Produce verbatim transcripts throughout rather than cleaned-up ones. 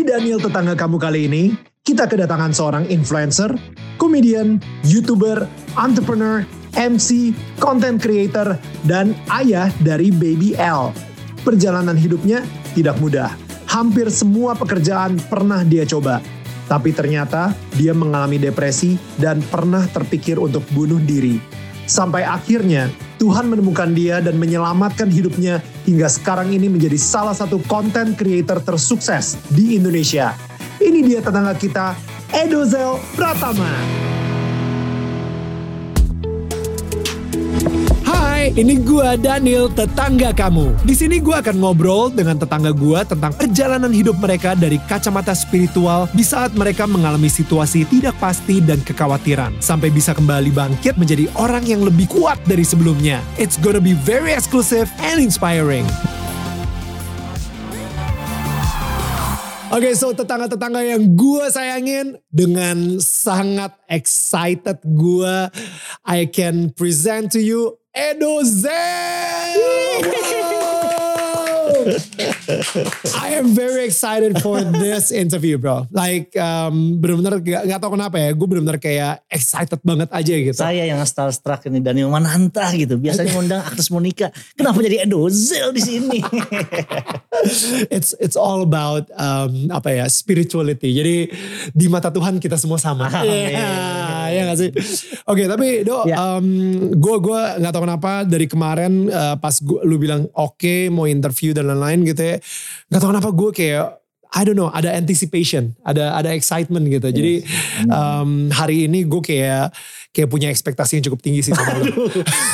Di Daniel Tetangga Kamu kali ini, kita kedatangan seorang influencer, komedian, YouTuber, entrepreneur, M C, content creator, dan ayah dari Baby L. Perjalanan hidupnya tidak mudah. Hampir semua pekerjaan pernah dia coba. Tapi ternyata dia mengalami depresi dan pernah terpikir untuk bunuh diri. Sampai akhirnya Tuhan menemukan dia dan menyelamatkan hidupnya hingga sekarang ini menjadi salah satu content creator tersukses di Indonesia. Ini dia tetangga kita, Edho Zell Pratama. Hai, ini gua Daniel, tetangga kamu. Di sini gua akan ngobrol dengan tetangga gua tentang perjalanan hidup mereka dari kacamata spiritual di saat mereka mengalami situasi tidak pasti dan kekhawatiran, sampai bisa kembali bangkit menjadi orang yang lebih kuat dari sebelumnya. It's gonna be very exclusive and inspiring. Oke, okay, so tetangga-tetangga yang gue sayangin, dengan sangat excited gue, I can present to you Edho Zell. Wow. I am very excited for this interview, bro. Like, um, benar-benar gak, gak tau kenapa ya, gue benar-benar kayak excited banget aja gitu. Saya yang starstruck ini, Daniel Mananta gitu. Biasanya ngundang aktris Monica, kenapa jadi Edho Zell di sini? It's it's all about um, apa ya, spirituality. Jadi di mata Tuhan kita semua sama. Iya, ya nggak sih? Oke, okay, tapi do, yeah. um, gue gue nggak tahu kenapa dari kemarin uh, pas gua, lu bilang oke okay, mau interview dan lain-lain gitu ya, nggak tahu kenapa gue kayak I don't know, ada anticipation, ada ada excitement gitu. Yes. Jadi um, hari ini gue kayak kayak punya ekspektasi yang cukup tinggi sih. Aduh,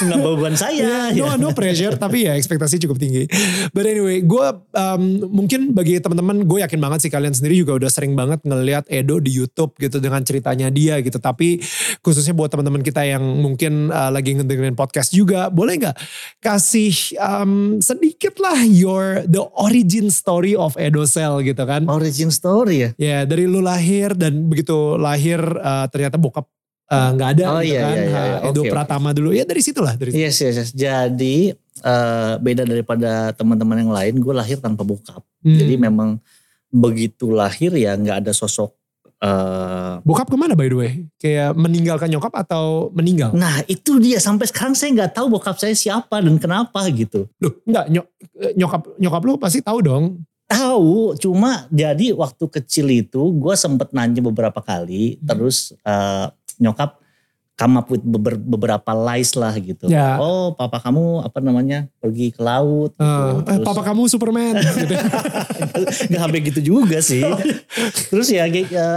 nggak beban saya. Yeah, no no pressure, tapi ya ekspektasi cukup tinggi. But anyway, gue um, mungkin bagi teman-teman, gue yakin banget sih kalian sendiri juga udah sering banget ngelihat Edho di YouTube gitu dengan ceritanya dia gitu. Tapi khususnya buat teman-teman kita yang mungkin uh, lagi ngedengerin podcast juga, boleh nggak kasih um, sedikit lah your the origin story of Edho Zell gitu. Kan? Origin story ya? Ya, yeah, dari lu lahir, dan begitu lahir uh, ternyata bokap nggak uh, ada. Oh, gitu iya, kan? Iya, iya, iya. Edho okay, Pratama okay. Dulu, ya dari situlah. Dari situ. Yes, yes, yes. Jadi uh, beda daripada teman-teman yang lain, gue lahir tanpa bokap. Hmm. Jadi memang begitu lahir ya nggak ada sosok. Uh, bokap kemana by the way? Kayak meninggalkan nyokap atau meninggal? Nah itu dia, sampai sekarang saya gak tahu bokap saya siapa dan kenapa gitu. Loh enggak, nyok, nyokap, nyokap lu pasti tahu dong. Tahu, cuma jadi waktu kecil itu gue sempet nanya beberapa kali, hmm. terus uh, nyokap come up with beber, beberapa lies lah gitu. Yeah. Oh, papa kamu apa namanya pergi ke laut. Gitu. Uh, terus, eh, papa kamu Superman. Gitu. Gak sampai gitu juga sih. Terus ya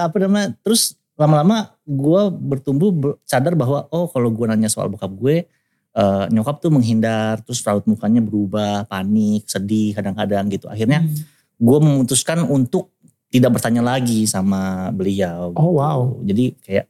apa namanya, terus lama-lama gue bertumbuh sadar bahwa oh kalau gue nanya soal bokap gue, uh, nyokap tuh menghindar, terus raut mukanya berubah, panik, sedih kadang-kadang gitu. Akhirnya hmm. gue memutuskan untuk tidak bertanya lagi sama beliau. Oh wow. Jadi kayak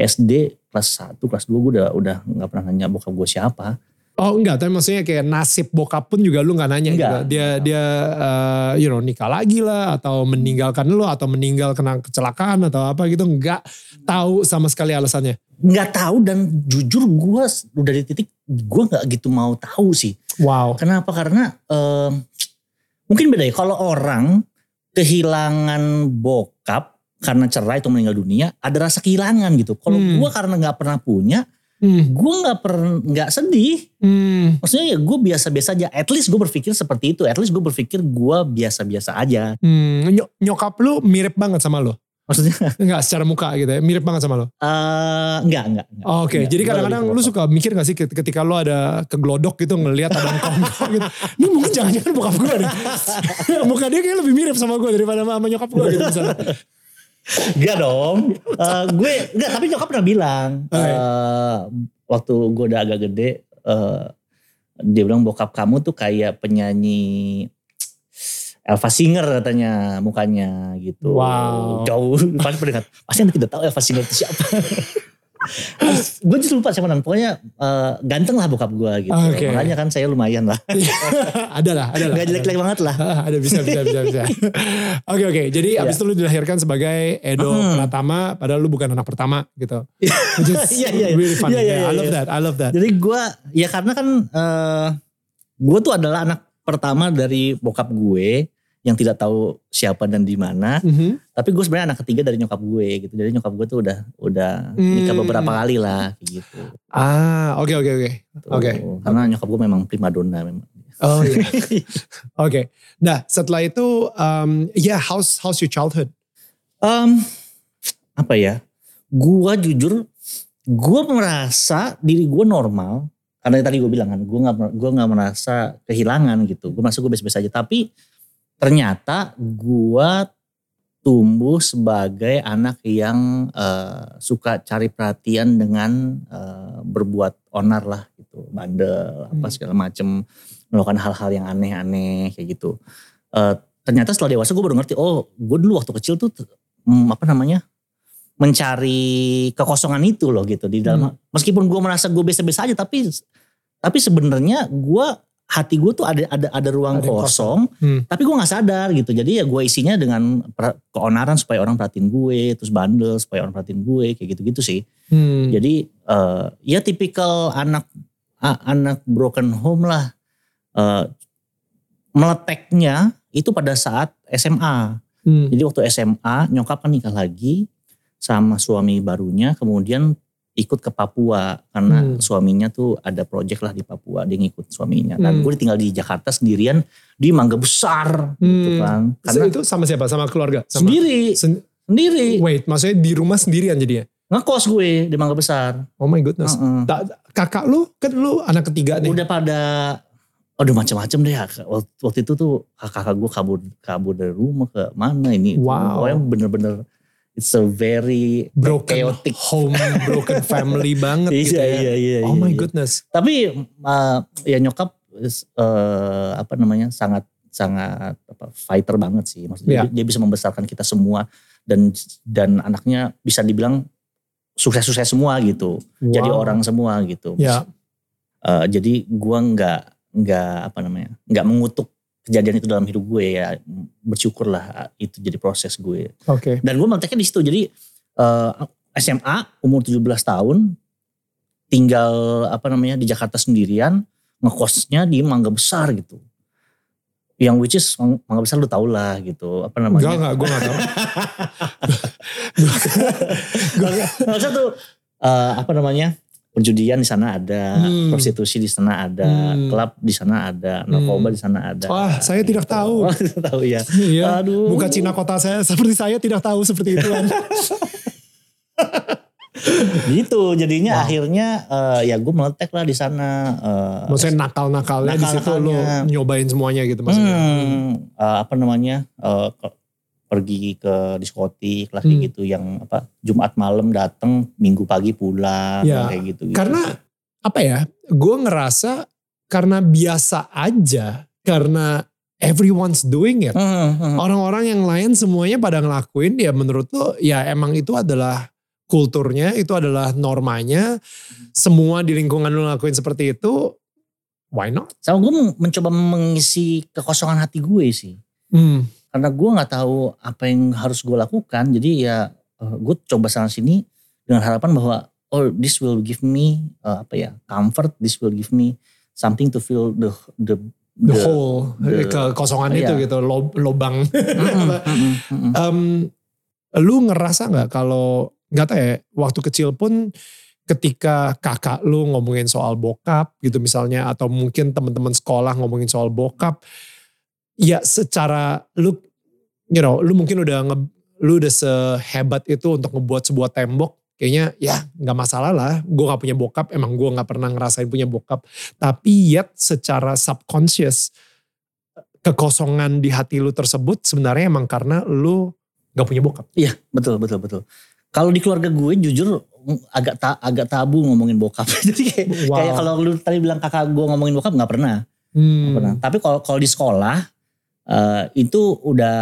S D kelas satu, kelas dua gue udah udah gak pernah nanya bokap gue siapa. Oh enggak, tapi maksudnya kayak nasib bokap pun juga lu gak nanya enggak, gitu. Dia, enggak. dia uh, you know nikah lagi lah, atau meninggalkan lu, atau meninggal kena kecelakaan atau apa gitu. Enggak tahu sama sekali alasannya. Enggak tahu, dan jujur gue udah di titik gue gak gitu mau tahu sih. Wow. Kenapa? Karena uh, mungkin beda ya. Kalau orang kehilangan bokap karena cerai atau meninggal dunia, ada rasa kehilangan gitu. Kalau hmm. gue karena gak pernah punya, Hmm. gue gak, per, gak sedih. Hmm. Maksudnya ya gue biasa-biasa aja. At least gue berpikir seperti itu. At least gue berpikir gue biasa-biasa aja. Hmm. Nyokap lu mirip banget sama lu? Maksudnya? Enggak, secara muka gitu ya. Mirip banget sama lu? Uh, enggak, enggak. enggak. Oke, okay. Jadi kadang-kadang lu suka mikir gak sih ketika lu ada keglodok gitu ngelihat ada kongkong gitu. Ini mungkin jangan-jangan bokap gue deh. Muka dia kayaknya lebih mirip sama gue daripada sama nyokap gue gitu misalnya. Enggak dong, uh, gue enggak, tapi nyokap pernah bilang okay. uh, waktu gue udah agak gede, uh, dia bilang bokap kamu tuh kayak penyanyi Elfa Singer katanya mukanya gitu. Wow. Jauh, pasti pendengar, pasti anda tidak tahu Elfa Singer itu siapa. Gue justru lupa siapa, pokoknya uh, ganteng lah bokap gue gitu. Okay. Makanya kan saya lumayan lah. Ada lah, ada lah. Gak jelek-jelek banget lah. Ada, bisa, bisa, bisa. bisa. Oke, oke. Okay, okay. Jadi yeah. abis itu lu dilahirkan sebagai Edho hmm. Pratama, padahal lu bukan anak pertama gitu. Which is yeah, yeah, really funny. Yeah, yeah, yeah, yeah. I love that, I love that. Jadi gue, ya karena kan uh, gue tuh adalah anak pertama dari bokap gue. yang tidak tahu siapa dan di mana. Mm-hmm. Tapi gue sebenarnya anak ketiga dari nyokap gue gitu. Jadi nyokap gue tuh udah udah mm. nikah beberapa kali lah gitu. Ah, oke okay, oke okay, oke. Okay. Oke. Okay. Karena nyokap gue memang primadonna memang. Oh iya. Oke. Okay. Nah, setelah itu um, ya yeah, how's how's your childhood? Um, apa ya? Gue jujur gue merasa diri gue normal. Karena tadi gue bilang kan, gue gak, gue gak merasa kehilangan gitu. Gue merasa gue biasa-biasa aja, tapi ternyata gue tumbuh sebagai anak yang uh, suka cari perhatian dengan uh, berbuat onar lah gitu. Bandel, hmm. apa segala macem. Melakukan hal-hal yang aneh-aneh kayak gitu. Uh, ternyata setelah dewasa gue baru ngerti, oh gue dulu waktu kecil tuh hmm, apa namanya. mencari kekosongan itu loh gitu. Di dalam, hmm. meskipun gue merasa gue biasa-biasa aja tapi... Tapi sebenarnya gue... hati gue tuh ada ada ada ruang ada kosong, kosong. Hmm. Tapi gue nggak sadar gitu. Jadi ya gue isinya dengan keonaran supaya orang perhatiin gue, terus bandel supaya orang perhatiin gue, kayak gitu-gitu sih. Hmm. Jadi uh, ya tipikal anak anak broken home lah. Uh, meleteknya itu pada saat S M A. Hmm. Jadi waktu S M A nyokap kan nikah lagi sama suami barunya, kemudian ikut ke Papua karena hmm. suaminya tuh ada project lah di Papua, dia ngikut suaminya. Dan hmm. gue tinggal di Jakarta sendirian di Mangga Besar hmm. gitu kan. Karena itu sama siapa? Sama keluarga? Sama sendiri. Sen- sendiri. Wait, maksudnya di rumah sendirian jadinya? Ngekos gue di Mangga Besar. Oh my goodness. Uh-uh. Da- kakak lu kan lu anak ketiga nih. Udah pada aduh macam-macam deh. Waktu itu tuh kakak gue kabur kabur dari rumah ke mana ini. Wow. Pokoknya bener-bener it's a very broken chaotic home, broken family banget gitu ya. Iya, iya, oh iya, my iya. goodness. Tapi uh, ya nyokap uh, apa namanya sangat sangat apa, fighter banget sih. Maksudnya yeah. dia, dia bisa membesarkan kita semua dan dan anaknya bisa dibilang sukses-sukses semua gitu. Wow. Jadi orang semua gitu. Yeah. Uh, jadi gua nggak nggak apa namanya nggak mengutuk kejadian itu dalam hidup gue, ya bersyukurlah itu jadi proses gue. Oke. Okay. Dan gue meletaknya di situ. Jadi uh, S M A umur tujuh belas tahun tinggal apa namanya di Jakarta sendirian, ngekosnya di Mangga Besar gitu. Yang which is Mangga Besar lu tau lah gitu. Apa namanya? Enggak, enggak, gue enggak tahu. Mangga Besar tuh uh, apa namanya? Perjudian di sana ada, hmm. prostitusi di sana ada, hmm. klub di sana ada, narkoba hmm. di sana ada. Wah, saya tidak tahu. Oh, tidak tahu ya. Iya. Aduh. Bukan Cina kota saya, seperti saya tidak tahu seperti itu. Gitu, jadinya wow. akhirnya uh, ya gue meletek lah di sana. Uh, maksudnya nakal-nakalnya, nakal-nakalnya di situ lo nyobain semuanya gitu maksudnya. Hmm, uh, apa namanya? Uh, pergi ke diskotik lah kayak hmm. gitu yang apa Jumat malam datang Minggu pagi pulang ya, kayak gitu, gitu karena apa ya gue ngerasa karena biasa aja karena everyone's doing it hmm, hmm. orang-orang yang lain semuanya pada ngelakuin ya menurut lo ya emang itu adalah kulturnya, itu adalah normanya, semua di lingkungan lo ngelakuin seperti itu, why not? Sama gue mencoba mengisi kekosongan hati gue sih. hmm Karena gue gak tahu apa yang harus gue lakukan. Jadi ya uh, gue coba sana sini dengan harapan bahwa oh this will give me uh, apa ya comfort. This will give me something to fill the the the, the hole, the, kekosongan uh, itu yeah. gitu, lob, lobang. Mm-hmm, mm-hmm, mm-hmm. Um, lu ngerasa gak kalau gak tau ya waktu kecil pun ketika kakak lu ngomongin soal bokap gitu misalnya, atau mungkin teman-teman sekolah ngomongin soal bokap. Ya secara lu, you know, lu mungkin udah nge, lu udah sehebat itu untuk ngebuat sebuah tembok. Kayaknya ya gak masalah lah. Gue gak punya bokap, emang gue gak pernah ngerasain punya bokap. Tapi yet secara subconscious, kekosongan di hati lu tersebut sebenarnya emang karena lu gak punya bokap. Iya betul, betul, betul. Kalau di keluarga gue jujur agak ta, agak tabu ngomongin bokap. Jadi kayak, wow. kayak kalau lu tadi bilang kakak gue ngomongin bokap gak pernah. Hmm. Gak pernah. Tapi kalau kalau di sekolah, Uh, itu udah,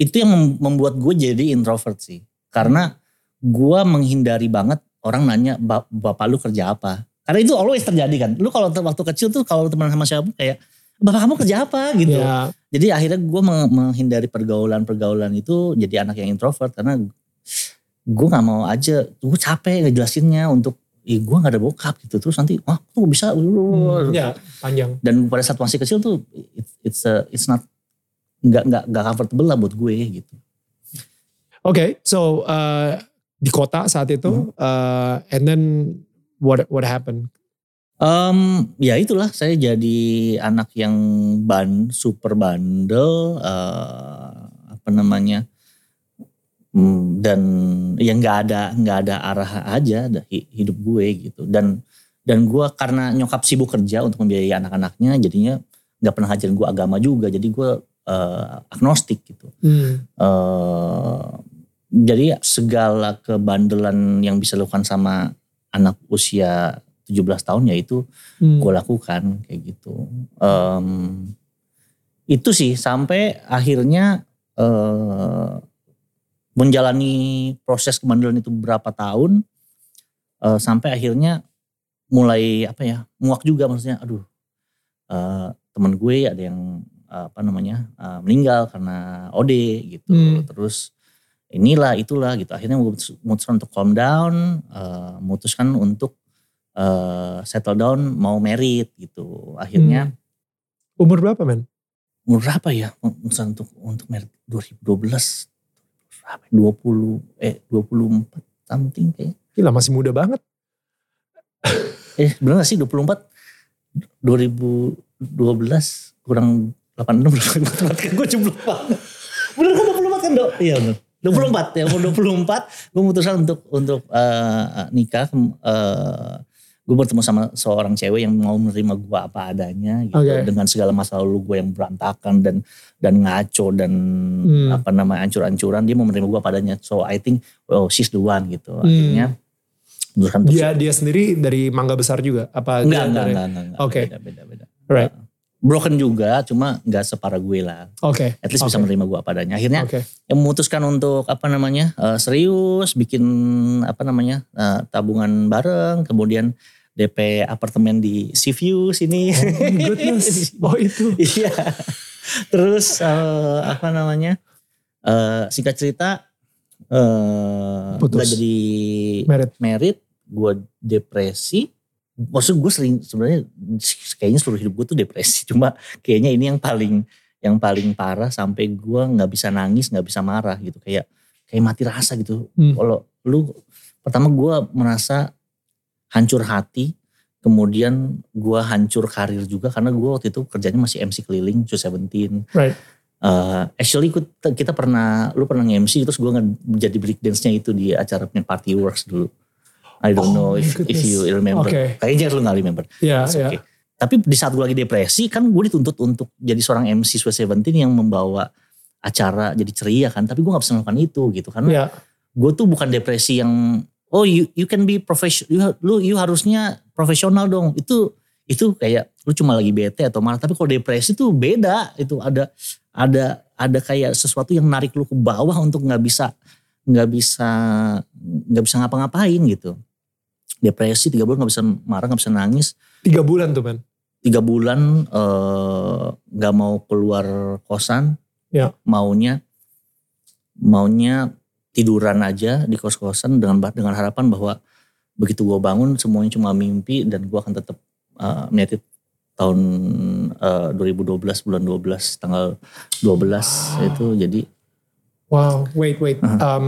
itu yang membuat gue jadi introvert sih. Karena gue menghindari banget orang nanya, bapak lu kerja apa? Karena itu always terjadi kan. Lu kalau waktu kecil tuh kalau teman sama siapa kayak, bapak kamu kerja apa gitu. Yeah. Jadi akhirnya gue menghindari pergaulan-pergaulan itu jadi anak yang introvert. Karena gue gak mau aja, gue capek ngejelasinnya untuk, ya gue gak ada bokap gitu, terus nanti wah tuh bisa, hmm, ya panjang. Dan pada saat masih kecil tuh it, it's a, it's not nggak nggak nggak comfortable lah buat gue gitu. Oke, okay, so uh, di kota saat itu, hmm. uh, and then what what happened? Um, ya itulah, saya jadi anak yang ban, super bandel, uh, apa namanya, hmm, dan yang nggak ada nggak ada arah aja hidup gue gitu. Dan dan gue karena nyokap sibuk kerja untuk membiayai anak-anaknya, jadinya nggak pernah ajarin gue agama juga, jadi gue Uh, agnostik gitu. Hmm. Uh, jadi segala kebandelan yang bisa dilakukan sama anak usia tujuh belas tahun ya itu hmm. gue lakukan kayak gitu. Um, itu sih sampai akhirnya uh, menjalani proses kebandelan itu berapa tahun uh, sampai akhirnya mulai apa ya muak juga maksudnya. Aduh uh, teman gue ada yang apa namanya uh, meninggal karena O D gitu, hmm. terus inilah itulah gitu, akhirnya memutuskan untuk calm down, uh, memutuskan untuk uh, settle down, mau married gitu, akhirnya hmm. umur berapa men? Umur berapa ya? Memutuskan untuk untuk married dua ribu dua belas, dua puluh eh dua puluh empat something kayaknya. Gila masih muda banget. eh bener gak sih dua puluh empat dua ribu dua belas kurang delapan puluh enam, delapan puluh empat, gue jeblok banget. Bener gue dua puluh empat kan dok? Iya bener. dua puluh empat, ya umur dua puluh empat gue memutuskan untuk untuk uh, nikah. Uh, gue bertemu sama seorang cewek yang mau menerima gue apa adanya gitu. Okay. Dengan segala masa lalu gue yang berantakan dan dan ngaco dan hmm. apa namanya ancur-ancuran. Dia mau menerima gue apa adanya. So I think, oh she's the one gitu. Hmm. Akhirnya. Memutuskan dia, dia sendiri dari Mangga Besar juga? Apa enggak, enggak, enggak, enggak, enggak. Oke. Okay. Beda-beda. Right. Broken juga, cuma gak separah gue lah. Oke. Okay. At least okay. bisa menerima gue apa adanya. Akhirnya okay. yang memutuskan untuk apa namanya uh, serius, bikin apa namanya uh, tabungan bareng, kemudian D P apartemen di Sea View sini. Oh my goodness, oh itu. Iya. Terus uh, apa namanya, uh, singkat cerita, uh, gak jadi married, gue depresi. Maksud gue sering sebenarnya kayaknya seluruh hidup gue tuh depresi, cuma kayaknya ini yang paling yang paling parah sampai gue nggak bisa nangis, nggak bisa marah gitu, kayak kayak mati rasa gitu. Hmm. Kalau lu pertama gue merasa hancur hati, kemudian gue hancur karir juga karena gue waktu itu kerjanya masih M C keliling, Show seventeen. Right. Uh, actually kita pernah, lu pernah nge-M C terus gue jadi break dance-nya itu di acara Party Works dulu. I don't know oh if, if you remember. Okay. Kayaknya lu gak remember. Yeah, okay. yeah. Tapi di saat gue lagi depresi kan gue dituntut untuk jadi seorang M C Show seventeen yang membawa acara jadi ceria kan. Tapi gue gak bisa melakukan itu gitu. Karena yeah. gue tuh bukan depresi yang oh you you can be professional. Lu you harusnya profesional dong. Itu itu kayak lu cuma lagi bete atau marah. Tapi kalau depresi tuh beda. Itu ada ada ada kayak sesuatu yang narik lu ke bawah untuk gak bisa gak bisa gak bisa ngapa-ngapain gitu. Depresi tiga bulan gak bisa marah, gak bisa nangis. tiga bulan tuh men? tiga bulan uh, gak mau keluar kosan. Ya. Maunya maunya tiduran aja di kos-kosan dengan dengan harapan bahwa begitu gue bangun semuanya cuma mimpi dan gue akan tetap uh, meniti tahun uh, dua ribu dua belas bulan dua belas tanggal dua belas wow. itu jadi. Wow, wait, wait. Uh-huh. Um,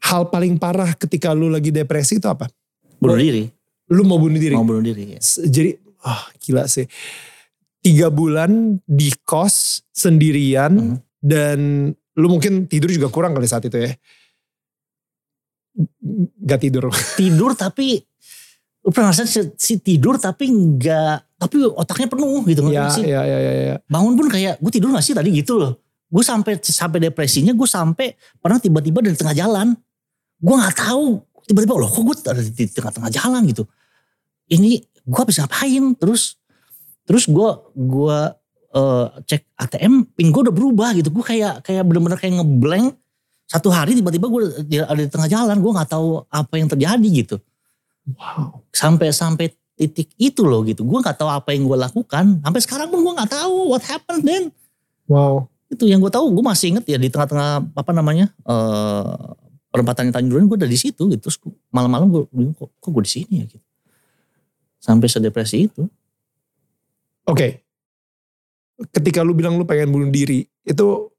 hal paling parah ketika lu lagi depresi itu apa? Bunuh diri. Lu mau bunuh diri? Mau bunuh diri ya. Jadi, ah oh, gila sih. Tiga bulan di kos sendirian. Mm-hmm. Dan lu mungkin tidur juga kurang kali saat itu ya. Gak tidur. Tidur tapi. Lu pernah ngerasain si tidur tapi gak. Tapi otaknya penuh gitu. Iya, iya, iya. Ya. Bangun pun kayak gue tidur gak sih tadi gitu loh. Gue sampai sampai depresinya gue sampai pernah tiba-tiba dari tengah jalan. Gue gak tahu. Tiba-tiba loh kok gue ada di tengah-tengah jalan gitu. Ini gue habis ngapain. Terus terus gue gue uh, cek A T M pin gue udah berubah gitu. Gue kayak kayak bener-bener kayak ngeblank. Satu hari tiba-tiba gue ada di tengah jalan. Gue gak tahu apa yang terjadi gitu. Wow. Sampai-sampai titik itu loh gitu. Gue gak tahu apa yang gue lakukan. Sampai sekarang pun gue gak tahu what happened then. Wow. Itu yang gue tahu gue masih inget ya di tengah-tengah apa namanya. Uh, Perempatannya Tanjung Duren gue udah di situ gitu. Terus malam-malam gue bingung kok, kok gue di sini ya gitu. Sampai sedepresi itu. Oke. Okay. Ketika lu bilang lu pengen bunuh diri, itu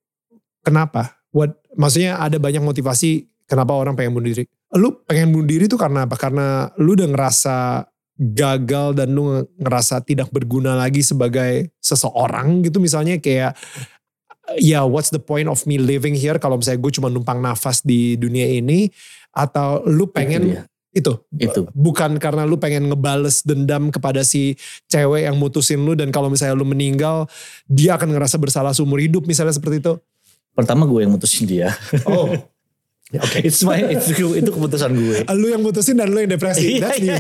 Kenapa? What, maksudnya ada banyak motivasi kenapa orang pengen bunuh diri. Lu pengen bunuh diri tuh karena apa? Karena lu udah ngerasa gagal dan lu ngerasa tidak berguna lagi sebagai seseorang gitu misalnya, kayak ya what's the point of me living here kalau misalnya gue cuma numpang nafas di dunia ini, atau lu pengen ya, itu, ya. itu bukan karena lu pengen ngebales dendam kepada si cewek yang mutusin lu dan kalau misalnya lu meninggal dia akan ngerasa bersalah seumur hidup misalnya seperti itu. Pertama gue yang mutusin dia. Oh. Oke. Okay. It's my it's, itu keputusan gue. Lu yang mutusin dan lu yang depresi. That's me.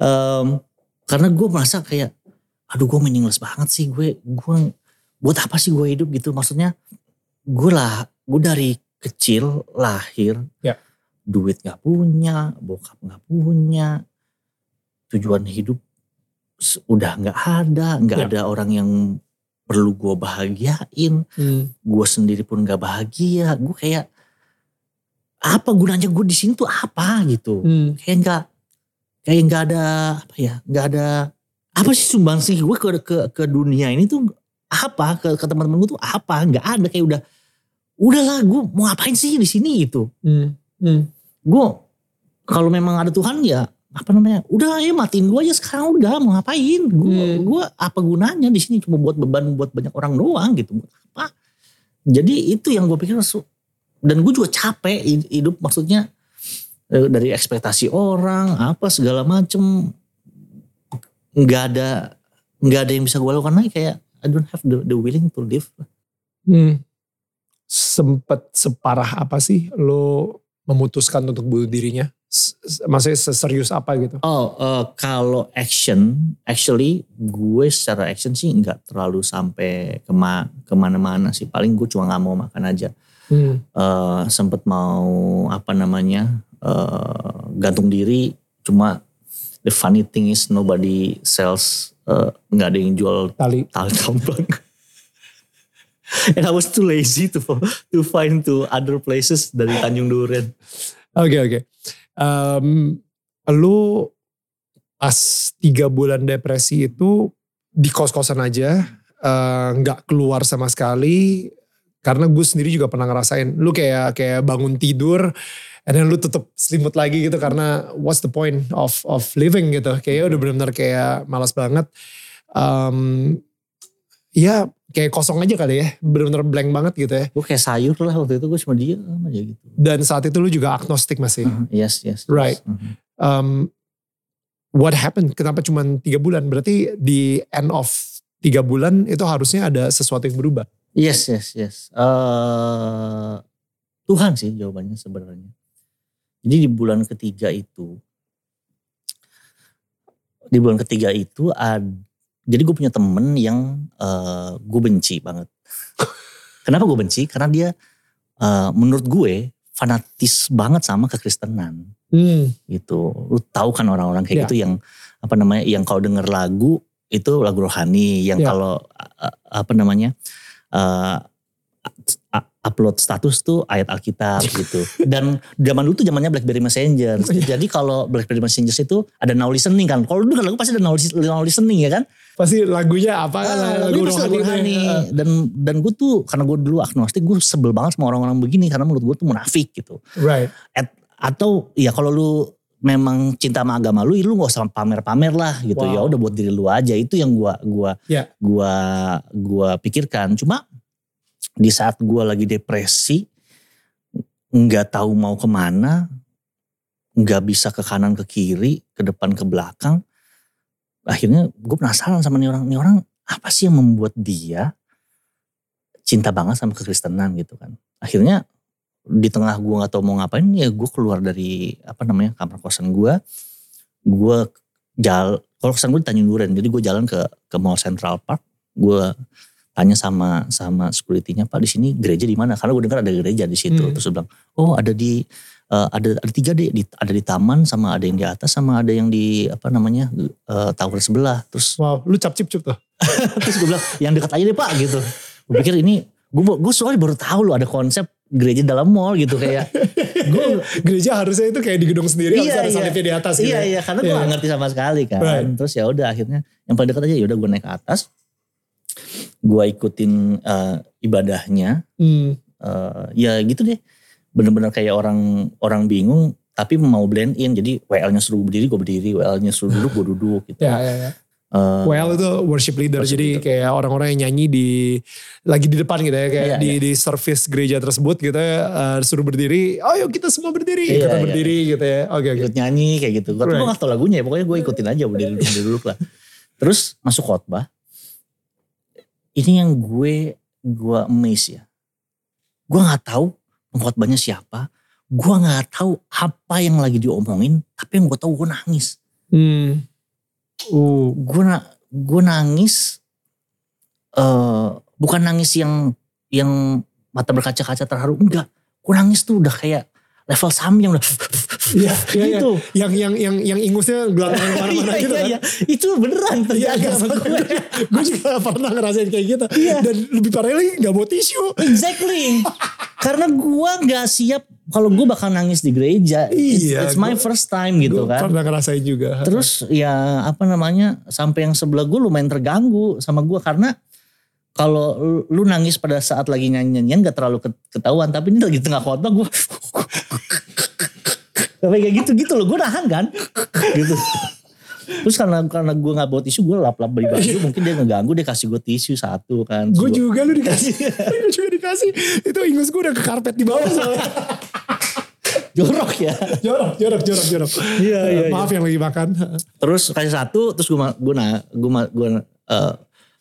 Um, karena gue merasa kayak aduh gue meaningless banget sih, gue gue buat apa sih gue hidup gitu, maksudnya gue lah gue dari kecil lahir yeah. duit nggak punya, bokap nggak punya, tujuan hidup udah nggak ada, nggak yeah. ada orang yang perlu gue bahagiain, hmm. gue sendiri pun nggak bahagia, gue kayak apa gunanya gue di sini tuh apa gitu, hmm. kayak nggak kayak nggak ada apa ya, nggak ada apa sih sumbangsih gue ke ke ke dunia ini tuh apa, ke, ke teman-teman gue tuh apa, nggak ada, kayak udah udahlah gue mau ngapain sih di sini gitu. Hmm. Hmm. Gue kalau memang ada Tuhan ya apa namanya, udah ya matiin gue aja sekarang, udah mau ngapain gue, hmm. gue apa gunanya di sini, cuma buat beban buat banyak orang doang gitu, buat apa. Jadi itu yang gue pikir, dan gue juga capek hidup, maksudnya dari ekspektasi orang apa segala macem, nggak ada nggak ada yang bisa gue lakukan lagi, kayak I don't have the, the willing to live. Hmm. Sempet separah apa sih lo memutuskan untuk bunuh dirinya? Maksudnya seserius apa gitu? Oh uh, kalau action, actually gue secara action sih nggak terlalu sampai kema kemana-mana sih, paling gue cuma nggak mau makan aja. Hmm. Uh, sempet mau apa namanya? Uh, gantung diri, cuma the funny thing is nobody sells, uh, gak ada yang jual tali tali tambang. And I was too lazy to to find to other places dari Tanjung Duren. Oke okay, oke okay. um, Lu pas tiga bulan depresi itu di kos-kosan aja, uh, gak keluar sama sekali, karena gue sendiri juga pernah ngerasain lu kayak kayak bangun tidur and then lu tutup selimut lagi gitu, karena what's the point of of living gitu. Kayaknya udah benar-benar kayak malas banget. Um, ya kayak kosong aja kali ya. Benar-benar blank banget gitu ya. Gue kayak sayur lah waktu itu, gue cuma diam aja gitu. Dan saat itu lu juga agnostik masih. Uh, yes, yes. Right. Yes. Uh-huh. Um, what happened? Kenapa cuma tiga bulan? Berarti di end of tiga bulan itu harusnya ada sesuatu yang berubah. Yes, yes, yes. Uh, Tuhan sih jawabannya sebenarnya. Jadi di bulan ketiga itu, di bulan ketiga itu, ad, jadi gue punya temen yang uh, gue benci banget. Kenapa gue benci? Karena dia uh, menurut gue fanatis banget sama kekristenan. Hmm. Gitu. Lu tahu kan orang-orang kayak yeah. gitu yang apa namanya? Yang kalau denger lagu itu lagu rohani, yang yeah. kalau uh, apa namanya? Uh, upload status tuh ayat Alkitab gitu. Dan zaman dulu tuh zamannya Blackberry Messenger. Jadi kalau Blackberry Messenger itu ada now listening kan. Kalau dulu kan lagu pasti ada now listening ya kan. Pasti lagunya apa kan. Ah, lagu rohani. Ya. Dan dan gue tuh karena gue dulu agnostik, gue sebel banget sama orang-orang begini. Karena menurut gue tuh munafik gitu. Right. At, atau ya kalau lu memang cinta sama agama lu, lu gak usah pamer-pamer lah gitu. Wow. Ya udah buat diri lu aja. Itu yang gue gua, yeah. gua, gua pikirkan. Cuma di saat gue lagi depresi, nggak tahu mau kemana, nggak bisa ke kanan ke kiri, ke depan ke belakang, akhirnya gue penasaran sama nih orang, nih orang apa sih yang membuat dia cinta banget sama kekristenan gitu kan? Akhirnya di tengah gue nggak tahu mau ngapain, ya gue keluar dari apa namanya kamar kosan gue, gue jalan, kalau kosan gue di Tanjung Duren, jadi gue jalan ke ke Mall Central Park, gue tanya sama sama security-nya, Pak di sini gereja di mana? Karena gue dengar ada gereja di situ. Hmm. Terus dia bilang, "Oh, ada di uh, ada ada tiga deh, di, ada di taman sama ada yang di atas sama ada yang di apa namanya? Uh, tower sebelah." Terus wow, lu cap-cip-cip tuh. Terus gue bilang, "Yang dekat aja deh, Pak." gitu. Gue pikir ini gue gue soalnya baru tahu loh ada konsep gereja dalam mall gitu kayak gue gereja harusnya itu kayak di gedung sendiri, iya, harusnya ada salibnya di atas gitu. Iya, iya, karena gue enggak ngerti sama sekali kan. Right. Terus ya udah akhirnya yang paling dekat aja, ya udah gue naik ke atas. gue ikutin uh, ibadahnya. Hmm. Uh, ya gitu deh, bener-bener kayak orang orang bingung tapi mau blend in, jadi W L-nya suruh berdiri gue berdiri, W L-nya suruh duduk gue duduk gitu. Ya, ya, ya. Uh, W L itu worship leader, worship jadi leader. Kayak orang-orang yang nyanyi di lagi di depan gitu ya, kayak ya, di ya. Di service gereja tersebut gitu uh, suruh berdiri, oh yuk kita semua berdiri, ya, kita ya, berdiri ya. Gitu ya, oke okay, oke. Okay. Nyanyi kayak gitu, gue right. Gue nggak tahu lagunya ya, pokoknya gue ikutin aja berdiri berdiri dulu lah. Terus masuk khotbah, ini yang gue gue amaze ya. Gue gak tahu pengkhotbahnya siapa. Gue gak tahu apa yang lagi diomongin. Tapi yang gue tahu gue nangis. Hmm. Uh. Gue gue nangis. Uh, bukan nangis yang yang mata berkaca-kaca terharu. Enggak. Gue nangis tuh udah kayak level Samyang udah. Iya, ya, gitu. Ya. Yang yang yang yang ingusnya gelar-gelar-gelar gitu kan. Iya, itu beneran terjadi ya, sama gue. Gue juga pernah ngerasain kayak gitu. Ya. Dan lebih parah lagi gak bawa tisu. Exactly. Karena gue gak siap kalau gue bakal nangis di gereja. Iya, it's, it's my gua, first time gitu kan. Gue pernah ngerasain juga. Terus ya apa namanya. Sampai yang sebelah gue lumayan terganggu sama gue. Karena kalau lu nangis pada saat lagi nyanyi-nyanyian gak terlalu ketahuan. Tapi ini lagi tengah khotbah gue. Tapi kayak gitu-gitu loh, gue nahan kan. Gitu. Terus karena karena gue gak bawa tisu, gue lap-lap beli baju. Mungkin dia ngeganggu, dia kasih gue tisu satu kan. Gue juga lu dikasih. Gue juga dikasih. Itu ingus gue udah ke karpet di bawah soalnya. Jorok ya. Jorok, jorok, jorok, jorok. Iya, iya. Maaf yang lagi makan. Terus kasih satu, terus gue gue nah, gue gue uh,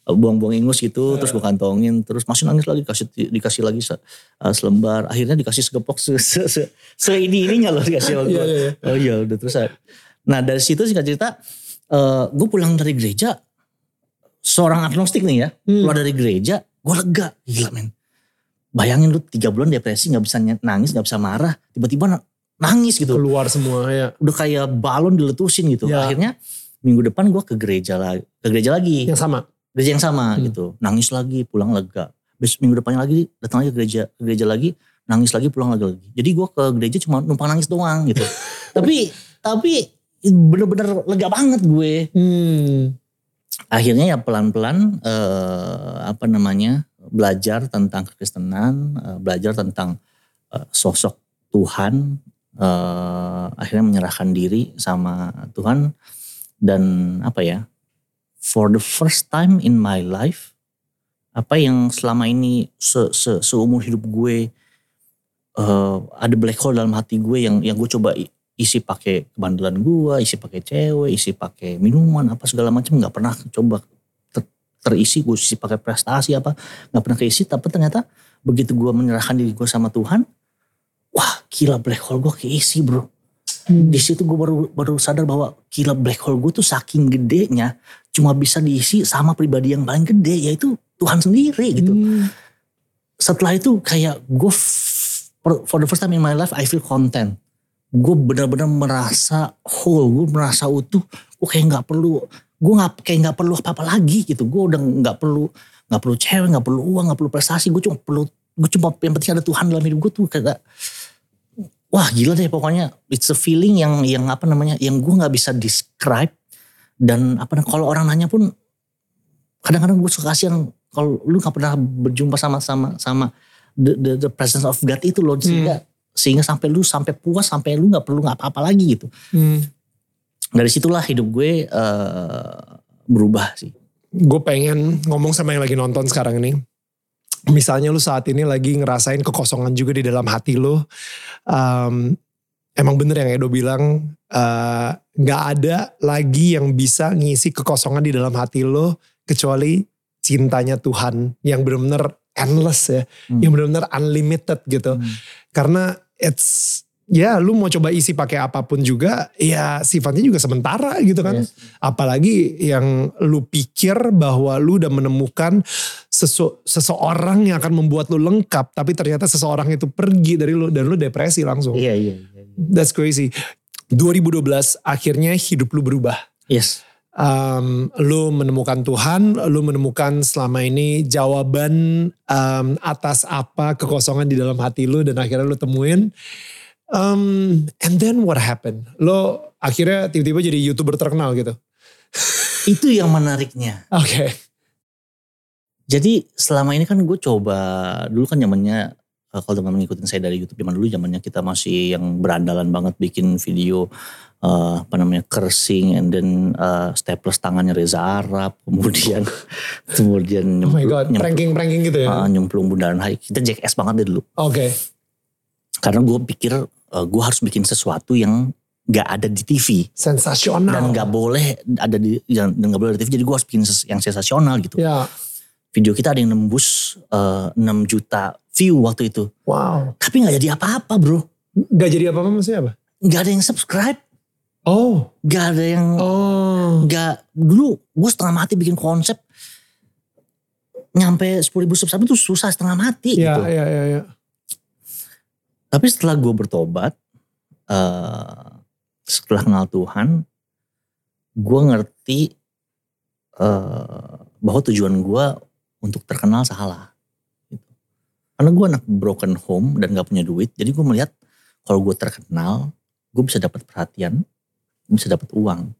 buang-buang ingus gitu, yeah. Terus gue kantongin, terus masih nangis lagi, dikasih, dikasih lagi se, uh, selembar, akhirnya dikasih segepok se, se, se, se ini-ininya loh dikasih sama gue. Yeah, yeah, yeah. Oh iya udah terus. Nah dari situ singkat cerita, uh, gue pulang dari gereja, seorang agnostik nih ya, hmm. Keluar dari gereja, gue lega, gila men. Bayangin lu tiga bulan depresi, gak bisa nangis, gak bisa marah, tiba-tiba nangis gitu. Keluar semua ya. Udah kayak balon diletusin gitu, yeah. Akhirnya minggu depan gue ke gereja lagi. Ke gereja lagi. Yang sama? Gereja yang sama hmm. gitu, nangis lagi pulang lega. Besok minggu depannya lagi datang lagi ke gereja, ke gereja lagi, nangis lagi pulang lagi lagi. Jadi gue ke gereja cuma numpang nangis doang gitu. tapi tapi bener-bener lega banget gue. Hmm. Akhirnya ya pelan-pelan eh, apa namanya belajar tentang kekristenan, eh, belajar tentang eh, sosok Tuhan. Eh, akhirnya menyerahkan diri sama Tuhan dan apa ya? For the first time in my life, apa yang selama ini se, se, seumur hidup gue uh, ada black hole dalam hati gue yang yang gue coba isi pakai kebandelan gue, isi pakai cewek, isi pakai minuman apa segala macam, nggak pernah coba ter, terisi. Gue isi pakai prestasi apa, nggak pernah keisi. Tapi ternyata begitu gue menyerahkan diri gue sama Tuhan, wah gila black hole gue keisi bro. Hmm. Di situ gue baru baru sadar bahwa gila black hole gue tuh saking gedenya cuma bisa diisi sama pribadi yang paling gede yaitu Tuhan sendiri gitu. Hmm. Setelah itu kayak gue for the first time in my life I feel content. Gue benar-benar merasa whole, gue merasa utuh. Gue kayak nggak perlu, gue nggak kayak nggak perlu apa-apa lagi gitu. Gue udah nggak perlu nggak perlu cewek, nggak perlu uang, nggak perlu prestasi. Gue cuma perlu, gue cuma yang penting ada Tuhan dalam hidup gue tuh kayak. Wah gila deh pokoknya it's a feeling yang yang apa namanya yang gue nggak bisa describe dan apa kalau orang nanya pun kadang-kadang gue suka kasihan kalau lu nggak pernah berjumpa sama sama sama the, the, the presence of God itu loh sehingga hmm. sehingga sampai lu sampai puas sampai lu nggak perlu nggak apa-apa lagi gitu. Hmm. Dari situlah hidup gue uh, berubah sih. Gue pengen ngomong sama yang lagi nonton sekarang ini. Misalnya lu saat ini lagi ngerasain kekosongan juga di dalam hati lu. Um, emang bener yang Edo bilang. Uh, gak ada lagi yang bisa ngisi kekosongan di dalam hati lu. Kecuali cintanya Tuhan. Yang bener-bener endless ya. Hmm. Yang bener-bener unlimited gitu. Hmm. Karena it's... Ya lu mau coba isi pakai apapun juga. Ya sifatnya juga sementara gitu kan. Yes. Apalagi yang lu pikir bahwa lu udah menemukan sesu, seseorang yang akan membuat lu lengkap. Tapi ternyata seseorang itu pergi dari lu. Dan lu depresi langsung. Iya, iya, iya. That's crazy. dua ribu dua belas akhirnya hidup lu berubah. Yes. Um, lu menemukan Tuhan, lu menemukan selama ini jawaban um, atas apa kekosongan di dalam hati lu. Dan akhirnya lu temuin. Um, and then what happened? Lo akhirnya tiba-tiba jadi YouTuber terkenal gitu. Itu yang menariknya. Oke. Okay. Jadi selama ini kan gue coba, dulu kan zamannya kalau teman-teman ngikutin saya dari YouTube zaman dulu, zamannya kita masih yang berandalan banget bikin video uh, apa namanya cursing, and then uh, staples tangannya Reza Arap, kemudian kemudian oh my god, pranking-pranking gitu ya, uh, nyemplung bundaran Hai, kita jackass banget deh dulu. Oke. Okay. Karena gue pikir uh, gue harus bikin sesuatu yang gak ada di T V, sensasional, dan gak boleh ada di dan gak boleh ada di T V, jadi gue harus bikin yang sensasional gitu. Ya. Yeah. Video kita ada yang nembus uh, enam juta view waktu itu. Wow. Tapi gak jadi apa-apa bro. Gak jadi apa-apa maksudnya apa? Gak ada yang subscribe. Oh. Gak ada yang. Oh. Gak. Dulu gue setengah mati bikin konsep. Nyampe sepuluh ribu subscribe itu susah, setengah mati ya, gitu. Iya iya iya. Tapi setelah gue bertobat. Uh, setelah kenal Tuhan. Gue ngerti. Uh, bahwa tujuan gue untuk terkenal salah. Gitu. Karena gue anak broken home dan gak punya duit. Jadi gue melihat kalau gue terkenal, gue bisa dapat perhatian, bisa dapat uang.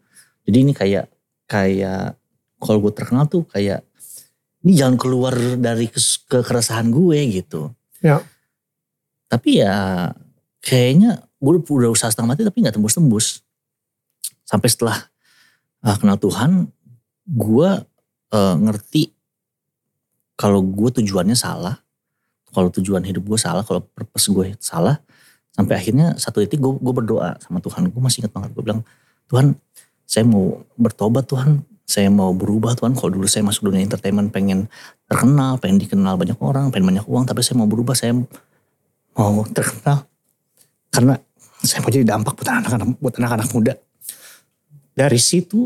Jadi ini kayak, kayak kalau gue terkenal tuh kayak, ini jangan keluar dari kes, kekeresahan gue gitu. Ya. Tapi ya kayaknya gue udah usaha setengah mati tapi gak tembus-tembus. Sampai setelah uh, kenal Tuhan, gue Uh, ngerti kalau gue tujuannya salah, kalau tujuan hidup gue salah, kalau purpose gue salah, sampai akhirnya satu titik gue, gue berdoa sama Tuhan. Gue masih ingat banget, gue bilang, Tuhan saya mau bertobat Tuhan, saya mau berubah Tuhan, kalau dulu saya masuk dunia entertainment pengen terkenal, pengen dikenal banyak orang, pengen banyak uang, tapi saya mau berubah, saya mau terkenal, karena saya mau jadi dampak buat anak-anak, buat anak-anak muda. Dari situ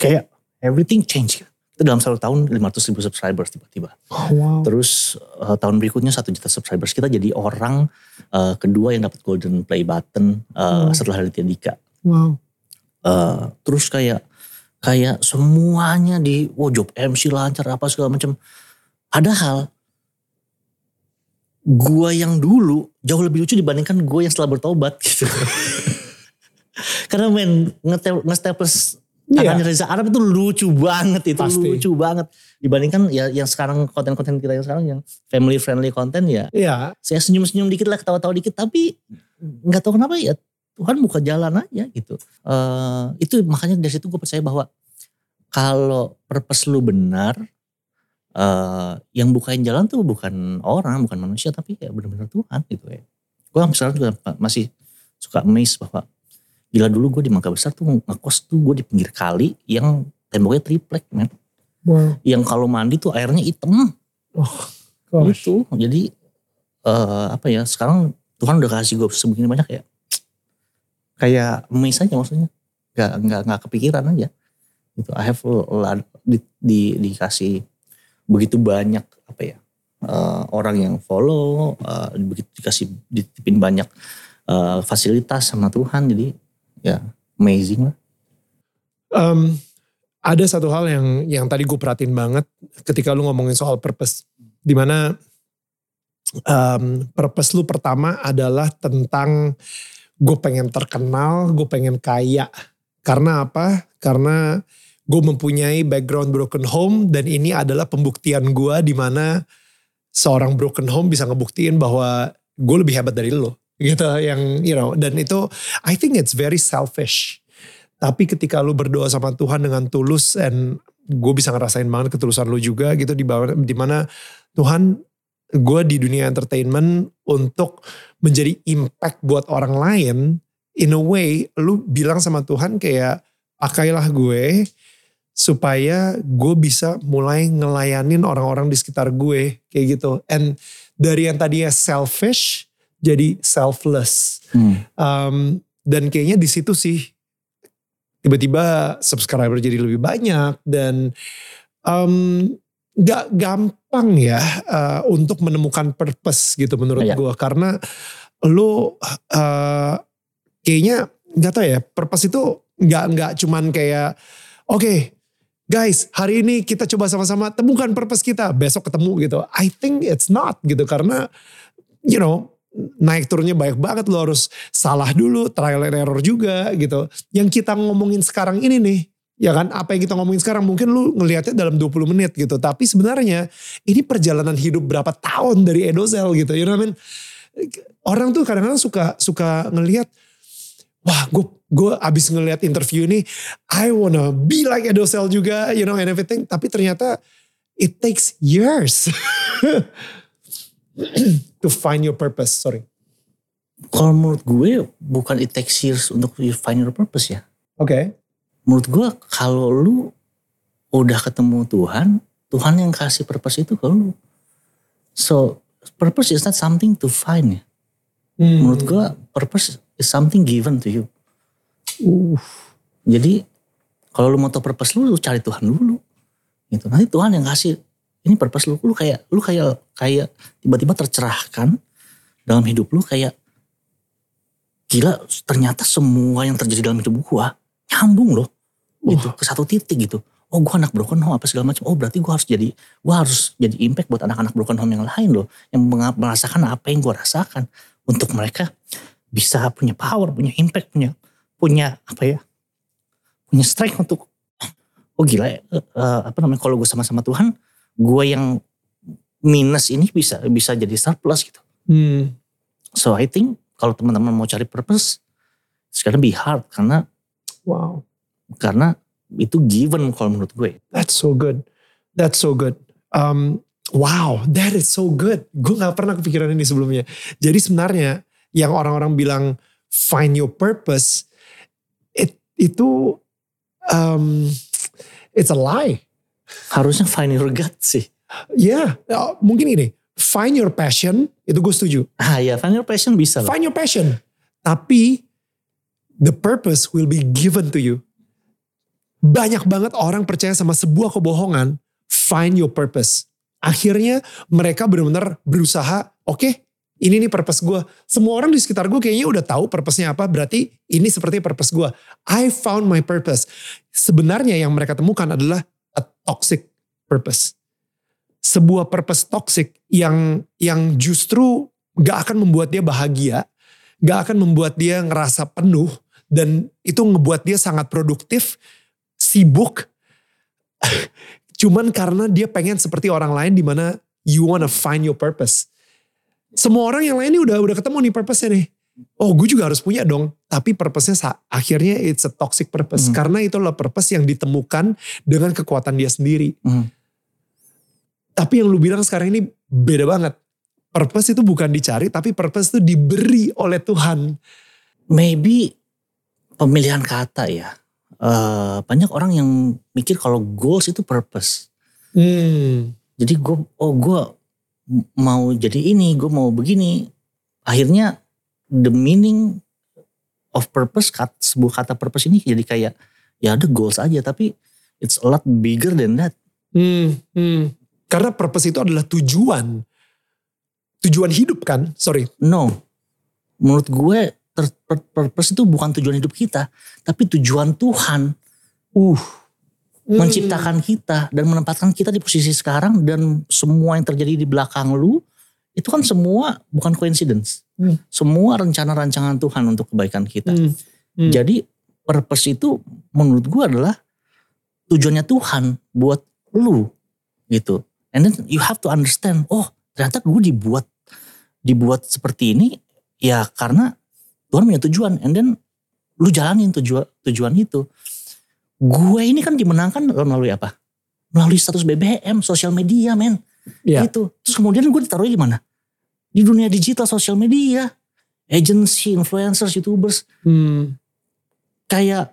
kayak everything change. Itu dalam satu tahun lima ratus ribu subscribers tiba-tiba. Oh, wow. Terus uh, tahun berikutnya satu juta subscribers. Kita jadi orang uh, kedua yang dapat golden play button uh, wow. setelah Aditya Dika. Wow. Uh, terus kayak kayak semuanya di wow, job M C lancar apa segala macam. Padahal gua yang dulu jauh lebih lucu dibandingkan gua yang setelah bertobat gitu. Karena men nge-staples tangannya Reza Arap itu lucu banget, itu pasti lucu banget. Dibandingkan ya yang sekarang, konten-konten kita yang sekarang yang family friendly konten ya. Iya. Saya senyum-senyum dikit lah, ketawa-tawa dikit, tapi gak tahu kenapa ya Tuhan buka jalan aja gitu. Uh, itu makanya dari situ gue percaya bahwa kalau purpose lu benar, uh, yang bukain jalan tuh bukan orang, bukan manusia, tapi ya benar-benar Tuhan gitu ya. Gue sekarang juga masih suka amazed bahwa gila, dulu gue di Mangga Besar tuh ngekos tuh gue di pinggir kali yang temboknya triplek men. Wow. Yang kalau mandi tuh airnya hitam. Oh, gitu. Jadi uh, apa ya, sekarang Tuhan udah kasih gue sebegini banyak ya. Kayak miss aja maksudnya. Gak, gak, gak kepikiran aja. Gitu. I have lad, di, di, dikasih begitu banyak apa ya. Uh, orang yang follow. Uh, begitu dikasih ditipin banyak uh, fasilitas sama Tuhan. Jadi ya, amazing lah. Um, ada satu hal yang yang tadi gue perhatiin banget ketika lu ngomongin soal purpose, dimana um, purpose lu pertama adalah tentang gue pengen terkenal, gue pengen kaya. Karena apa? Karena gue mempunyai background broken home dan ini adalah pembuktian gue dimana seorang broken home bisa ngebuktiin bahwa gue lebih hebat dari lo. Gitu yang you know, dan itu I think it's very selfish. Tapi ketika lu berdoa sama Tuhan dengan tulus, and gue bisa ngerasain banget ketulusan lu juga gitu, di dimana Tuhan gue di dunia entertainment untuk menjadi impact buat orang lain, in a way lu bilang sama Tuhan kayak pakailah gue supaya gue bisa mulai ngelayanin orang-orang di sekitar gue kayak gitu. And dari yang tadinya selfish jadi selfless. Hmm. Um, dan kayaknya di situ sih tiba-tiba subscriber jadi lebih banyak. Dan um, gak gampang ya uh, untuk menemukan purpose gitu menurut ya. Gue. Karena lo uh, kayaknya gak tau ya, purpose itu gak, gak cuman kayak oke okay, guys hari ini kita coba sama-sama temukan purpose kita. Besok ketemu gitu. I think it's not gitu. Karena you know, naik turunnya banyak banget, lo harus salah dulu, trial and error juga gitu. Yang kita ngomongin sekarang ini nih, Ya kan, apa yang kita ngomongin sekarang mungkin lu ngelihatnya dalam dua puluh menit gitu. Tapi sebenarnya ini perjalanan hidup berapa tahun dari Edho Zell gitu. You know what I mean? Orang tuh kadang-kadang suka suka ngelihat, wah gue gue abis ngelihat interview ini, I wanna be like Edho Zell juga, you know, and everything. Tapi ternyata it takes years to find your purpose. Sorry. Kalau menurut gue bukan it takes years untuk you find your purpose ya. Oke. Okay. Menurut gue kalau lu udah ketemu Tuhan, Tuhan yang kasih purpose itu ke lu. So purpose is not something to find ya. Hmm. Menurut gue purpose is something given to you. Uh. Jadi kalau lu mau tahu purpose lu, lu cari Tuhan dulu. Gitu. Nanti Tuhan yang kasih ini purpose lu. Lu kayak lu kayak kayak tiba-tiba tercerahkan dalam hidup lu kayak gila ternyata semua yang terjadi dalam hidup gua nyambung loh. Gitu, ke satu titik gitu. Oh gue anak broken home apa segala macam. Oh berarti gue harus jadi gue harus jadi impact buat anak-anak broken home yang lain loh, yang merasakan apa yang gue rasakan, untuk mereka bisa punya power, punya impact, punya punya apa ya, punya strength untuk oh gila ya, uh, apa namanya kalau gue sama-sama Tuhan, gue yang minus ini bisa bisa jadi surplus gitu. Hmm. So I think kalau teman-teman mau cari purpose, sekarang be hard karena wow karena itu given kalau menurut gue. That's so good. That's so good. Um, wow, that is so good. Gue gak pernah kepikiran ini sebelumnya. Jadi sebenarnya yang orang-orang bilang find your purpose, it, itu um, it's a lie. Harusnya find your gut sih. Ya, yeah. Mungkin ini. Find your passion, itu gue setuju. Ah ya, find your passion bisa loh. Find your passion. Tapi the purpose will be given to you. Banyak banget orang percaya sama sebuah kebohongan. Find your purpose. Akhirnya mereka benar-benar berusaha. Oke, okay, ini nih purpose gue. Semua orang di sekitar gue kayaknya udah tahu purpose-nya apa. Berarti ini seperti purpose gue. I found my purpose. Sebenarnya yang mereka temukan adalah a toxic purpose. Sebuah purpose toxic yang yang justru gak akan membuat dia bahagia. Gak akan membuat dia ngerasa penuh. Dan itu ngebuat dia sangat produktif. Sibuk cuman karena dia pengen seperti orang lain, di mana you wanna find your purpose. Semua orang yang lain ini udah udah ketemu nih purpose-nya nih. Oh, gue juga harus punya dong. Tapi purpose-nya akhirnya it's a toxic purpose. Mm. Karena itulah purpose yang ditemukan dengan kekuatan dia sendiri. Mm. Tapi yang lu bilang sekarang ini beda banget. Purpose itu bukan dicari, tapi purpose itu diberi oleh Tuhan. Maybe pemilihan kata ya. Uh, banyak orang yang mikir kalau goals itu purpose. Hmm. Jadi gue, oh gue mau jadi ini, gue mau begini. Akhirnya the meaning of purpose, kata, sebuah kata purpose ini jadi kayak ya ada goals aja tapi it's a lot bigger than that. Hmm. Hmm. Karena purpose itu adalah tujuan, tujuan hidup kan? Sorry. No, menurut gue purpose itu bukan tujuan hidup kita, tapi tujuan Tuhan. Uh, mm. Menciptakan kita dan menempatkan kita di posisi sekarang, dan semua yang terjadi di belakang lu itu kan semua bukan coincidence. Mm. Semua rencana-rancangan Tuhan untuk kebaikan kita. Mm. Mm. Jadi purpose itu menurut gue adalah tujuannya Tuhan buat lu gitu. And then you have to understand, oh ternyata gue dibuat dibuat seperti ini ya karena Tuhan punya tujuan, and then lu jalanin tujuan tujuan itu. Gue ini kan dimenangkan melalui apa? Melalui status B B M, sosial media, men. Yeah. Gitu. Terus kemudian gue ditaruh di mana? Di dunia digital, sosial media, agency, influencers, YouTubers. Hmm. Kayak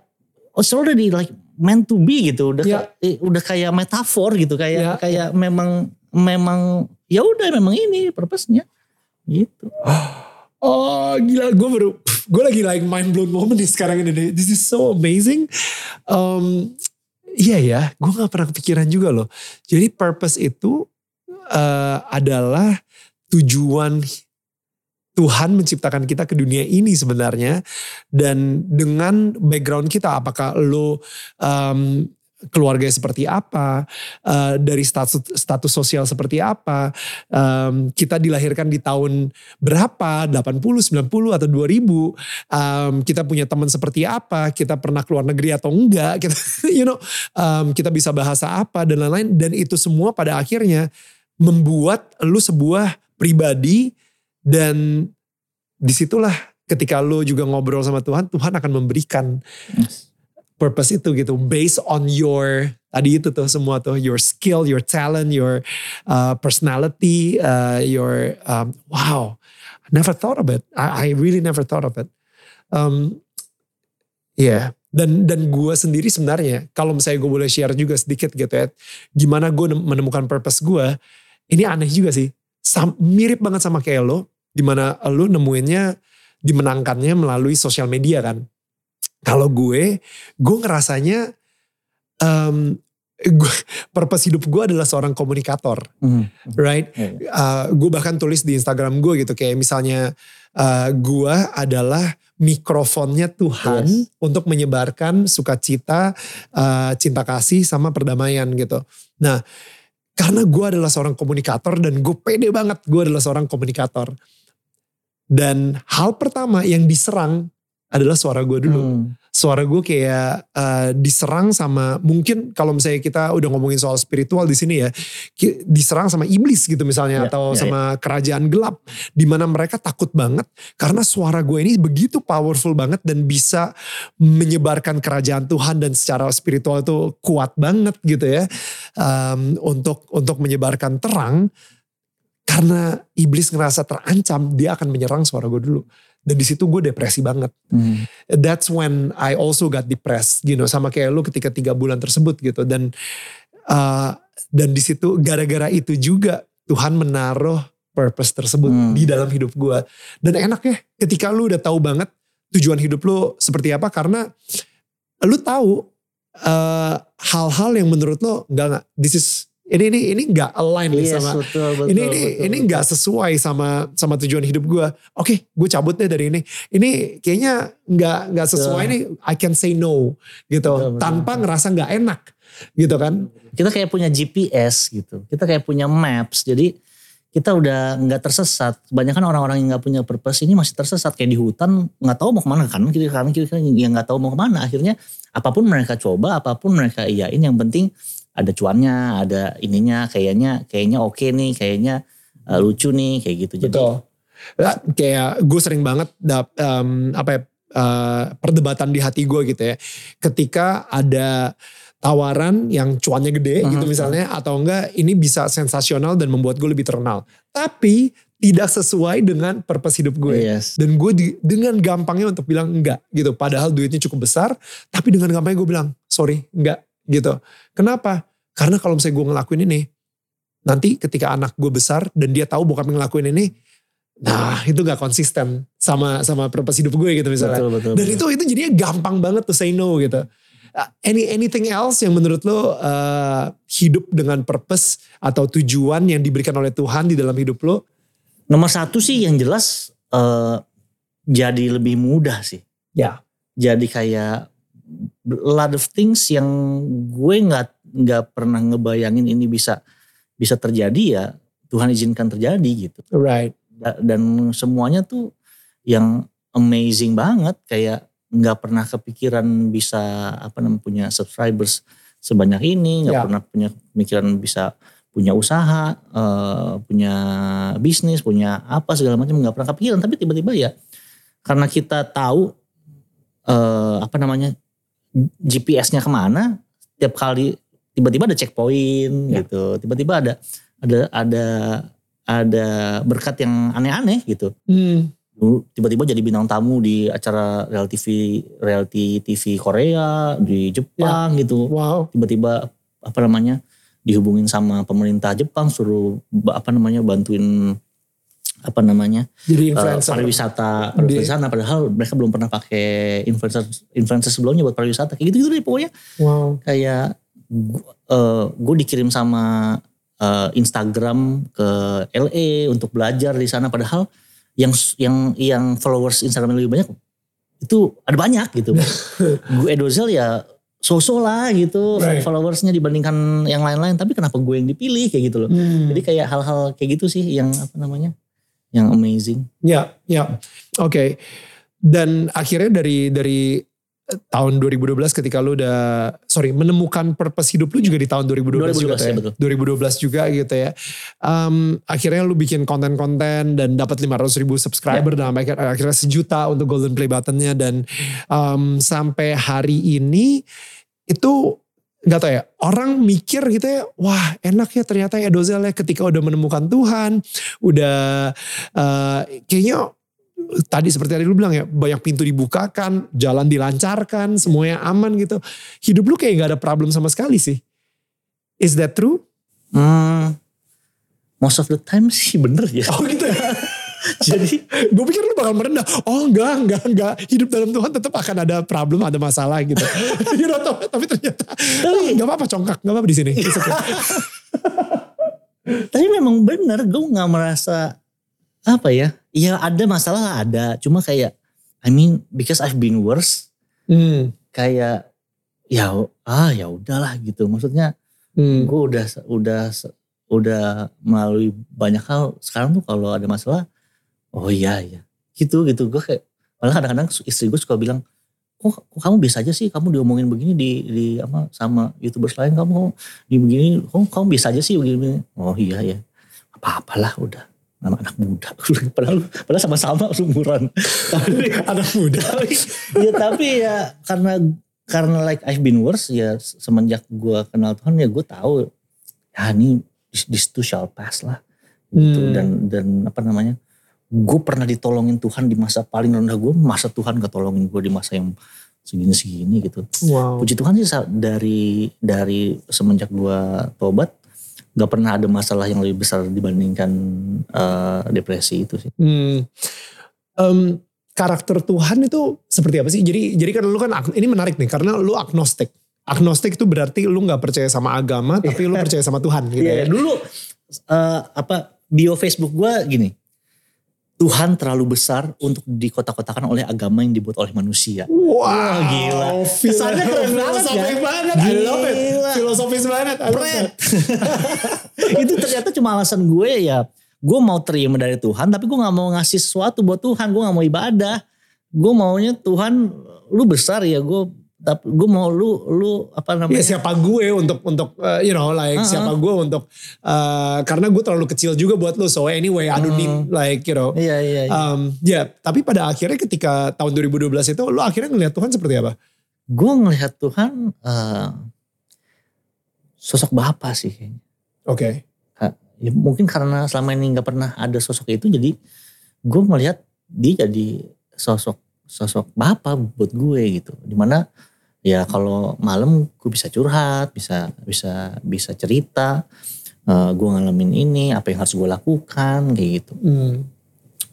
it's already like meant to be gitu. Udah yeah. ka, eh, udah kayak metafor gitu, kayak yeah. kayak memang memang ya udah memang ini purpose-nya. Gitu. Oh gila, gue baru, gue lagi like mind blown moment nih sekarang ini. This is so amazing. Um, iya ya, gue gak pernah kepikiran juga loh. Jadi purpose itu uh, adalah tujuan Tuhan menciptakan kita ke dunia ini sebenarnya. Dan dengan background kita, apakah lo um, keluarganya seperti apa, uh, dari status status sosial seperti apa, um, kita dilahirkan di tahun berapa, delapan puluh, sembilan puluh atau dua ribu, um, kita punya teman seperti apa, kita pernah keluar negeri atau enggak, kita, you know, um, kita bisa bahasa apa dan lain-lain, dan itu semua pada akhirnya membuat lu sebuah pribadi, dan disitulah ketika lu juga ngobrol sama Tuhan, Tuhan akan memberikan yes. purpose itu gitu, based on your, tadi itu tuh semua tuh, your skill, your talent, your uh, personality, uh, your, um, wow, never thought of it, I, I really never thought of it, um, yeah, dan dan gue sendiri sebenarnya, kalau misalnya gue boleh share juga sedikit gitu ya, gimana gue menemukan purpose gue, ini aneh juga sih, Sam, mirip banget sama kayak lo, dimana lo nemuinnya, dimenangkannya melalui sosial media kan. Kalau gue, gue ngerasanya um, gue, purpose hidup gue adalah seorang komunikator, mm. right? Mm. Uh, gue bahkan tulis di Instagram gue gitu, kayak misalnya uh, gue adalah mikrofonnya Tuhan yes. untuk menyebarkan sukacita, uh, cinta kasih sama perdamaian gitu. Nah, karena gue adalah seorang komunikator dan gue pede banget gue adalah seorang komunikator. Dan hal pertama yang diserang adalah suara gue dulu. Hmm. Suara gue kayak uh, diserang sama, mungkin kalau misalnya kita udah ngomongin soal spiritual di sini ya, diserang sama iblis gitu misalnya, yeah, atau yeah, sama yeah. kerajaan gelap, di mana mereka takut banget karena suara gue ini begitu powerful banget dan bisa menyebarkan kerajaan Tuhan, dan secara spiritual itu kuat banget gitu ya, um, untuk untuk menyebarkan terang. Karena iblis ngerasa terancam, dia akan menyerang suara gue dulu. Dan di situ gue depresi banget. Mm. That's when I also got depressed, you know, sama kayak lu ketika tiga bulan tersebut gitu. Dan uh, dan di situ gara-gara itu juga Tuhan menaruh purpose tersebut mm. di dalam hidup gue. Dan enak ya, ketika lu udah tahu banget tujuan hidup lu seperti apa, karena lu tahu uh, hal-hal yang menurut lu enggak enggak this is Ini ini ini nggak align yes, sama betul, betul, ini ini betul, ini nggak sesuai sama sama tujuan hidup gue. Oke, okay, gue cabut deh dari ini. Ini kayaknya nggak nggak sesuai nih. I can say no gitu, betul, tanpa betul. ngerasa nggak enak gitu kan. Kita kayak punya G P S gitu. Kita kayak punya maps. Jadi kita udah nggak tersesat. Kebanyakan orang-orang yang nggak punya purpose ini masih tersesat kayak di hutan, nggak tahu mau kemana kan. Kiri kanan kiri kanan yang nggak tahu mau kemana. Akhirnya apapun mereka coba, apapun mereka iyain. Yang penting ada cuannya, ada ininya, kayaknya kayaknya oke nih, kayaknya uh, lucu nih, kayak gitu. Betul. Jadi, kayak gue sering banget um, apa ya, uh, perdebatan di hati gue gitu ya. Ketika ada tawaran yang cuannya gede uh-huh. gitu misalnya, atau enggak ini bisa sensasional dan membuat gue lebih terkenal. Tapi tidak sesuai dengan purpose hidup gue. Yes. Dan gue di, dengan gampangnya untuk bilang enggak gitu. Padahal duitnya cukup besar, tapi dengan gampangnya gue bilang sorry enggak. Gitu. Kenapa? Karena kalau misalnya gue ngelakuin ini, nanti ketika anak gue besar dan dia tahu bokap ngelakuin ini, nah itu gak konsisten sama sama purpose hidup gue gitu misalnya. Betul, betul, dan betul. itu itu jadinya gampang banget to say no gitu. Uh, any anything else yang menurut lo uh, hidup dengan purpose atau tujuan yang diberikan oleh Tuhan di dalam hidup lo? Nomor satu sih yang jelas uh, jadi lebih mudah sih. Ya. Jadi kayak a lot of things yang gue nggak nggak pernah ngebayangin ini bisa bisa terjadi, ya Tuhan izinkan terjadi gitu. Right. Dan semuanya tuh yang amazing banget, kayak nggak pernah kepikiran bisa apa namanya punya subscribers sebanyak ini, nggak yeah. pernah punya pemikiran bisa punya usaha, uh, punya bisnis, punya apa segala macam, nggak pernah kepikiran. Tapi tiba-tiba ya karena kita tahu uh, apa namanya G P S-nya kemana, tiap kali tiba-tiba ada checkpoint ya. gitu, tiba-tiba ada ada ada ada berkat yang aneh-aneh gitu. Hmm. Tiba-tiba jadi bintang tamu di acara reality T V, reality T V Korea, di Jepang ya. gitu. Wow. Tiba-tiba apa namanya dihubungin sama pemerintah Jepang, suruh apa namanya bantuin apa namanya jadi influencer uh, pariwisata pariwisata padahal mereka belum pernah pakai influencer influencer sebelumnya buat pariwisata kayak gitu gitu deh pokoknya. Wow. Kayak uh, gue dikirim sama uh, Instagram ke L A untuk belajar di sana, padahal yang yang yang followers Instagram lebih banyak itu ada banyak gitu. Gue Edho Zell ya so-so lah gitu, right, followersnya dibandingkan yang lain-lain, tapi kenapa gue yang dipilih kayak gitu loh. Hmm. Jadi kayak hal-hal kayak gitu sih yang apa namanya, yang amazing. Ya, ya, oke. Okay. Dan akhirnya dari dari tahun dua ribu dua belas ketika lu udah, sorry, menemukan purpose hidup lu juga di tahun dua ribu dua belas, dua ribu dua belas juga, ya, betul. dua ribu dua belas juga gitu ya. Um, akhirnya lu bikin konten-konten dan dapat lima ratus ribu subscriber, yeah, dan akhirnya sejuta untuk golden play buttonnya, dan um, sampai hari ini itu nggak tahu ya, orang mikir gitu ya, wah enak ya ternyata Edho Zell ya ketika udah menemukan Tuhan, udah uh, kayaknya tadi seperti tadi lu bilang ya, banyak pintu dibukakan, jalan dilancarkan, semuanya aman gitu. Hidup lu kayak gak ada problem sama sekali sih. Is that true? Hmm, most of the time sih bener ya. Oh gitu ya? Jadi gue pikir lu bakal merendah. Oh enggak, enggak, enggak. Hidup dalam Tuhan tetap akan ada problem, ada masalah gitu. You know, tapi ternyata tapi, gak apa-apa congkak, gak apa-apa di sini. Tapi memang bener, gue gak merasa apa ya, ya ada masalah ada, cuma kayak I mean because I've been worse, hmm. kayak ya ah ya udahlah gitu, maksudnya hmm. gue udah udah udah melalui banyak hal. Sekarang tuh kalau ada masalah, oh iya ya gitu gitu, gue kayak malah kadang-kadang istri gue suka bilang, kok oh, kamu bisa aja sih kamu diomongin begini di di apa sama YouTubers lain, kamu di begini, oh, kamu bisa aja sih begini, oh iya ya apa-apalah udah. Nama anak muda, padahal, padahal sama-sama umuran. Tapi anak muda. Tapi, ya tapi ya karena karena like I've been worse ya, semenjak gue kenal Tuhan ya gue tahu ya ini this, this too shall pass lah. Gitu. Hmm. Dan dan apa namanya, gue pernah ditolongin Tuhan di masa paling rendah gue, masa Tuhan gak tolongin gue di masa yang segini-segini gitu. Wow. Puji Tuhan sih dari dari semenjak gue tobat, gak pernah ada masalah yang lebih besar dibandingkan uh, depresi itu sih. Hmm. Um, karakter Tuhan itu seperti apa sih? Jadi jadi kan lu kan, ini menarik nih karena lu agnostik. Agnostik itu berarti lu gak percaya sama agama tapi lu percaya sama Tuhan gitu ya. Dulu uh, apa bio Facebook gue gini. Tuhan terlalu besar untuk dikotak-kotakan oleh agama yang dibuat oleh manusia. Wow, oh, gila. Kesannya keren banget ya. Banget. I love it. Filosofis banget. Itu ternyata cuma alasan gue ya. Gue mau terima dari Tuhan tapi gue gak mau ngasih sesuatu buat Tuhan. Gue gak mau ibadah. Gue maunya Tuhan lu besar ya gue. Tapi gue mau lu lu apa namanya? Ya, siapa gue untuk untuk uh, you know like uh-huh. siapa gue untuk uh, karena gue terlalu kecil juga buat lu, so anyway I don't need like you know. Iya iya. Um, ya yeah. Tapi pada akhirnya ketika tahun dua ribu dua belas itu lu akhirnya ngelihat Tuhan seperti apa? Gue ngelihat Tuhan uh, sosok Bapa sih kayaknya. Oke. Okay. Ya, mungkin karena selama ini nggak pernah ada sosok itu, jadi gue melihat dia jadi sosok sosok Bapa buat gue gitu. Dimana ya kalau malam gue bisa curhat, bisa bisa bisa cerita, uh, gue ngalamin ini, apa yang harus gue lakukan, kayak gitu. Mm.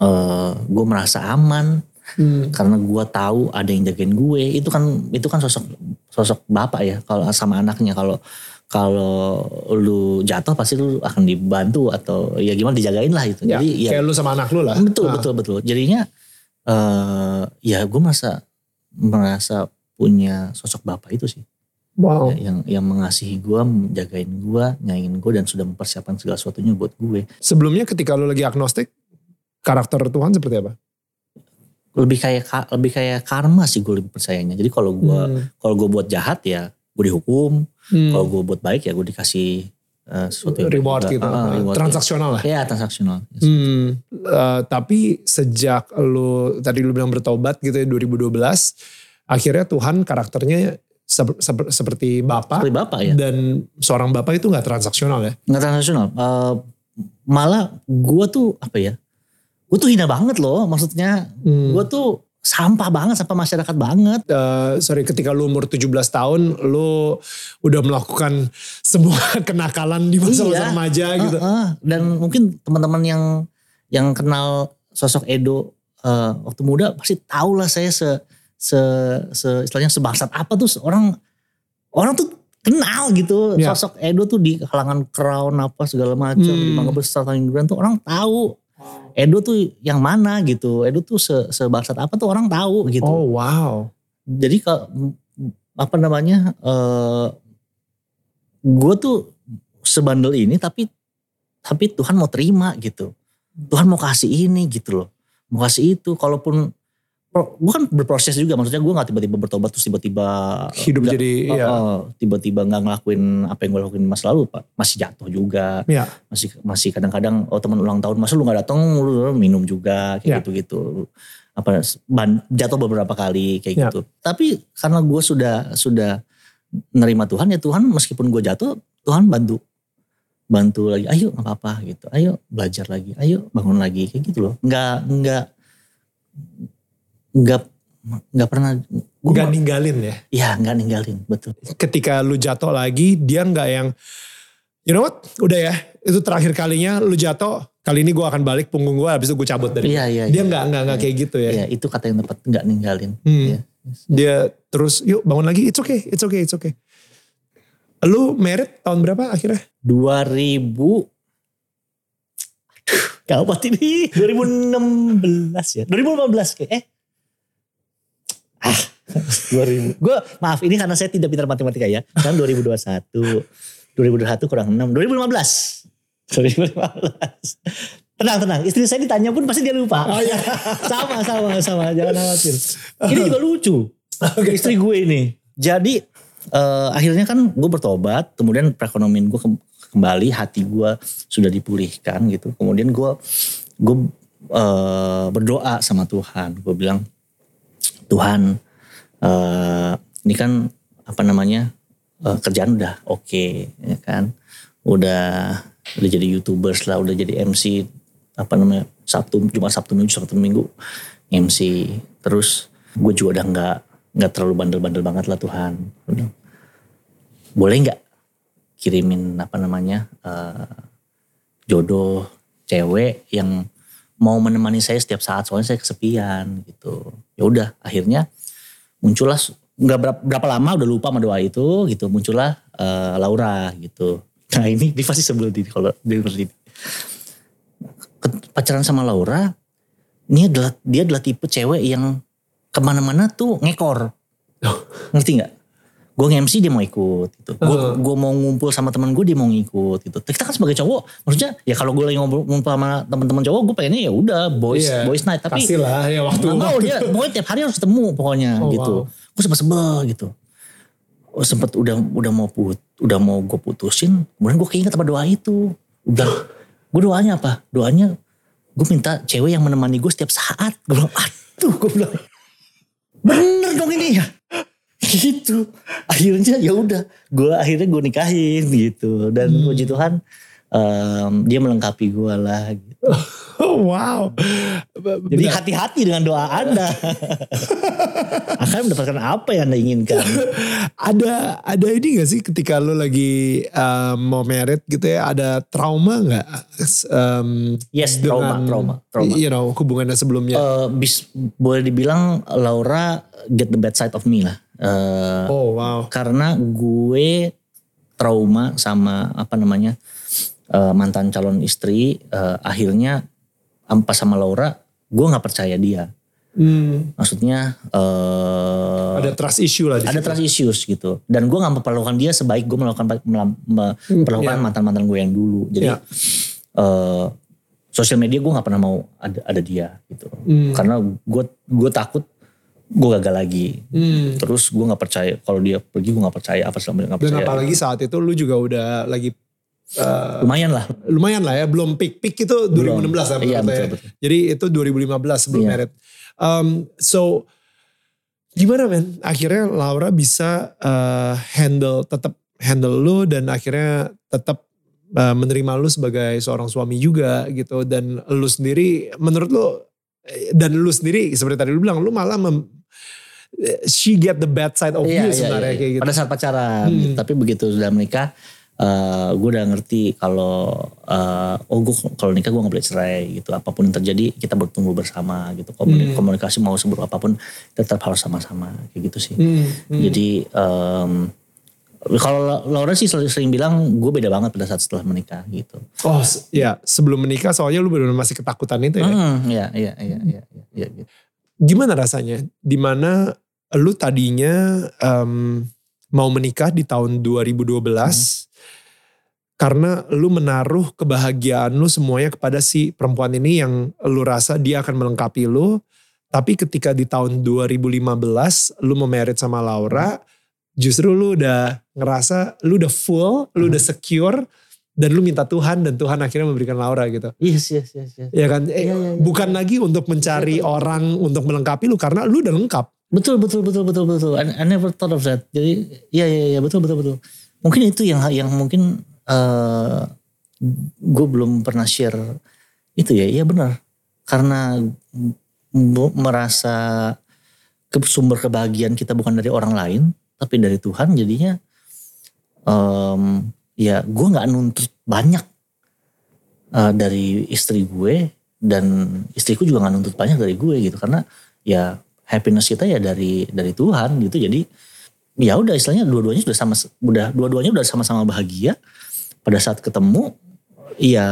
Uh, gue merasa aman mm. karena gue tahu ada yang jagain gue. Itu kan itu kan sosok sosok bapak ya. Kalau sama anaknya kalau kalau lu jatuh pasti lu akan dibantu atau ya gimana dijagain lah gitu. Ya, jadi kayak ya, lu sama anak lu lah. Betul nah. betul betul. Jadinya uh, ya gue merasa merasa punya sosok bapak itu sih. Wow. Ya, yang yang mengasihi gue, menjagain gue, nyaingin gue, dan sudah mempersiapkan segala sesuatunya buat gue. Sebelumnya ketika lo lagi agnostik, karakter Tuhan seperti apa? Lebih kayak lebih kayak karma sih gue lebih percayanya. Jadi kalau gue hmm. kalau gue buat jahat ya gue dihukum. Hmm. Kalau gue buat baik ya gue dikasih Uh, sesuatu reward gitu, uh, reward transaksional ya. lah. Iya transaksional. Yes. Hmm, uh, tapi sejak lo tadi lo bilang bertobat gitu ya dua ribu dua belas, akhirnya Tuhan karakternya se- se- seperti Bapak. Seperti Bapak ya. Dan seorang Bapak itu nggak transaksional ya? Nggak transaksional. Uh, malah gue tuh apa ya? Gue tuh hina banget loh, maksudnya hmm. gue tuh sampah banget, sampah masyarakat banget. Uh, sorry, ketika lu umur tujuh belas tahun, lu udah melakukan semua kenakalan di masa-masa iya, remaja uh, gitu. Uh, dan mungkin teman-teman yang yang kenal sosok Edho uh, waktu muda pasti tahu lah saya se, se, se istilahnya sebangsat apa tuh orang orang tuh kenal gitu. Yeah. Sosok Edho tuh di kalangan crown apa segala macam, hmm. di Mangga Besar Tanjung Duren tuh orang tahu. Edho tuh yang mana gitu, Edho tuh se- sebangsat apa tuh orang tahu gitu. Oh wow. Jadi kalau apa namanya, uh, gue tuh sebandel ini tapi tapi Tuhan mau terima gitu. Tuhan mau kasih ini gitu loh. Mau kasih itu. Kalaupun gue kan berproses juga, maksudnya gue gak tiba-tiba bertobat terus tiba-tiba hidup gak, jadi uh, ya. Tiba-tiba gak ngelakuin apa yang gue lakuin masa lalu Pak, masih jatuh juga ya. masih masih kadang-kadang oh teman ulang tahun masa lu gak datang, lu minum juga kayak ya. gitu-gitu apa ban, jatuh beberapa kali kayak ya. gitu. Tapi karena gue sudah sudah nerima Tuhan, ya Tuhan meskipun gue jatuh, Tuhan bantu bantu lagi, ayo gak apa-apa gitu, ayo belajar lagi, ayo bangun lagi kayak gitu loh. Gak gak Gak, gak pernah. Gua gak ninggalin ya? Iya gak ninggalin, betul. Ketika lu jatuh lagi, dia gak yang, you know what, udah ya, itu terakhir kalinya lu jatuh, kali ini gue akan balik punggung gue, habis itu gue cabut dari iya, iya, dia. Iya, gak, iya, gak, gak kayak gitu ya? Iya, itu kata yang tepat, gak ninggalin. Hmm. Ya. Dia terus, yuk bangun lagi, it's okay, it's okay, it's okay. Lu married tahun berapa akhirnya? dua ribu Aduh, gak apa ini, dua ribu enam belas ya, dua ribu lima belas kayak, eh. Ah, dua ribu Gue maaf ini karena saya tidak pintar matematika ya. Kan dua ribu dua puluh satu kurang enam dua ribu lima belas. dua ribu lima belas. Tenang tenang, istri saya ditanya pun pasti dia lupa. Oh iya. sama sama sama, jangan khawatir. Ini juga lucu. Okay. Istri gue ini. Jadi uh, akhirnya kan gue bertobat, kemudian perekonomian gue kembali, hati gue sudah dipulihkan gitu. Kemudian gue gue uh, berdoa sama Tuhan. Gue bilang, Tuhan, uh, ini kan apa namanya uh, kerjaan udah oke, okay, ya kan, udah udah jadi YouTubers lah, udah jadi M C apa namanya Sabtu Jumat Sabtu Minggu Sabtu Minggu M C, terus gue juga udah nggak nggak terlalu bandel-bandel banget lah Tuhan, udah. Boleh nggak kirimin apa namanya uh, jodoh cewek yang mau menemani saya setiap saat, soalnya saya kesepian gitu. Ya udah, akhirnya muncullah nggak berapa, berapa lama udah lupa sama doa itu gitu, muncullah uh, Laura gitu. Nah ini dia pasti sebel diri kalau dia berdiri. Pacaran sama Laura, ini adalah dia adalah tipe cewek yang kemana-mana tuh ngekor, ngerti nggak? Gue nge-M C dia mau ikut gitu. Gue uh. gue mau ngumpul sama teman gue dia mau ngikut gitu. Kita kan sebagai cowok, maksudnya ya kalau gue lagi ngumpul sama teman-teman cowok, gue pengennya ya udah boys yeah. boys night, tapi kasih lah ya waktu. Gak mau dia, pokoknya tiap hari harus ketemu pokoknya oh, gitu. Wow. Gue sempat sebel gitu. Oh, sempat udah udah mau put, udah mau gue putusin, kemudian gue keinget sama doa itu. Udah, gue doanya apa? Doanya gue minta cewek yang menemani gue setiap saat. Gue bilang, aduh, gue bilang bener dong ini ya. Gitu, akhirnya ya udah, gue akhirnya gue nikahin gitu, dan hmm. puji Tuhan um, dia melengkapi gue lah gitu. Oh, wow. Jadi benar. Hati-hati dengan doa Anda. Akan mendapatkan apa yang Anda inginkan. Ada ada ini nggak sih ketika lo lagi um, mau married gitu ya, ada trauma nggak? Um, yes, dengan, trauma, trauma, trauma. You know, hubungannya sebelumnya. Uh, bis, boleh dibilang Laura get the bad side of me lah. Uh, oh wow. Karena gue trauma sama apa namanya uh, mantan calon istri, uh, akhirnya ampas sama Laura, gue nggak percaya dia. Hmm. Maksudnya uh, ada trust issue lah. Ada situ. Trust issues gitu. Dan gue nggak memperlakukan dia sebaik gue melakukan memperlakukan yeah. mantan-mantan gue yang dulu. Jadi yeah. uh, sosial media gue nggak pernah mau ada, ada dia gitu. Hmm. Karena gue gue takut gue gagal lagi, hmm. terus gue nggak percaya kalau dia pergi, gue nggak percaya apa selama nggak percaya. Dan apalagi saat itu lu juga udah lagi uh, lumayan lah, lumayan lah ya, belum peak peak itu dua ribu enam belas belum. Lah, iya, betul, ya. Betul. Jadi itu dua ribu lima belas sebelum iya. married. Um, so gimana men? Akhirnya Laura bisa uh, handle, tetap handle lu dan akhirnya tetap uh, menerima lu sebagai seorang suami juga gitu, dan lu sendiri menurut lu dan lu sendiri seperti tadi lu bilang lu malah mem, she get the bad side of iya, you iya, sebenarnya iya. Kayak gitu. Pada saat pacaran, hmm. gitu. Tapi begitu sudah menikah, uh, gue udah ngerti kalau uh, oh gue kalau nikah gue nggak boleh cerai gitu. Apapun yang terjadi kita bertumbuh bersama gitu. Komunikasi, hmm. komunikasi mau seburuk apapun tetap harus sama-sama kayak gitu sih. Hmm. Hmm. Jadi um, kalau Laura sih sering bilang gue beda banget pada saat setelah menikah gitu. Oh ya, sebelum menikah soalnya lu benar-benar masih ketakutan itu ya. Iya iya iya iya. Gimana rasanya? Dimana lu tadinya um, mau menikah di tahun dua ribu dua belas hmm. karena lu menaruh kebahagiaan lu semuanya kepada si perempuan ini yang lu rasa dia akan melengkapi lu. Tapi ketika di tahun dua ribu lima belas lu memarried sama Laura, justru lu udah ngerasa lu udah full, hmm. lu udah secure, dan lu minta Tuhan dan Tuhan akhirnya memberikan Laura gitu. Yes, yes, yes, yes. Ya kan? Eh, yeah, yeah, yeah, bukan yeah. lagi untuk mencari yeah, orang untuk melengkapi lu karena lu udah lengkap. Betul, betul, betul, betul, betul. I, I never thought of that. Jadi, ya, ya, ya, betul, betul, betul. Mungkin itu yang, yang mungkin uh, gue belum pernah share itu ya. Iya benar. Karena merasa ke sumber kebahagiaan kita bukan dari orang lain, tapi dari Tuhan. Jadinya, um, ya, gue nggak nuntut banyak uh, dari istri gue, dan istriku juga nggak nuntut banyak dari gue gitu. Karena, ya. Happiness kita ya dari dari Tuhan gitu. Jadi ya udah istilahnya dua-duanya sudah sama udah dua-duanya udah sama-sama bahagia. Pada saat ketemu ya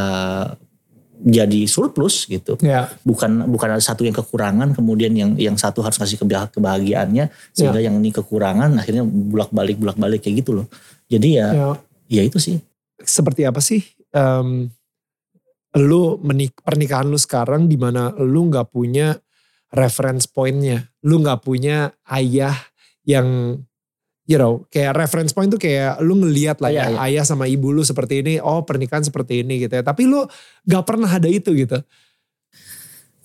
jadi surplus gitu. Ya. Bukan bukan ada satu yang kekurangan kemudian yang yang satu harus ngasih kebahagiaannya sehingga ya. Yang ini kekurangan akhirnya bolak-balik bolak-balik kayak gitu loh. Jadi ya ya, ya itu sih. Seperti apa sih um, lu menik- pernikahan lu sekarang di mana lu enggak punya reference point-nya. Lu gak punya ayah yang you know, kayak reference point tuh kayak lu ngelihat lah ya, ya, ayah sama ibu lu seperti ini, oh pernikahan seperti ini gitu ya. Tapi lu gak pernah ada itu gitu.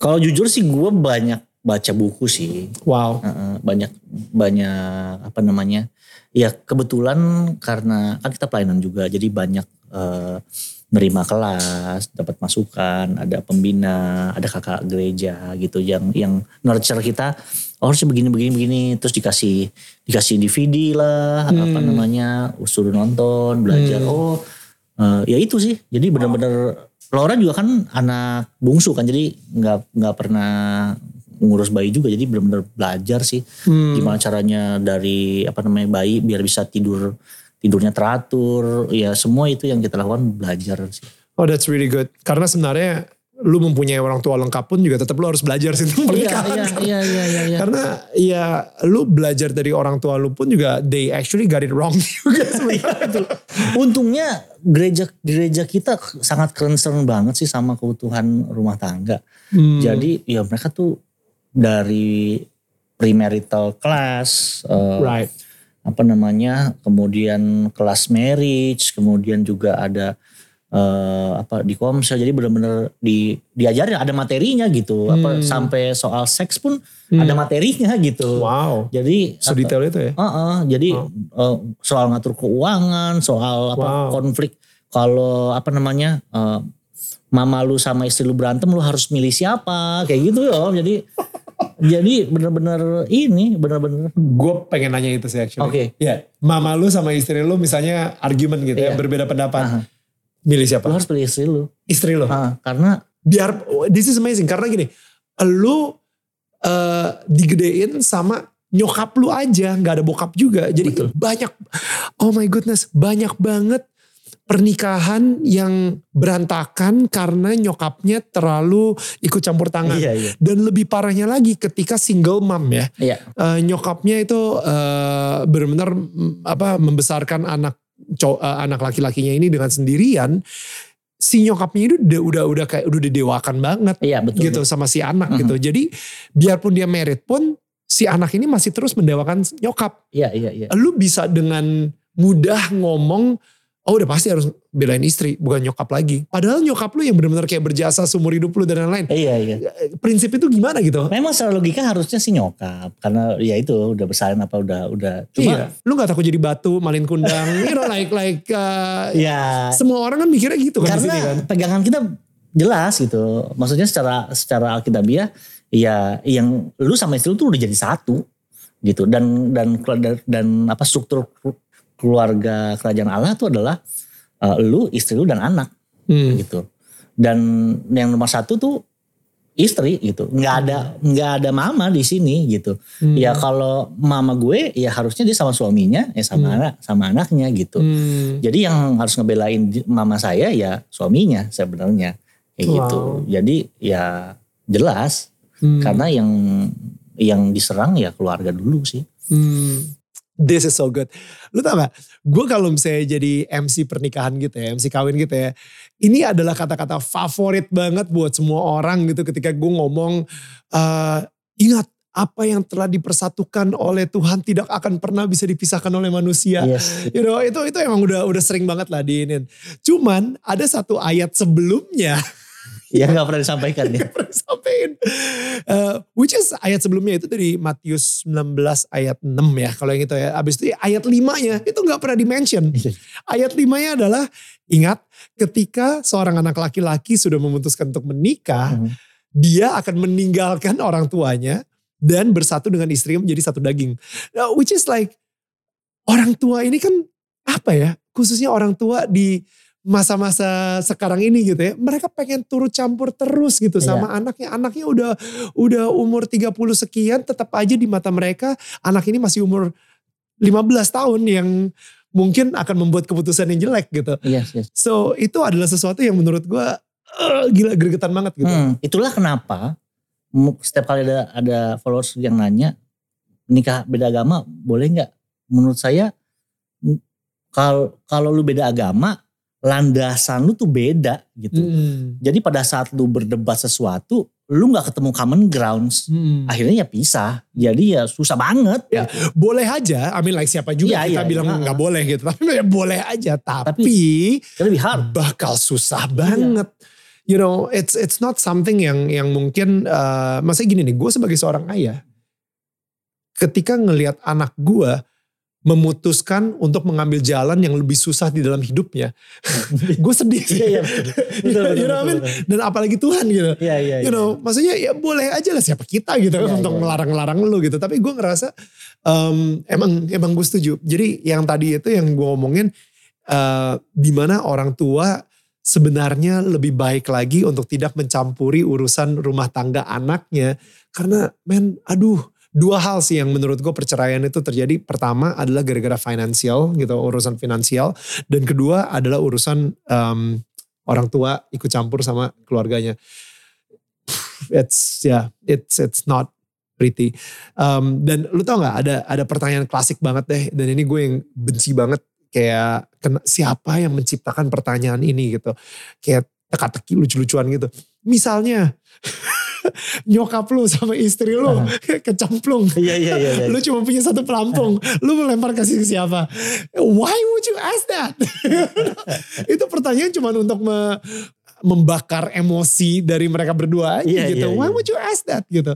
Kalau jujur sih gue banyak baca buku sih. Wow. Banyak, banyak apa namanya. Ya kebetulan karena kan kita pelayanan juga, jadi banyak eh, nerima kelas, dapat masukan, ada pembina, ada kakak gereja gitu yang yang nurture kita. Oh harusnya begini begini begini, terus dikasih dikasih D V D lah, hmm. apa namanya, suruh nonton, belajar. Hmm. Oh, uh, ya itu sih. Jadi benar-benar Laura juga kan anak bungsu kan, jadi nggak nggak pernah ngurus bayi juga, jadi benar-benar belajar sih hmm. gimana caranya dari apa namanya bayi biar bisa tidur. Tidurnya teratur, ya semua itu yang kita lakukan belajar sih. Oh that's really good. Karena sebenarnya lu mempunyai orang tua lengkap pun juga tetap lu harus belajar sih tentang pernikahan. Iya, iya, iya, iya, iya. Karena ya lu belajar dari orang tua lu pun juga they actually got it wrong juga sebenarnya. Untungnya gereja-gereja kita sangat concern banget sih sama kebutuhan rumah tangga. Hmm. Jadi ya mereka tuh dari premarital class. Uh, right. Apa namanya, kemudian kelas marriage, kemudian juga ada uh, apa di komsel, jadi benar-benar di diajarin ada materinya gitu, hmm. apa sampai soal seks pun hmm. ada materinya gitu. Wow. Jadi sedetail so itu ya. Uh, uh, jadi wow. uh, soal ngatur keuangan, soal apa wow. konflik kalau apa namanya uh, mama lu sama istri lu berantem lu harus milih siapa kayak gitu loh. Jadi Jadi benar-benar ini benar-benar. Gue pengen nanya itu sih actually. Oke. Okay. Ya, mama lu sama istri lu misalnya argument gitu yeah. ya, berbeda pendapat. Uh-huh. Milih siapa? Lu harus pilih istri lu. Istri lu. Uh, karena biar this is amazing karena gini, lu uh, digedein sama nyokap lu aja, nggak ada bokap juga. Jadi betul. Banyak. Oh my goodness, banyak banget pernikahan yang berantakan karena nyokapnya terlalu ikut campur tangan. Iya, iya. Dan lebih parahnya lagi ketika single mom ya. Iya. Uh, nyokapnya itu uh, benar-benar apa membesarkan anak cow, uh, anak laki-lakinya ini dengan sendirian. Si nyokapnya itu udah udah udah kayak udah didewakan banget iya, betul, gitu betul. Sama si anak uh-huh. gitu. Jadi biarpun dia married pun si anak ini masih terus mendewakan nyokap. Iya iya iya. Lu bisa dengan mudah ngomong oh udah pasti harus belain istri, bukan nyokap lagi. Padahal nyokap lu yang benar-benar kayak berjasa seumur hidup lu dan lain-lain. Iya, iya. Prinsip itu gimana gitu? Memang secara logika harusnya sih nyokap. Karena ya itu udah besarin apa udah. udah. Cuma, iya. Lu gak takut jadi batu, malin kundang. You know like, like uh, ya. Semua orang kan mikirnya gitu kan. Karena disini, kan? Pegangan kita jelas gitu. Maksudnya secara secara Alkitabiah, ya yang lu sama istri lu tuh udah jadi satu. Gitu. Dan, dan, dan, dan apa struktur keluarga kerajaan Allah itu adalah uh, lu, istri lu dan anak hmm. gitu. Dan yang nomor satu tuh istri gitu. Nggak ada nggak ada mama di sini gitu. Hmm. Ya kalau mama gue ya harusnya dia sama suaminya, ya sama hmm. anak, sama anaknya gitu. Hmm. Jadi yang harus ngebelain mama saya ya suaminya sebenarnya kayak wow. gitu. Jadi ya jelas hmm. karena yang yang diserang ya keluarga dulu sih. Hmm. This is so good. Lu tau gak? Gue kalau misalnya jadi M C pernikahan gitu ya. M C kawin gitu ya. Ini adalah kata-kata favorit banget buat semua orang gitu. Ketika gue ngomong. Uh, ingat apa yang telah dipersatukan oleh Tuhan. Tidak akan pernah bisa dipisahkan oleh manusia. Yes. You know, itu itu emang udah udah sering banget lah diinin. Cuman ada satu ayat sebelumnya. Ya gak pernah disampaikan ya. Gak pernah disampaikan. Uh, which is ayat sebelumnya itu dari Matius sembilan belas ayat enam ya. Kalau yang itu ya. Abis itu ayat lima-nya itu gak pernah di-mention. Ayat lima-nya adalah. Ingat ketika seorang anak laki-laki sudah memutuskan untuk menikah. Mm-hmm. Dia akan meninggalkan orang tuanya. Dan bersatu dengan istrinya menjadi satu daging. Now, which is like. Orang tua ini kan apa ya. Khususnya orang tua di masa-masa sekarang ini gitu ya. Mereka pengen turut campur terus gitu yeah. sama anaknya. Anaknya udah udah umur tiga puluh sekian. Tetap aja di mata mereka. Anak ini masih umur lima belas tahun. Yang mungkin akan membuat keputusan yang jelek gitu. Yes, yes. So itu adalah sesuatu yang menurut gue. Uh, gila gregetan banget gitu. Hmm, itulah kenapa. Setiap kali ada, ada followers yang nanya. Nikah beda agama boleh gak? Menurut saya. Kalau kalau lu beda agama. Landasan lu tuh beda gitu. Mm. Jadi pada saat lu berdebat sesuatu, lu gak ketemu common grounds. Mm. Akhirnya ya pisah. Jadi ya susah banget. Ya, gitu. Boleh aja. I mean like siapa juga ya, kita ya, bilang ya. Gak boleh gitu. Tapi ya boleh aja. Tapi, tapi lebih hard. Bakal susah banget. Ya. You know it's it's not something yang yang mungkin. Uh, maksudnya gini nih. Gue sebagai seorang ayah. Ketika ngelihat anak gue. Memutuskan untuk mengambil jalan yang lebih susah di dalam hidupnya. Gue sedih. Iya, iya, betul. Betul, betul, you know betul, betul, I mean? Betul. Dan apalagi Tuhan gitu. Iya, iya, you know, iya. Maksudnya ya boleh aja lah siapa kita gitu iya, untuk iya. melarang-larang lu gitu. Tapi gue ngerasa um, emang emang gue setuju. Jadi yang tadi itu yang gue omongin. Uh, dimana orang tua sebenarnya lebih baik lagi untuk tidak mencampuri urusan rumah tangga anaknya. Karena men aduh. Dua hal sih yang menurut gue perceraian itu terjadi. Pertama adalah gara-gara finansial gitu, urusan finansial. Dan kedua adalah urusan um, orang tua ikut campur sama keluarganya. It's yeah, it's it's not pretty. Um, dan lu tau gak ada ada pertanyaan klasik banget deh. Dan ini gue yang benci banget kayak siapa yang menciptakan pertanyaan ini gitu. Kayak teka-teki lucu-lucuan gitu. Misalnya. Nyokap lu sama istri lu uh. kecemplung. Iya, iya, iya, iya. Lu cuma punya satu pelampung. Uh. Lu melempar kasih ke siapa? Why would you ask that? Itu pertanyaan cuma untuk me- membakar emosi dari mereka berdua aja yeah, gitu. Yeah, Why yeah. would you ask that gitu.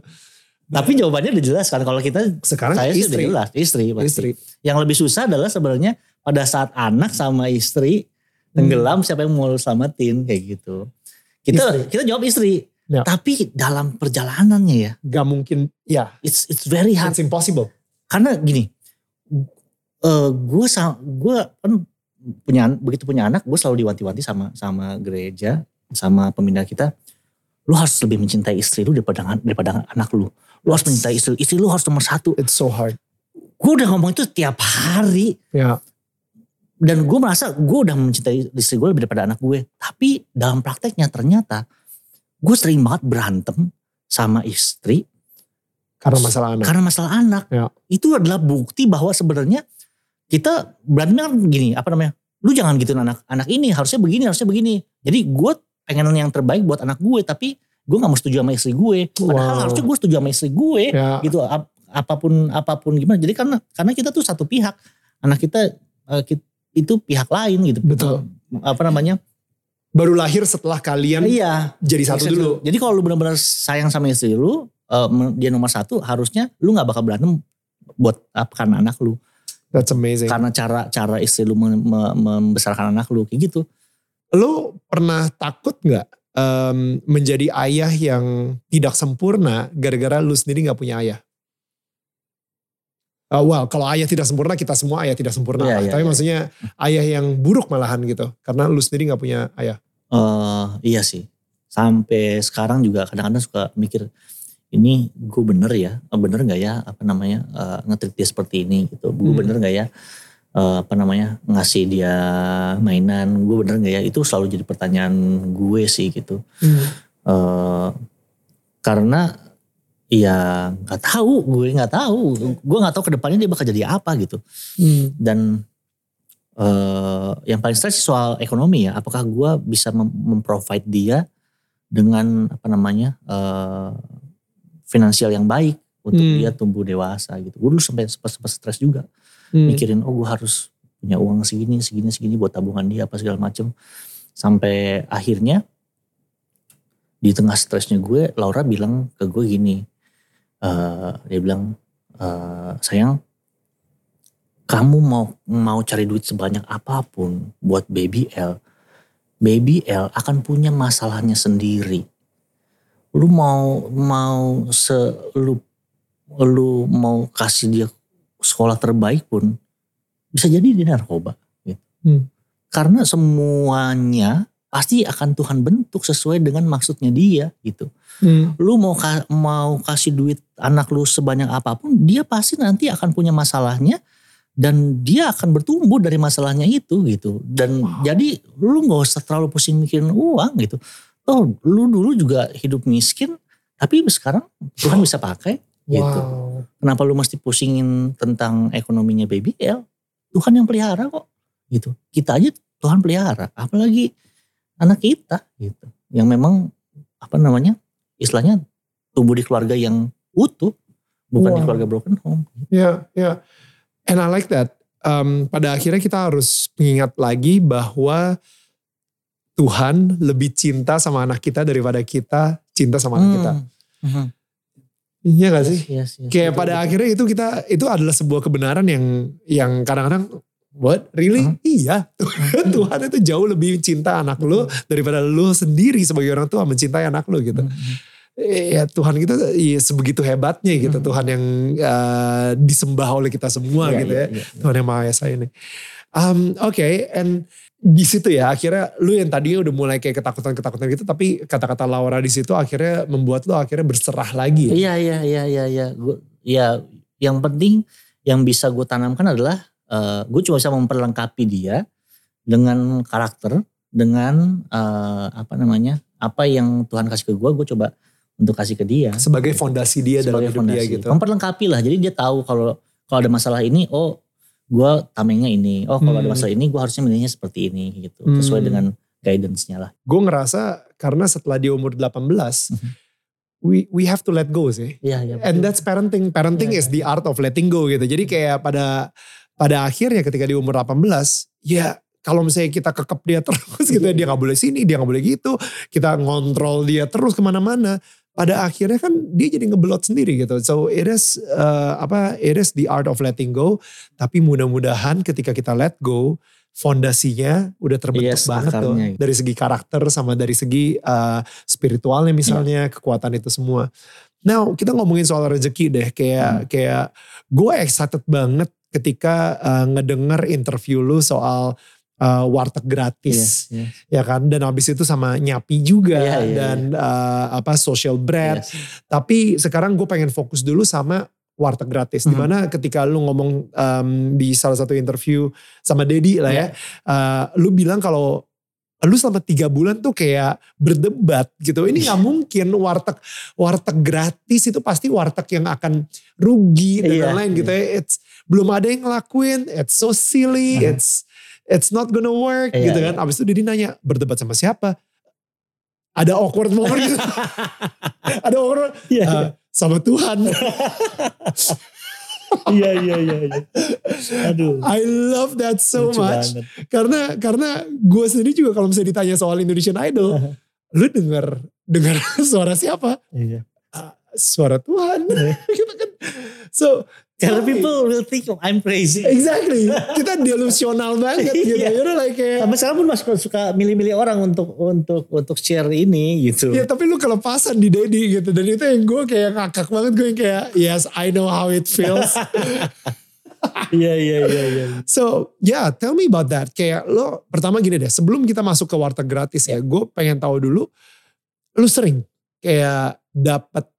Tapi jawabannya udah jelas kan. Kalau kita sekarang saya istri. Sudah jelas, istri, pasti. Istri. Yang lebih susah adalah sebenarnya pada saat anak sama istri tenggelam hmm. siapa yang mau selamatin kayak gitu. Kita istri. Kita jawab istri. Yeah. Tapi dalam perjalanannya ya. Gak mungkin. Ya. Yeah. It's it's very hard. It's impossible. Karena gini. Uh, gue gue kan punya begitu punya anak. Gue selalu diwanti-wanti sama sama gereja. Sama pembina kita. Lu harus lebih mencintai istri lu daripada, daripada anak lu. Lu harus mencintai istri. Istri lu harus nomor satu. It's so hard. Gue udah ngomong itu tiap hari. Ya. Yeah. Dan gue merasa gue udah mencintai istri gue lebih daripada anak gue. Tapi dalam prakteknya ternyata. Gue sering banget berantem sama istri. Karena masalah anak. Karena masalah anak. Ya. Itu adalah bukti bahwa sebenarnya kita berantemnya gini, apa namanya. Lu jangan gituin anak. Anak ini harusnya begini, harusnya begini. Jadi gue pengen yang terbaik buat anak gue. Tapi gue gak mau setuju sama istri gue. Padahal wow. harusnya gue setuju sama istri gue. Ya. Gitu ap, apapun apapun gimana. Jadi karena karena kita tuh satu pihak. Anak kita itu pihak lain gitu. Betul. Apa namanya. Baru lahir setelah kalian iya, jadi satu jadi, dulu. Jadi kalau lu benar-benar sayang sama istri lu, uh, dia nomor satu, harusnya lu gak bakal berantem buat apa karena anak lu. That's amazing. Karena cara cara istri lu mem- membesarkan anak lu, kayak gitu. Lu pernah takut gak um, menjadi ayah yang tidak sempurna gara-gara lu sendiri gak punya ayah? Uh, wow, kalau ayah tidak sempurna, kita semua ayah tidak sempurna. Yeah, yeah, Tapi yeah. maksudnya ayah yang buruk malahan gitu. Karena lu sendiri gak punya ayah. Uh, iya sih. Sampai sekarang juga kadang-kadang suka mikir. Ini gue bener ya. Bener gak ya apa namanya. Uh, ngetrik dia seperti ini gitu. Gue hmm. bener gak ya. Uh, apa namanya. Ngasih dia mainan. Gue bener gak ya. Itu selalu jadi pertanyaan gue sih gitu. Hmm. Uh, karena. Iya, nggak tahu, gue nggak tahu, gue nggak tahu kedepannya dia bakal jadi apa gitu. Hmm. Dan uh, yang paling stres soal ekonomi ya, apakah gue bisa mem- memprovide dia dengan apa namanya uh, finansial yang baik untuk hmm. dia tumbuh dewasa gitu. Gue dulu sampai sempat stres juga, hmm. mikirin oh gue harus punya uang segini, segini, segini buat tabungan dia apa segala macem. Sampai akhirnya di tengah stresnya gue, Laura bilang ke gue gini. Uh, dia bilang, uh, sayang, kamu mau mau cari duit sebanyak apapun buat Baby L, Baby L akan punya masalahnya sendiri. Lu mau mau se lu, lu mau kasih dia sekolah terbaik pun bisa jadi dia narkoba. Gitu. Hmm. Karena semuanya pasti akan Tuhan bentuk sesuai dengan maksudnya dia gitu. Hmm. Lu mau mau kasih duit anak lu sebanyak apapun, dia pasti nanti akan punya masalahnya dan dia akan bertumbuh dari masalahnya itu gitu. Dan wow. Jadi lu nggak usah terlalu pusing mikirin uang gitu. Toh lu dulu juga hidup miskin, tapi sekarang Tuhan bisa pakai gitu. Wow. Kenapa lu mesti pusingin tentang ekonominya Baby L? Tuhan yang pelihara kok gitu. Kita aja Tuhan pelihara, apalagi anak kita gitu. Yang memang apa namanya? Istilahnya tumbuh di keluarga yang utuh, bukan wow. di keluarga broken home. Ya, ya. And I like that. Um, pada akhirnya kita harus mengingat lagi bahwa Tuhan lebih cinta sama anak kita daripada kita cinta sama hmm. anak kita. Mm-hmm. Iya gak sih? Yes, yes, yes. Kayak pada betul. Akhirnya itu kita itu adalah sebuah kebenaran yang yang kadang-kadang what really? Uh-huh. Iya. Tuhan itu jauh lebih cinta anak lu daripada lu sendiri sebagai orang tua mencintai anak lu gitu. Uh-huh. Ya Tuhan kita ya, sebegitu hebatnya gitu. Hmm. Tuhan yang uh, disembah oleh kita semua yeah, gitu yeah, ya. Yeah, yeah. Tuhan yang Maha Esa ini. Um, Oke okay, and di situ ya akhirnya lu yang tadinya udah mulai kayak ketakutan-ketakutan gitu. Tapi kata-kata Laura di situ akhirnya membuat lu akhirnya berserah lagi. Iya, iya, iya, iya. Ya. Ya yang penting yang bisa gue tanamkan adalah uh, gue cuma bisa memperlengkapi dia dengan karakter. Dengan uh, apa namanya, apa yang Tuhan kasih ke gue, gue coba untuk kasih ke dia sebagai fondasi dia sebagai dalam fondasi. Hidup dia gitu. Memperlengkapi lah, jadi dia tahu kalau kalau ada masalah ini, oh gue tamengnya ini, oh kalau hmm. ada masalah ini gue harusnya milihnya seperti ini gitu, hmm. sesuai dengan guidance-nya lah. Gue ngerasa karena setelah dia umur delapan belas, we we have to let go sih. Yeah, yeah, and betul. That's parenting. Parenting yeah, is yeah. the art of letting go gitu. Jadi kayak pada pada akhirnya ketika dia umur delapan belas, ya. Kalau misalnya kita kekep dia terus gitu ya, dia gak boleh sini, dia gak boleh gitu. Kita ngontrol dia terus kemana-mana. Pada akhirnya kan dia jadi ngebelot sendiri gitu. So it is, uh, apa, it is the art of letting go. Tapi mudah-mudahan ketika kita let go, fondasinya udah terbentuk yes, banget tuh. Dari segi karakter sama dari segi uh, spiritualnya misalnya, yeah. kekuatan itu semua. Now kita ngomongin soal rezeki deh. Kayak, hmm. kayak gue excited banget ketika uh, ngedenger interview lu soal... Uh, warteg gratis, yes, yes. ya kan? Dan abis itu sama Nyapi juga yeah, yeah, dan yeah. Uh, apa Social Bread. Yes. Tapi sekarang gue pengen fokus dulu sama warteg gratis. Mm-hmm. Dimana ketika lu ngomong um, di salah satu interview sama Dedi lah yeah. ya, uh, lu bilang kalau lu selama tiga bulan tuh kayak berdebat gitu. Ini gak mungkin warteg warteg gratis itu pasti warteg yang akan rugi dan yeah, lain-lain yeah. gitu ya. It's, belum ada yang ngelakuin, it's so silly, mm-hmm. it's it's not gonna work yeah, gitu kan. Yeah. Abis itu Didi nanya, berdebat sama siapa? Ada awkward moment gitu. Ada awkward yeah, uh, yeah. sama Tuhan. Iya iya iya. Aduh. I love that so Lucu much. Banget. Karena karena gue sendiri juga kalau misalnya ditanya soal Indonesian Idol, uh-huh. lu dengar dengar suara siapa? Yeah. Uh, suara Tuhan. Yeah. Gitu kan. So kalau people will think I'm crazy. Exactly. Kita delusional banget gitu. Yeah. You know, like kayak. Sampai sekarang pun masih suka milih-milih orang untuk untuk untuk share ini gitu. Ya yeah, tapi lu kelepasan di Daddy gitu. Dan itu yang gue kayak ngakak banget. Gue kayak yes I know how it feels. Iya iya iya. So yeah tell me about that. Kayak lo pertama gini deh. Sebelum kita masuk ke warteg gratis ya. Gue pengen tahu dulu. Lu sering kayak dapat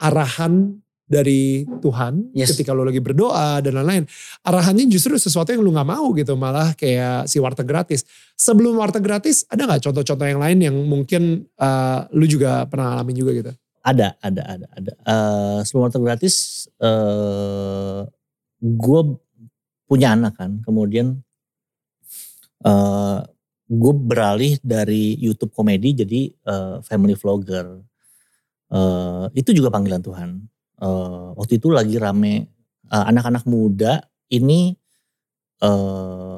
arahan dari Tuhan yes. ketika lo lagi berdoa dan lain-lain. Arahannya justru sesuatu yang lo gak mau gitu. Malah kayak si warteg gratis. Sebelum warteg gratis ada gak contoh-contoh yang lain yang mungkin uh, lo juga pernah alami juga gitu? Ada, ada, ada, ada. Uh, sebelum Warteg Gratis, uh, gue punya anak kan. Kemudian uh, gue beralih dari YouTube komedi jadi uh, family vlogger. Uh, itu juga panggilan Tuhan. Uh, waktu itu lagi rame uh, anak-anak muda ini uh,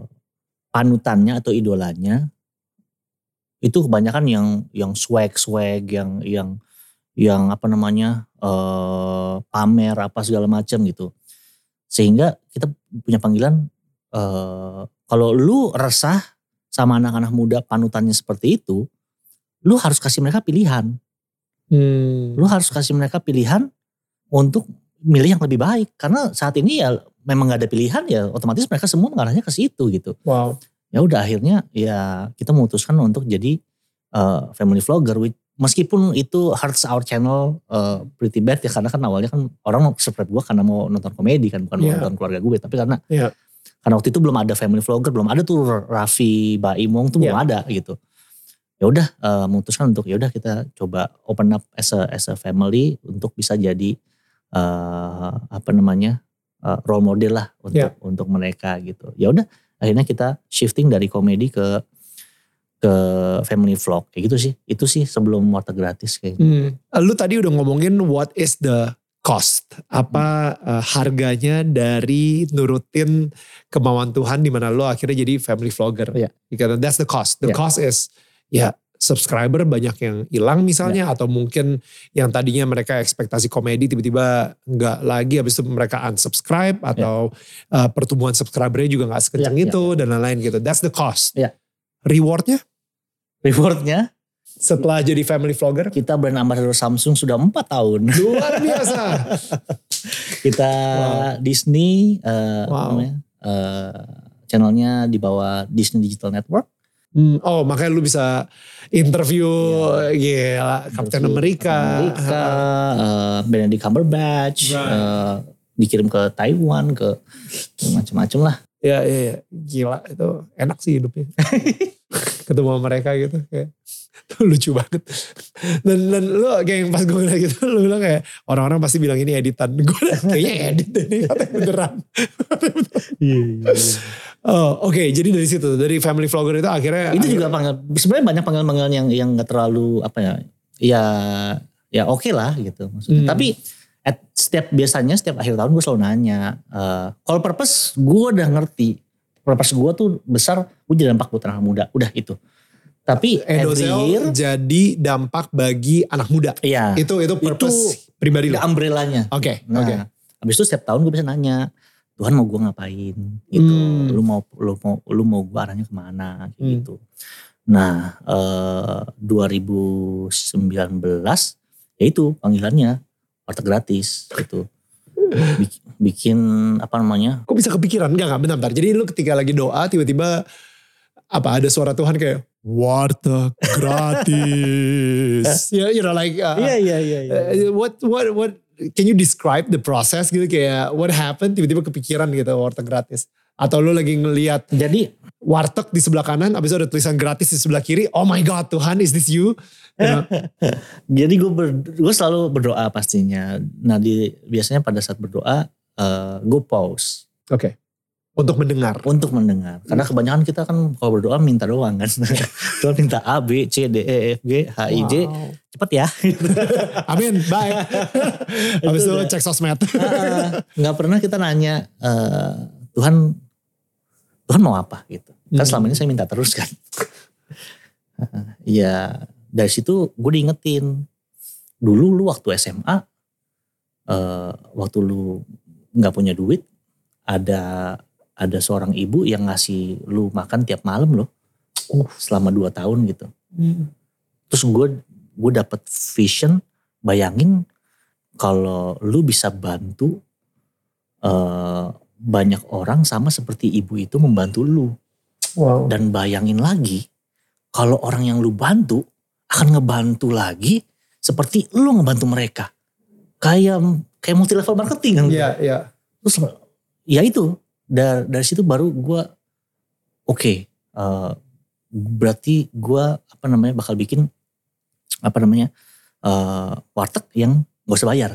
panutannya atau idolanya itu kebanyakan yang yang swag-swag, yang yang yang apa namanya uh, pamer apa segala macam gitu, sehingga kita punya panggilan uh, kalau lu resah sama anak-anak muda panutannya seperti itu, lu harus kasih mereka pilihan, hmm. lu harus kasih mereka pilihan untuk milih yang lebih baik, karena saat ini ya memang gak ada pilihan, ya otomatis mereka semua mengarahnya ke situ gitu. Wow. Ya udah akhirnya ya kita memutuskan untuk jadi uh, family vlogger with, meskipun itu hurts our channel uh, pretty bad ya, karena kan awalnya kan orang subscribe gue karena mau nonton komedi kan, bukan yeah. mau nonton keluarga gue, tapi karena yeah. karena waktu itu belum ada family vlogger, belum ada tuh Raffi, Baim Wong tuh yeah. belum ada gitu. Ya udah uh, memutuskan untuk ya udah kita coba open up as a, as a family untuk bisa jadi uh, apa namanya uh, role model lah untuk yeah. untuk mereka gitu. Ya udah akhirnya kita shifting dari komedi ke ke family vlog kayak gitu sih. Itu sih sebelum Warteg Gratis kayak gitu. Hmm. Lu tadi udah ngomongin what is the cost. Apa hmm. uh, harganya dari nurutin kemauan Tuhan di mana lu akhirnya jadi family vlogger. Yeah. Because that's the cost. The yeah. cost is ya yeah, subscriber banyak yang hilang misalnya, yeah. atau mungkin yang tadinya mereka ekspektasi komedi tiba-tiba enggak lagi, habis itu mereka unsubscribe atau yeah. uh, pertumbuhan subscribernya juga enggak sekencang yeah. itu yeah. dan lain-lain gitu. That's the cost. Yeah. Rewardnya? Rewardnya setelah jadi family vlogger, kita brand ambassador Samsung sudah empat tahun. Luar biasa. Kita wow. Disney uh, wow. namanya, uh, channelnya di bawah Disney Digital Network. Hmm, oh makanya lu bisa interview yeah. yeah, Captain America, America uh, Benedict Cumberbatch, right. uh, dikirim ke Taiwan, ke macam-macam lah. Iya, iya, ya. Gila itu enak sih hidupnya. Ketemu mereka gitu kayak lucu banget. Dan, dan lu kayak pas gue bilang gitu, lu bilang kayak orang-orang pasti bilang ini editan. Gue kayaknya edit deh nih, katanya beneran. Iya, iya. Oh oke, okay. Jadi dari situ, dari family vlogger itu akhirnya. Itu akhirnya, juga panggilan, sebenarnya banyak panggilan-panggilan yang yang gak terlalu apa ya, ya ya oke okay lah gitu maksudnya. Hmm. Tapi at setiap biasanya setiap akhir tahun gue selalu nanya, uh, kalau purpose gue udah ngerti, purpose gue tuh besar, gue jadi dampak buat anak muda, udah itu. Tapi Edho Zell jadi dampak bagi anak muda. Iya. Itu itu purpose itu pribadi lo. Umbrellanya. Oke. Okay, nah, oke. Okay. Habis itu setiap tahun gue bisa nanya, Tuhan mau gue ngapain? Gitu. Hmm. Lu mau lu mau lu mau gue arahnya kemana? Gitu. Hmm. Nah, uh, dua ribu sembilan belas ya itu panggilannya. Warteg Gratis gitu. Bikin apa namanya. Kok bisa kepikiran? Enggak, enggak, bentar. Jadi lu ketika lagi doa tiba-tiba apa ada suara Tuhan kayak Warteg Gratis. Yeah, you know like. Uh, yeah, yeah, yeah, yeah. What, what, what, can you describe the process gitu kayak what happened tiba-tiba kepikiran gitu Warteg Gratis. Atau lu lagi ngeliat jadi warteg di sebelah kanan abis itu ada tulisan gratis di sebelah kiri, oh my god Tuhan is this you, you know? Jadi gue ber, gue selalu berdoa pastinya, nah di, biasanya pada saat berdoa uh, gue pause, oke okay. untuk mendengar untuk mendengar karena kebanyakan kita kan kalau berdoa minta doang kan. Tuhan minta A B C D E F G H I J, wow. cepet ya. Amin bye. Abis itu, itu cek sosmed. Nggak pernah kita nanya uh, Tuhan Tuhan mau apa gitu. Kan selama ini saya minta terus kan. Ya dari situ gue diingetin. Dulu lu waktu S M A. Uh, waktu lu gak punya duit. Ada ada seorang ibu yang ngasih lu makan tiap malam loh. Uh, selama dua tahun gitu. Hmm. Terus gue gue dapet vision. Bayangin kalau lu bisa bantu. Uh, Banyak orang sama seperti ibu itu membantu lu. Wow. Dan bayangin lagi. Kalau orang yang lu bantu. Akan ngebantu lagi. Seperti lu ngebantu mereka. Kayak kayak multi level marketing kan. Iya, iya. Terus ya itu. Dari, dari situ baru gue. Oke. Okay, uh, berarti gue apa namanya bakal bikin. Apa namanya. uh, warteg yang gak usah bayar.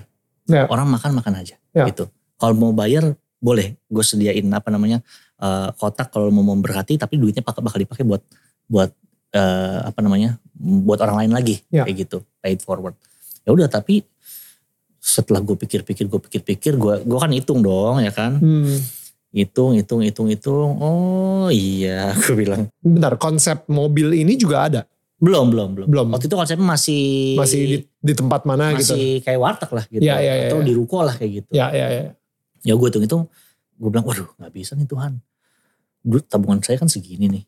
Yeah. Orang makan-makan aja yeah. gitu. Kalau mau bayar boleh, gue sediain apa namanya uh, kotak kalau mau memberkati, tapi duitnya bakal, bakal dipakai buat buat uh, apa namanya buat orang lain lagi yeah. kayak gitu, pay it forward. Ya udah, tapi setelah gue pikir-pikir, gue pikir-pikir, gue gue kan hitung dong ya kan. Hmm. Hitung, hitung, hitung, hitung. Oh iya, gue bilang. Bentar, konsep mobil ini juga ada? Belum, belum, belum. belum. Waktu itu konsepnya masih... Masih di, di tempat mana masih gitu? Masih kayak warteg lah gitu. Ya, ya, ya, atau ya. Di ruko lah kayak gitu. Ya, ya, ya. Ya gue hitung-hitung, gue bilang waduh gak bisa nih Tuhan. Dulu tabungan saya kan segini nih.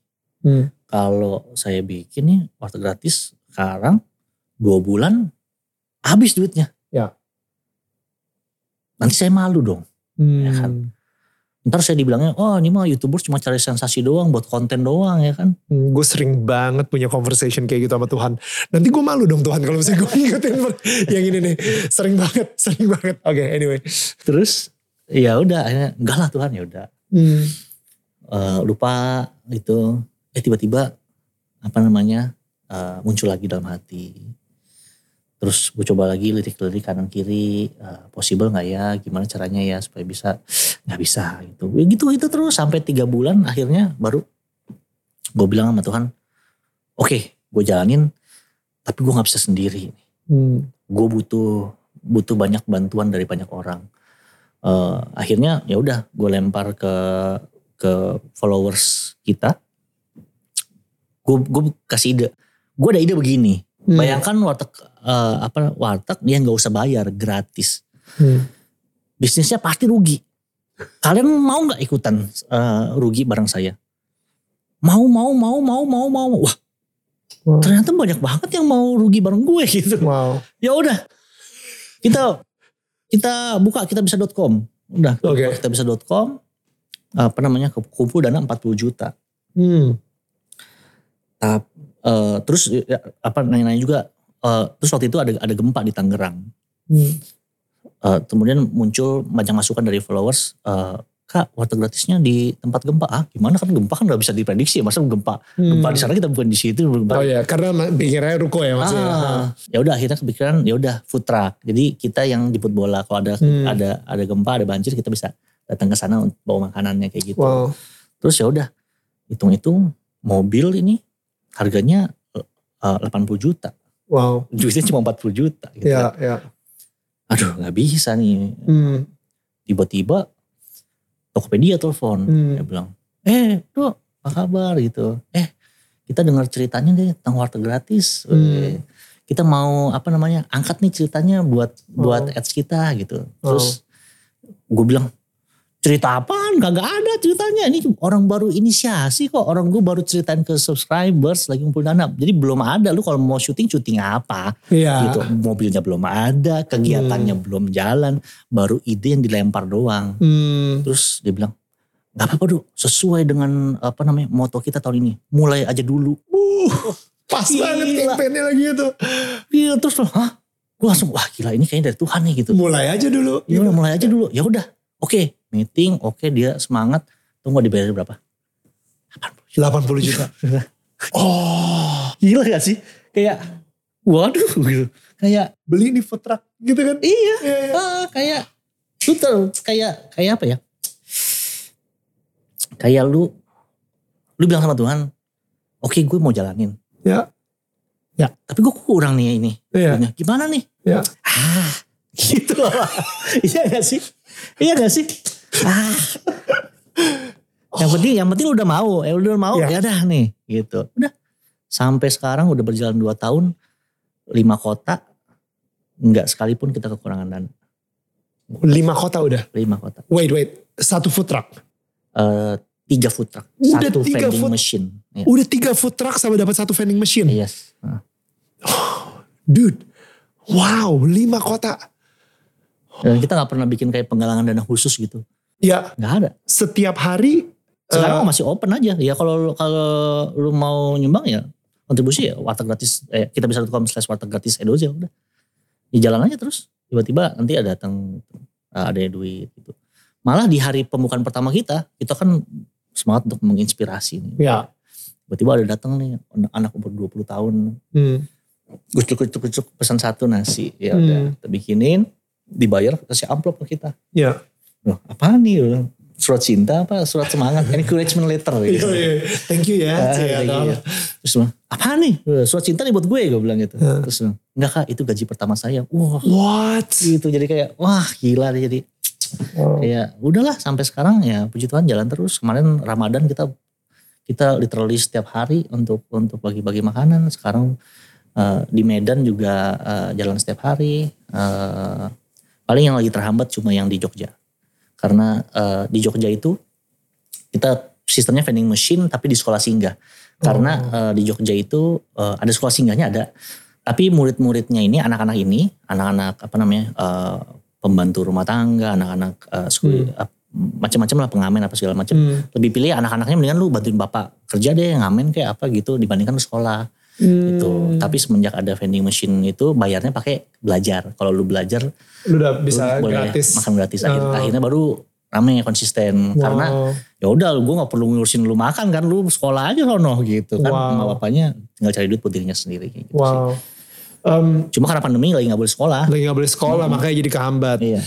Hmm. Kalau saya bikin nih warteg gratis sekarang dua bulan habis duitnya. Ya. Nanti saya malu dong. Hmm. Ya kan. Ntar saya dibilangnya, oh ini mah YouTuber cuma cari sensasi doang, buat konten doang ya kan. Hmm, gue sering banget punya conversation kayak gitu sama Tuhan. Nanti gue malu dong Tuhan kalau misalnya gue ngikutin yang ini nih. Sering banget, sering banget. Oke okay, anyway. Terus ya udah, akhirnya enggak lah Tuhan ya udah. Hmm. Uh, lupa gitu. Eh tiba-tiba apa namanya uh, muncul lagi dalam hati. Terus gue coba lagi lirik-lirik kanan kiri, uh, possible gak ya, gimana caranya ya supaya bisa, gak bisa gitu. Gitu-gitu terus sampai tiga bulan akhirnya baru gue bilang sama Tuhan, oke okay, gue jalanin tapi gue gak bisa sendiri. Hmm. Gue butuh butuh banyak bantuan dari banyak orang. Uh, akhirnya ya udah gue lempar ke ke followers kita. Gue gue kasih ide, gue ada ide begini. Hmm. Bayangkan warteg uh, apa warteg dia nggak usah bayar, gratis. Hmm. Bisnisnya pasti rugi. Kalian mau nggak ikutan uh, rugi bareng saya? Mau mau mau mau mau mau. Wah, wow. Ternyata banyak banget yang mau rugi bareng gue gitu. Wow. Ya udah, kita kita buka kitabisa dot com. Udah, okay. kitabisa dot com apa namanya kumpul dana empat puluh juta. Hmm. Tapi Uh, terus ya, apa nanya-nanya juga uh, terus waktu itu ada ada gempa di Tangerang. Hmm. Uh, kemudian muncul banyak masukan dari followers, uh, kak warteg gratisnya di tempat gempa, ah gimana kan gempa kan nggak bisa diprediksi ya, masa gempa hmm. gempa di sana kita bukan di situ. Oh iya, karena pikirnya ruko ya maksudnya. Ah, ya udah akhirnya kepikiran ya udah food truck, jadi kita yang jemput bola kalau ada hmm. ada ada gempa ada banjir kita bisa datang ke sana untuk bawa makanannya kayak gitu. Wow. Terus ya udah hitung-hitung mobil ini harganya delapan puluh juta. Wow. Duitnya cuma empat puluh juta gitu. Iya, iya. Aduh gak bisa nih. Hmm. Tiba-tiba Tokopedia telepon. Hmm. Dia bilang, eh Dok apa kabar gitu. Eh kita dengar ceritanya deh tentang warteg gratis. Hmm. Kita mau apa namanya angkat nih ceritanya buat oh. buat ads kita gitu. Terus oh. gue bilang, cerita apaan? Kagak ada ceritanya. Ini orang baru inisiasi kok. Orang gue baru ceritain ke subscribers lagi ngumpul dana. Jadi belum ada. Lu kalau mau syuting, syuting apa? Iya. Gitu. Mobilnya belum ada. Kegiatannya hmm. belum jalan. Baru ide yang dilempar doang. Hmm. Terus dia bilang, gak apa-apa Dok. Sesuai dengan apa namanya moto kita tahun ini. Mulai aja dulu. Uh, pas gila. Banget campaign-nya lagi itu. Iya terus. Hah? Gue langsung, wah gila ini kayaknya dari Tuhan nih gitu. Mulai aja dulu. Iya gitu. Mulai aja dulu. Ya udah. Oke. Okay. Meeting, oke okay, dia semangat. Tunggu dibayar berapa? delapan puluh juta. Oh, gila gak sih? Kayak, waduh gitu. Kayak beli di food truck gitu kan? Iya. Yeah, yeah. Ah, kayak, lu tau, kayak, kayak apa ya? Kayak lu, lu bilang sama Tuhan, oke okay, gue mau jalanin. Ya. Yeah. Ya. Tapi gue kurang nih ini. Yeah. Gimana nih? Ya. Yeah. Ah, gitu lah. Iya gak sih? Iya gak sih? Ah. Yang penting, yang penting lu udah mau, ya udah mau, ya udah nih, gitu. Udah sampai sekarang udah berjalan dua tahun, lima kota, nggak sekalipun kita kekurangan dana. lima kota udah? lima kota. Wait, wait, satu food truck? Uh, tiga food truck, udah satu tiga vending food, machine. Ya. Udah tiga food truck sama dapat satu vending machine? Yes. Uh. Oh, dude, wow, lima kota. Dan kita gak pernah bikin kayak penggalangan dana khusus gitu. Ya. Gak ada. Setiap hari. Sekarang uh, masih open aja. Ya kalau kalau lu mau nyumbang ya. Kontribusi ya warteg gratis. Eh, kita bisa .com slash warteg gratis Edho Zell. Udah. Ya jalan aja terus. Tiba-tiba nanti ada datang. Ada duit gitu. Malah di hari pembukaan pertama kita. Kita kan semangat untuk menginspirasi. Nih. Ya. Tiba-tiba ada datang nih. Anak umur dua puluh tahun. Hmm. Kucuk-kucuk pesan satu nasi. Ya hmm. udah, kita bikinin, dibayar, kasih amplop ke kita. Iya. Loh, apa nih loh? Surat cinta apa surat semangat, encouragement letter gitu. Yeah, yeah. Thank you ya. Ah, thank you, ya. Terus bilang, apa nih? Surat cinta nih buat gue, gue bilang gitu. Uh. Terus bilang, enggak kak, itu gaji pertama saya. Wah, what? Gitu, jadi kayak, wah gila deh jadi. Wow. Kayak, udahlah sampai sekarang ya puji Tuhan jalan terus. Kemarin Ramadan kita kita literally setiap hari untuk untuk bagi-bagi makanan. Sekarang uh, di Medan juga uh, jalan setiap hari. Uh, paling yang lagi terhambat cuma yang di Jogja. Karena uh, di Jogja itu kita sistemnya vending machine tapi di sekolah singgah. Karena oh. uh, di Jogja itu uh, ada sekolah singgahnya ada. Tapi murid-muridnya ini, anak-anak ini, anak-anak apa namanya uh, pembantu rumah tangga, anak-anak uh, hmm. uh, macam-macam lah pengamen apa segala macam. Hmm. Lebih pilih anak-anaknya mendingan lu bantuin bapak kerja deh ngamen kayak apa gitu dibandingkan lu sekolah. Hmm. Itu tapi semenjak ada vending machine itu bayarnya pakai belajar. Kalau lu belajar lu udah bisa lu gratis makan gratis akhir oh. akhirnya baru rame konsisten wow. Karena ya udah gue nggak perlu ngurusin lu makan kan lu sekolah aja sono gitu kan wow. Sama bapaknya tinggal cari duit buat dirinya sendiri gitu wow. um, cuma karena pandemi lagi nggak boleh sekolah lagi nggak boleh sekolah hmm. makanya jadi kehambat iya.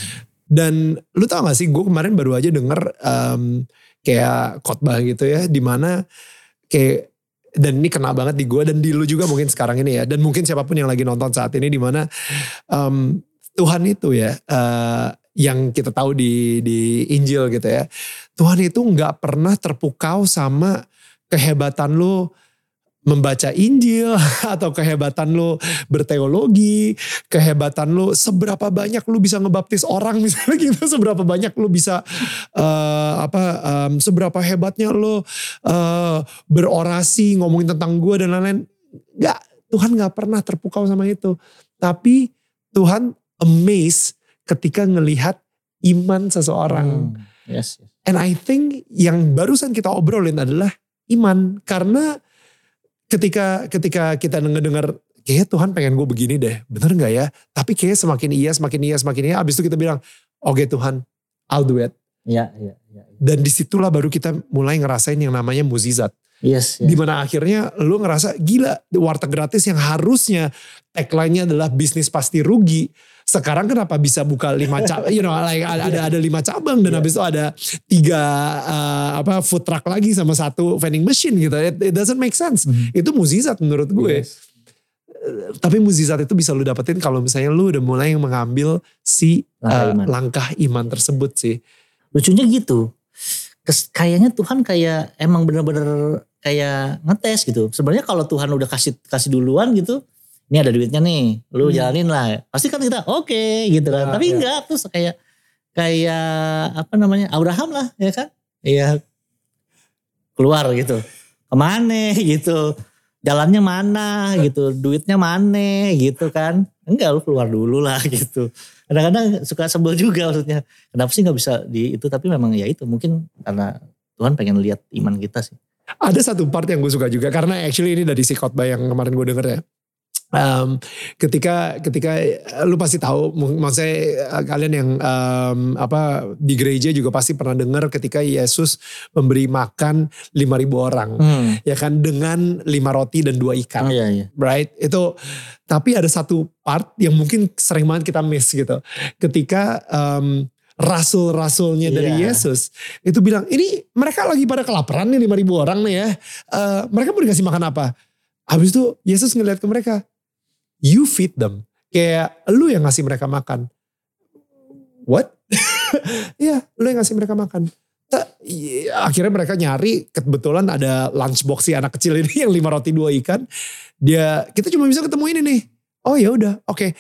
Dan lu tau gak sih gue kemarin baru aja denger um, kayak khotbah gitu ya dimana kayak dan ini kena banget di gue dan di lu juga mungkin sekarang ini ya. Dan mungkin siapapun yang lagi nonton saat ini dimana um, Tuhan itu ya. Uh, yang kita tahu di, di Injil gitu ya. Tuhan itu gak pernah terpukau sama kehebatan lu membaca Injil. Atau kehebatan lu berteologi. Kehebatan lu seberapa banyak lu bisa ngebaptis orang misalnya gitu. Seberapa banyak lu bisa. Uh, apa um, Seberapa hebatnya lu uh, berorasi ngomongin tentang gue dan lain-lain. Gak, Tuhan gak pernah terpukau sama itu. Tapi Tuhan amazed ketika ngelihat iman seseorang. Hmm, yes. And I think yang barusan kita obrolin adalah iman. Karena ketika ketika kita ngedengar kayaknya Tuhan pengen gue begini deh. Bener gak ya? Tapi kayaknya semakin iya, semakin iya, semakin iya. Abis itu kita bilang, oke okay, Tuhan, I'll do it. Ya, ya, ya, ya. Dan disitulah baru kita mulai ngerasain yang namanya mukjizat. Yes, yes. Dimana akhirnya lu ngerasa gila warteg gratis yang harusnya tagline-nya adalah bisnis pasti rugi. Sekarang kenapa bisa buka lima cabang, you know, like ada, yeah. ada lima cabang dan yeah. habis itu ada tiga uh, apa food truck lagi sama satu vending machine gitu. It, it doesn't make sense. Mm-hmm. Itu mukjizat menurut gue. Yes. Tapi mukjizat itu bisa lu dapetin kalau misalnya lu udah mulai mengambil si langkah, uh, iman. langkah iman tersebut sih. Lucunya gitu. Kayaknya Tuhan kayak emang bener-bener kayak ngetes gitu. Sebenarnya kalau Tuhan udah kasih kasih duluan gitu, ini ada duitnya nih, lu hmm. jalanin lah. Pasti kan kita oke okay, gitu kan. Nah, tapi ya. enggak, terus kayak kayak apa namanya Abraham lah ya kan? Iya keluar gitu, kemana gitu, jalannya mana gitu, duitnya mana gitu kan? Enggak, lu keluar dulu lah gitu. Kadang-kadang suka sebel juga maksudnya. Kenapa sih gak bisa di itu. Tapi memang ya itu mungkin karena Tuhan pengen lihat iman kita sih. Ada satu part yang gue suka juga. Karena actually ini dari si khotbah yang kemarin gue denger ya. Um, ketika ketika lu pasti tahu. Maksudnya kalian yang um, apa di gereja juga pasti pernah dengar. Ketika Yesus memberi makan lima ribu orang. Hmm. Ya kan dengan lima roti dan dua ikan. Oh, iya, iya. Right. Itu. Tapi ada satu part yang mungkin sering banget kita miss gitu. Ketika um, rasul-rasulnya yeah. dari Yesus. Itu bilang ini mereka lagi pada kelaparan nih lima ribu orang nih ya. Uh, mereka mau dikasih makan apa? Habis itu Yesus ngeliat ke mereka. You feed them. Kayak lu yang ngasih mereka makan. What? Ya yeah, lu yang ngasih mereka makan. Akhirnya mereka nyari, kebetulan ada lunchbox si anak kecil ini yang lima roti dua ikan. Dia kita cuma bisa ketemu ini nih. Oh ya udah, oke. Okay.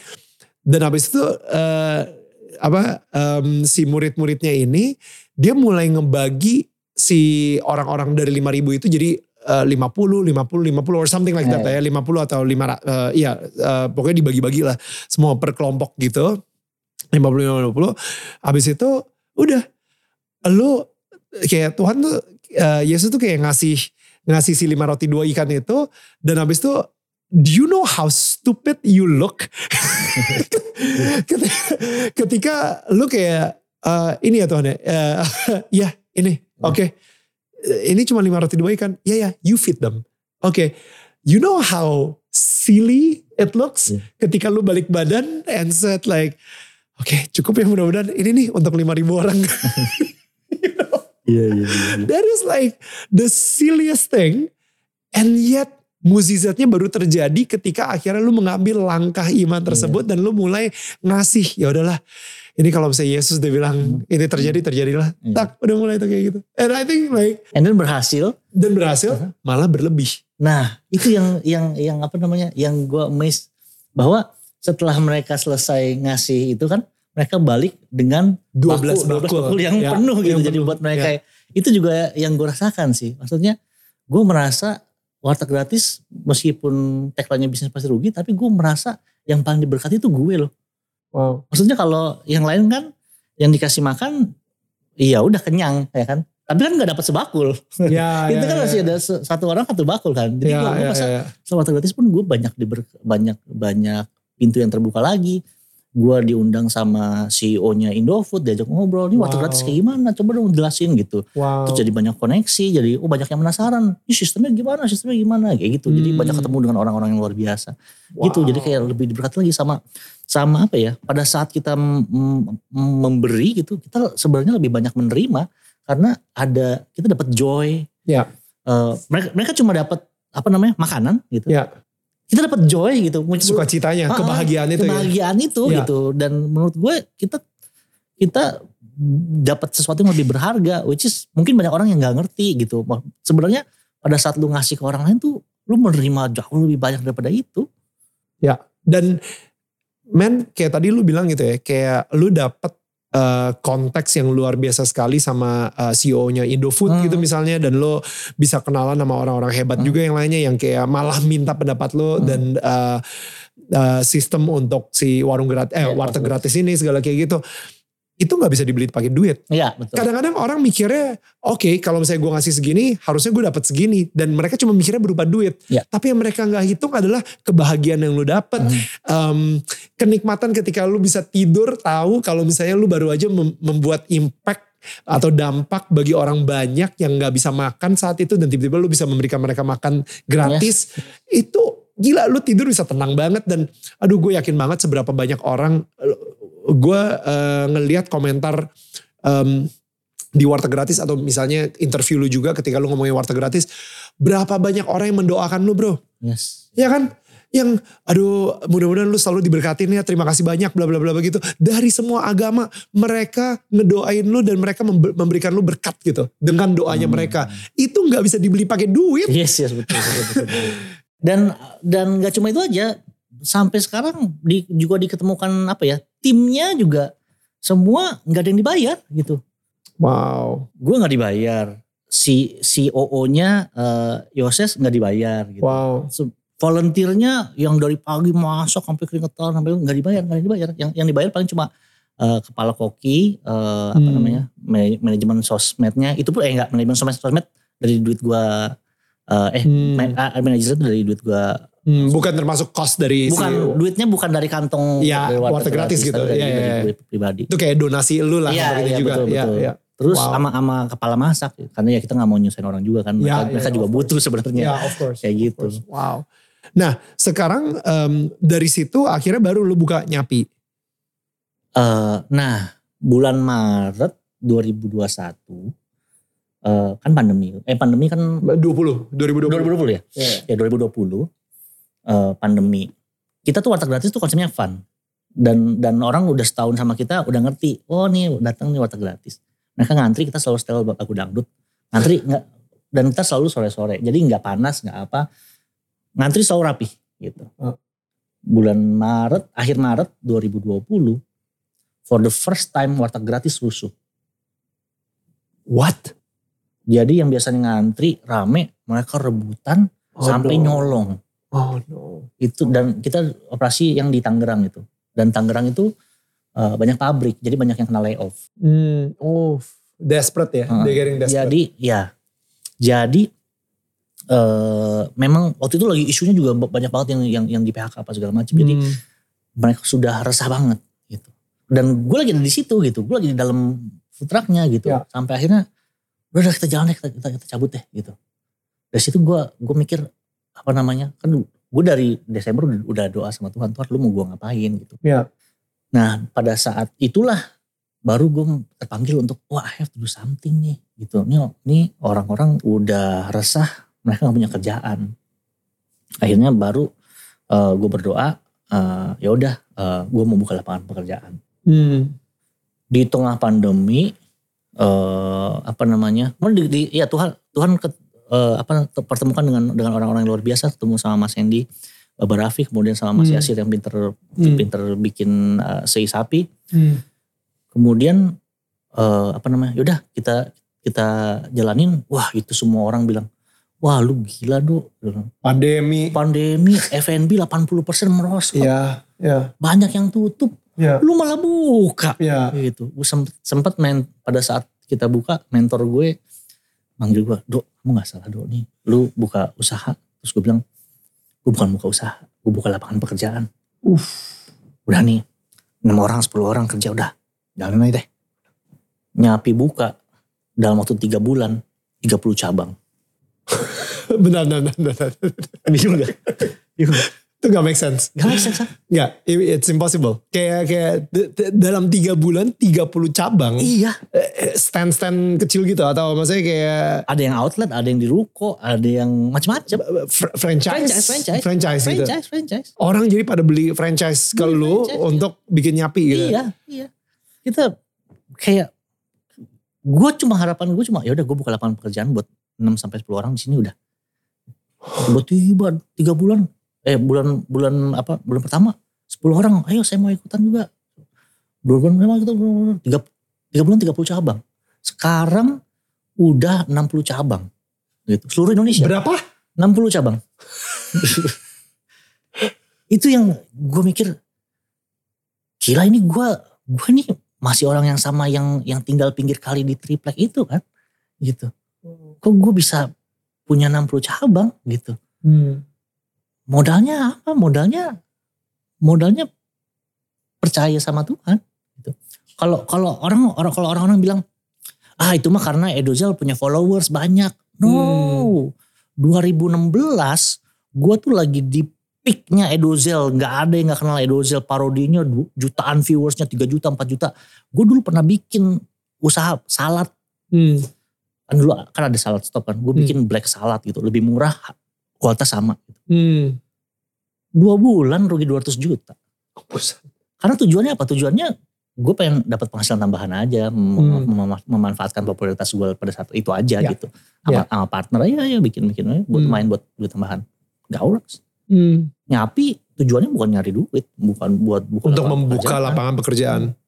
Dan habis itu uh, apa um, si murid-muridnya ini dia mulai ngebagi si orang-orang dari lima ribu itu jadi uh, lima puluh, lima puluh, lima puluh or something like that eh. ya. lima puluh atau lima uh, iya uh, pokoknya dibagi-bagi lah semua per kelompok gitu. lima puluh lima puluh. Habis itu udah lu kayak Tuhan tuh, uh, Yesus tuh kayak ngasih, ngasih si lima roti dua ikan itu. Dan habis itu, do you know how stupid you look? ketika, ketika lu kayak, uh, ini ya Tuhan ya, uh, ya ini, oke. Okay. Ini cuma lima roti dua ikan, ya yeah, ya, yeah, you feed them. Oke, okay. You know how silly it looks yeah. ketika lu balik badan and said like, oke okay, cukup ya mudah-mudahan ini nih untuk lima ribu orang. You know? Yeah, yeah, yeah. That is like the silliest thing, and yet mukjizatnya baru terjadi ketika akhirnya lu mengambil langkah iman tersebut yeah. dan lu mulai ngasih. Ya udahlah, ini kalau misalnya Yesus dia bilang ini terjadi, terjadilah. Yeah. Tak, udah mulai itu kayak gitu. And I think like, and then berhasil, dan berhasil uh-huh. malah berlebih. Nah, itu yang yang yang apa namanya? Yang gue amazed bahwa setelah mereka selesai ngasih itu kan mereka balik dengan dua belas bakul, bakul, bakul yang ya, penuh gitu. Yang jadi penuh. Buat mereka ya. Itu juga yang gue rasakan sih. Maksudnya gue merasa Warteg Gratis meskipun tagline-nya bisnis pasti rugi, tapi gue merasa yang paling diberkati itu gue loh. Wow. Maksudnya kalau yang lain kan yang dikasih makan, iya udah kenyang ya kan. Tapi kan gak dapat sebakul. Ya, itu ya, kan ya. Masih ada satu orang satu bakul kan. Jadi ya, gue ya, merasa ya. Selama Warteg Gratis pun gue banyak diber, banyak banyak pintu yang terbuka lagi. Gue diundang sama C E O-nya Indofood, diajak ngobrol, ini Warteg wow. Gratis kayak gimana, coba dong jelasin gitu. Wow. Terus jadi banyak koneksi, jadi oh banyak yang penasaran, ini sistemnya gimana, sistemnya gimana, kayak gitu. Hmm. Jadi banyak ketemu dengan orang-orang yang luar biasa. Wow. Gitu, jadi kayak lebih diberkati lagi sama, sama apa ya, pada saat kita m- m- memberi gitu, kita sebenarnya lebih banyak menerima, karena ada, kita dapat joy. Yeah. Uh, mereka, mereka cuma dapat apa namanya, makanan gitu. Yeah. Kita dapat joy gitu, sukacitanya, ah, kebahagiaan itu, kebahagiaan ya? Itu ya. Gitu. Dan menurut gue kita kita dapat sesuatu yang lebih berharga, which is mungkin banyak orang yang nggak ngerti gitu. Sebenarnya pada saat lu ngasih ke orang lain tuh, lu menerima jauh lebih banyak daripada itu. Ya, dan men kayak tadi lu bilang gitu ya, kayak lu dapat Uh, konteks yang luar biasa sekali sama uh, C E O-nya Indofood hmm. gitu misalnya, dan lo bisa kenalan sama orang-orang hebat hmm. juga yang lainnya yang kayak malah minta pendapat lo hmm. dan uh, uh, sistem untuk si warung gratis, eh, ya, warteg gratis ini segala kayak gitu. Itu gak bisa dibeli pakai duit. Iya, betul. Kadang-kadang orang mikirnya, oke okay, kalau misalnya gue ngasih segini, harusnya gue dapat segini. Dan mereka cuma mikirnya berupa duit. Ya. Tapi yang mereka gak hitung adalah kebahagiaan yang lu dapat, hmm. um, kenikmatan ketika lu bisa tidur, tahu kalau misalnya lu baru aja mem- membuat impact atau dampak bagi orang banyak yang gak bisa makan saat itu, dan tiba-tiba lu bisa memberikan mereka makan gratis. Yes. Itu gila, lu tidur bisa tenang banget. Dan aduh, gue yakin banget seberapa banyak orang... Gue uh, ngelihat komentar um, di Warteg Gratis, atau misalnya interview lu juga ketika lu ngomongin Warteg Gratis, berapa banyak orang yang mendoakan lu bro. Yes. Ya kan? Yang aduh mudah-mudahan lu selalu diberkatin ya, terima kasih banyak bla bla bla begitu. Dari semua agama mereka ngedoain lu dan mereka memberikan lu berkat gitu dengan doanya hmm. mereka. Itu gak bisa dibeli pakai duit. Yes, yes, betul, betul, betul, betul. Dan dan gak cuma itu aja, sampai sekarang di, juga diketemukan apa ya, timnya juga semua nggak ada yang dibayar gitu. Wow. Gue nggak dibayar. Si C O O-nya uh, Yoses nggak dibayar. Gitu. Wow. So, volunteer-nya yang dari pagi masak sampai keringetan sampai nggak dibayar, nggak dibayar. Yang yang dibayar paling cuma uh, kepala koki, uh, hmm. apa namanya, manajemen sosmednya. Itu pun eh nggak manajemen sosmed, sosmed dari duit gue. Uh, eh hmm. manajer itu dari duit gue. Hmm, bukan termasuk cost dari bukan si, duitnya bukan dari kantong ya, warteg gratis, gratis gitu dari, ya, dari, ya. Dari pribadi. Itu kayak donasi lu lah ya, ya, juga. Betul, ya, betul. Ya. Terus wow. sama sama kepala masak karena ya kita nggak mau nyusahin orang juga kan, mereka, ya, mereka ya, juga butuh sebenarnya ya, kayak gitu. Wow. Nah sekarang um, dari situ akhirnya baru lu buka Nyapi. Uh, nah bulan Maret dua ribu dua puluh satu uh, kan pandemi, eh pandemi kan dua puluh, dua ribu dua puluh, dua ribu dua puluh ya, yeah. ya dua ribu dua puluh. Uh, pandemi. Kita tuh warteg gratis tuh konsepnya fun. Dan dan orang udah setahun sama kita udah ngerti. Oh nih datang nih warteg gratis. Mereka ngantri, kita selalu setel lagu dangdut. Ngantri gak, dan kita selalu sore-sore. Jadi gak panas gak apa. Ngantri selalu rapi gitu. Bulan Maret, akhir Maret dua ribu dua puluh. For the first time warteg gratis rusuh. What? Jadi yang biasanya ngantri rame. Mereka rebutan oh, sampai no. nyolong. Oh no. Itu dan kita operasi yang di Tangerang itu. Dan Tangerang itu uh, banyak pabrik. Jadi banyak yang kena layoff. Hmm, oh desperate ya. Uh, They're getting desperate. Jadi ya. Jadi uh, memang waktu itu lagi isunya juga banyak banget yang yang, yang di P H K apa segala macam. Jadi hmm. mereka sudah resah banget gitu. Dan gue lagi ada di situ gitu. Gue lagi di dalam food truck-nya gitu. Ya. Sampai akhirnya udah kita jalan deh, kita, kita, kita cabut deh gitu. Dari situ gue gue mikir apa namanya, kan gue dari Desember udah doa sama Tuhan, Tuhan lu mau gue ngapain gitu. Yeah. Nah pada saat itulah baru gue terpanggil untuk, wah I have to do something nih gitu. Ini orang-orang udah resah, mereka gak punya kerjaan. Akhirnya baru uh, gue berdoa, uh, ya udah uh, gue mau buka lapangan pekerjaan. Hmm. Di tengah pandemi, uh, apa namanya, di, di, ya Tuhan Tuhan ke, uh, apa, pertemukan dengan dengan orang-orang yang luar biasa, ketemu sama Mas Hendi, uh, Raffi, kemudian sama Mas hmm. Yasir yang pinter hmm. pinter bikin uh, sei sapi. Hmm. Kemudian uh, apa namanya, yaudah kita kita jalanin. Wah itu semua orang bilang, wah lu gila Du. Pandemi. Pandemi F and B delapan puluh persen merosot. Yeah, yeah. Banyak yang tutup. Yeah. Lu malah buka. Yeah. Gitu. Gue sempet main, pada saat kita buka mentor gue manggil gue, Dok kamu gak salah Dok nih. Lu buka usaha. Terus gue bilang, gue bukan buka usaha. Gue buka lapangan pekerjaan. Uff. Udah nih. enam orang sepuluh orang kerja udah. Jalanin aja deh. Nyapi buka. Dalam waktu tiga bulan. tiga puluh cabang. benar, benar, benar. Bingung gak? Bingung. Itu gak make sense. Gak make sense kan? Gak, it's impossible. Kayak kayak d- d- dalam tiga bulan tiga puluh cabang. Iya. Stand-stand kecil gitu atau maksudnya kayak. Ada yang outlet, ada yang di ruko, ada yang macam-macam. Fr- franchise. Franchise, franchise. Franchise gitu. Franchise, franchise. Orang jadi pada beli franchise ke lu untuk bikin Nyapi gitu. Iya, iya. Kita kayak. Gue cuma harapan gue cuma, yaudah gue buka lapangan pekerjaan buat enam sampai sepuluh orang di sini udah. Tiba-tiba tiga bulan eh bulan bulan apa bulan pertama sepuluh orang, ayo saya mau ikutan juga. Bulan memang kita tiga bulan tiga puluh cabang. Sekarang udah enam puluh cabang. Gitu. Seluruh Indonesia. Berapa? enam puluh cabang. Itu yang gue mikir, gila ini gue gue nih masih orang yang sama yang yang tinggal pinggir kali di triplek itu kan. Gitu. Kok gue bisa punya enam puluh cabang gitu. Hmm. Modalnya apa? Modalnya modalnya percaya sama Tuhan gitu. Kalau kalau orang orang kalau orang-orang bilang, "Ah, itu mah karena Edho Zell punya followers banyak." No. Hmm. dua ribu enam belas gue tuh lagi di peak-nya Edho Zell, enggak ada yang enggak kenal Edho Zell, parodinya jutaan viewersnya, tiga juta, empat juta. Gue dulu pernah bikin usaha salad. Hmm. Kan dulu kan ada salad stop kan, gue bikin hmm. black salad gitu, lebih murah, kualitas sama. Hmm. Dua bulan rugi dua ratus juta. Karena tujuannya apa? Tujuannya gue pengen dapat penghasilan tambahan aja, mem- hmm. memanfaatkan popularitas gue pada saat itu aja ya. Gitu. Sama ya. Partner aja ya bikin-bikin, buat hmm. main buat duit tambahan. Gaul. Hmm. Nyapi tujuannya bukan nyari duit, bukan buat bukan untuk membuka pekerjaan. Lapangan pekerjaan. Hmm.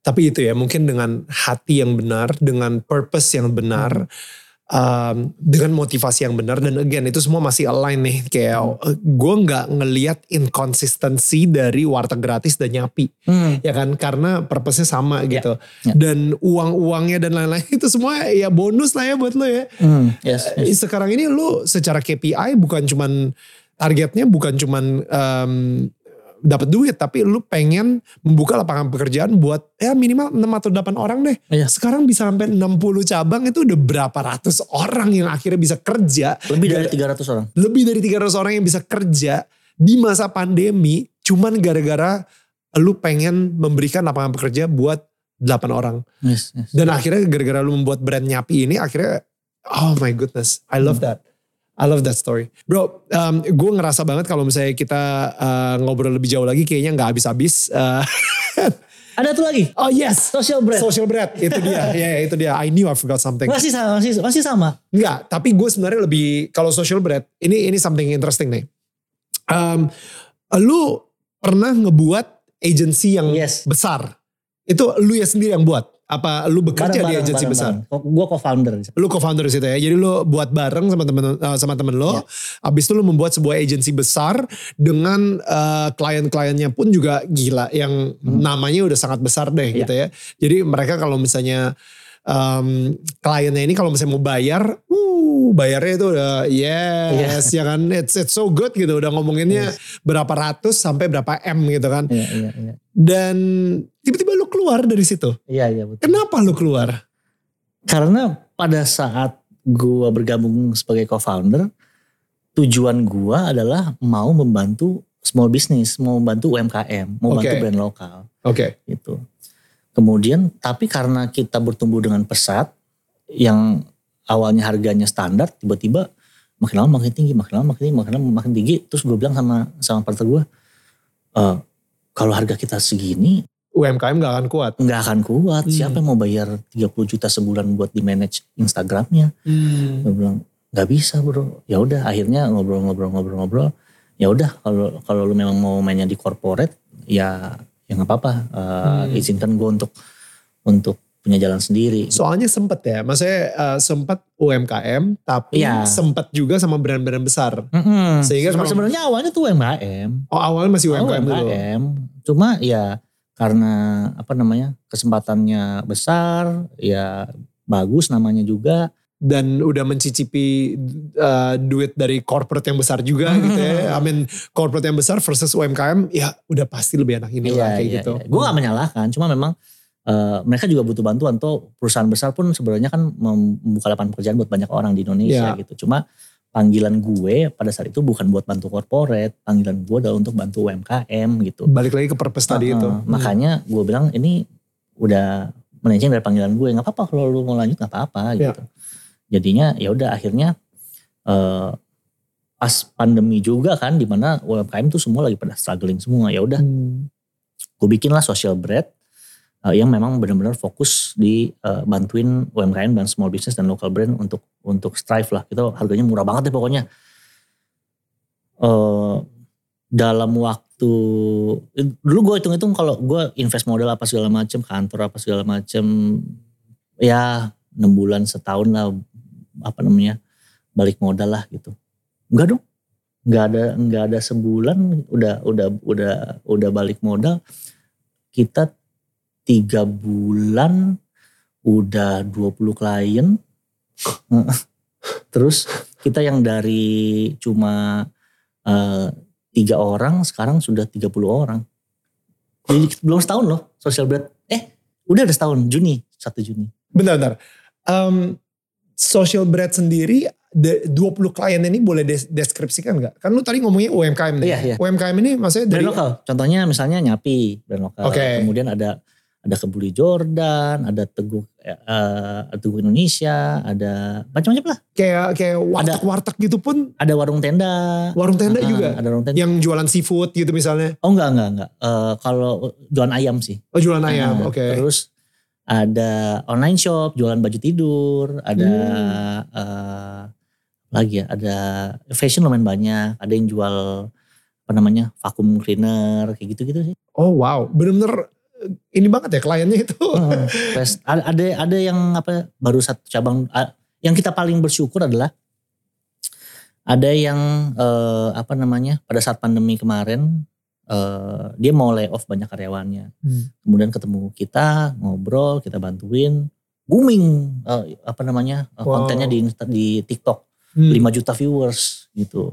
Tapi itu ya mungkin dengan hati yang benar, dengan purpose yang benar, hmm. um, dengan motivasi yang benar. Dan again itu semua masih align nih. Kayak hmm. gue gak ngelihat inkonsistensi dari Warteg Gratis dan Nyapi. Hmm. Ya kan karena purpose-nya sama yeah. gitu. Yeah. Dan uang-uangnya dan lain-lain itu semua ya bonus lah ya buat lo ya. Hmm. Yes, yes. Sekarang ini lo secara K P I bukan cuman targetnya bukan cuman... Um, dapat duit, tapi lu pengen membuka lapangan pekerjaan buat ya minimal enam atau delapan orang deh. Iya. Sekarang bisa sampai enam puluh cabang itu udah berapa ratus orang yang akhirnya bisa kerja. Lebih dari tiga ratus orang. Lebih dari tiga ratus orang yang bisa kerja di masa pandemi cuman gara-gara lu pengen memberikan lapangan pekerja buat delapan orang. Yes, yes. Dan akhirnya gara-gara lu membuat brand Nyapi ini akhirnya oh my goodness, I love hmm. that. I love that story. Bro, um, gue ngerasa banget kalau misalnya kita uh, ngobrol lebih jauh lagi kayaknya gak habis-habis. Uh, Ada tuh lagi? Oh yes. Social Bread. Social Bread, itu dia. Ya yeah, itu dia, I knew I forgot something. Masih sama, masih, masih sama. Enggak, tapi gue sebenarnya lebih, kalau Social Bread, ini ini something interesting nih. Um, lu pernah ngebuat agency yang yes. besar. Itu lu ya sendiri yang buat? Apa lu bekerja barang, di agensi barang, besar? Barang. Gue co-founder. Lu co-founder di situ ya. Jadi lu buat bareng sama temen sama temen lu. Yeah. Abis itu lu membuat sebuah agensi besar dengan uh, klien-kliennya pun juga gila yang hmm. namanya udah sangat besar deh yeah. gitu ya. Jadi mereka kalau misalnya um, kliennya ini kalau misalnya mau bayar, uh, bayarnya itu udah yes, yeah. ya kan it's it's so good gitu. Udah ngomonginnya yes. berapa ratus sampai berapa M gitu kan. Yeah, yeah, yeah. Dan tiba-tiba lu keluar dari situ. Iya, iya betul. Kenapa lu keluar? Karena pada saat gue bergabung sebagai co-founder, tujuan gua adalah mau membantu small business, mau membantu U M K M, mau okay. bantu brand lokal. Oke. Okay. Gitu. Kemudian tapi karena kita bertumbuh dengan pesat, yang awalnya harganya standar tiba-tiba makin lama makin tinggi, makin lama makin tinggi, makin lama makin tinggi. Terus gue bilang sama sama partner gue, e, kalau harga kita segini U M K M gak akan kuat. Gak akan kuat, hmm. siapa yang mau bayar tiga puluh juta sebulan buat di manage Instagramnya. Hmm. Gue bilang gak bisa bro, ya udah akhirnya ngobrol-ngobrol-ngobrol-ngobrol. Ya udah kalau kalau lu memang mau mainnya di corporate ya ya gak apa-apa, uh, hmm. izinkan gue untuk untuk punya jalan sendiri. Soalnya sempet ya, maksudnya uh, sempet U M K M, tapi ya. sempet juga sama brand-brand besar. Mm-hmm. Sehingga sebenarnya awalnya tuh U M K M. Oh awalnya masih U M K M dulu. U M K M, cuma ya karena apa namanya kesempatannya besar, ya bagus namanya juga. Dan udah mencicipi uh, duit dari corporate yang besar juga mm-hmm. gitu ya. I mean corporate yang besar versus U M K M, ya udah pasti lebih enak ini yeah, lah kayak yeah, gitu. Yeah. Gue gak menyalahkan, cuma memang Uh, mereka juga butuh bantuan toh, perusahaan besar pun sebenarnya kan membuka lapangan pekerjaan buat banyak orang di Indonesia yeah. gitu. Cuma panggilan gue pada saat itu bukan buat bantu corporate, panggilan gue adalah untuk bantu U M K M gitu. Balik lagi ke purpose uh, tadi itu. Makanya gue bilang ini udah melenceng dari panggilan gue, nggak apa-apa kalau lu mau lanjut nggak apa-apa gitu. Yeah. Jadinya ya udah akhirnya uh, pas pandemi juga kan, dimana U M K M tuh semua lagi pada struggling semua. Ya udah, hmm. gue bikinlah Social Bread. Uh, yang memang benar-benar fokus di uh, bantuin U M K M dan small business dan local brand untuk untuk strive lah. Itu harganya murah banget deh pokoknya. Uh, dalam waktu dulu gue hitung-hitung kalau gue invest modal apa segala macem, kantor apa segala macem, ya enam bulan setahun lah apa namanya balik modal lah gitu. Enggak dong, enggak ada enggak ada sebulan udah udah udah udah balik modal. Kita tiga bulan udah dua puluh klien. Terus kita yang dari cuma tiga uh, orang sekarang sudah tiga puluh orang. Jadi belum setahun loh Social Bread. Eh udah ada setahun, Juni, satu Juni. Bentar, bentar. Um, Social Bread sendiri dua puluh klien ini boleh deskripsikan gak? Kan lu tadi ngomongnya U M K M deh. Iya, iya. U M K M ini maksudnya dari... Brand lokal, contohnya misalnya Nyapi, brand lokal. Okay. Kemudian ada ada Kebuli Jordan, ada Teguh uh, Teguh Indonesia, ada macam-macam lah. Kayak kayak warteg-warteg gitu pun ada warung tenda. Warung tenda uh, juga. Ada warung tenda. Yang jualan seafood gitu misalnya. Oh enggak enggak enggak. Uh, kalau jualan ayam sih. Oh jualan ayam. Uh, Oke. Okay. Terus ada online shop, jualan baju tidur, ada hmm. uh, lagi ya, ada fashion lumayan banyak, ada yang jual apa namanya vacuum cleaner kayak gitu-gitu sih. Oh wow, benar-benar ini banget ya kliennya itu. Hmm, terus ada ada yang apa baru satu cabang. Yang kita paling bersyukur adalah ada yang eh, apa namanya pada saat pandemi kemarin eh, dia mau lay off banyak karyawannya. Hmm. Kemudian ketemu kita ngobrol, kita bantuin booming eh, apa namanya wow. kontennya di di TikTok hmm. lima juta viewers gitu.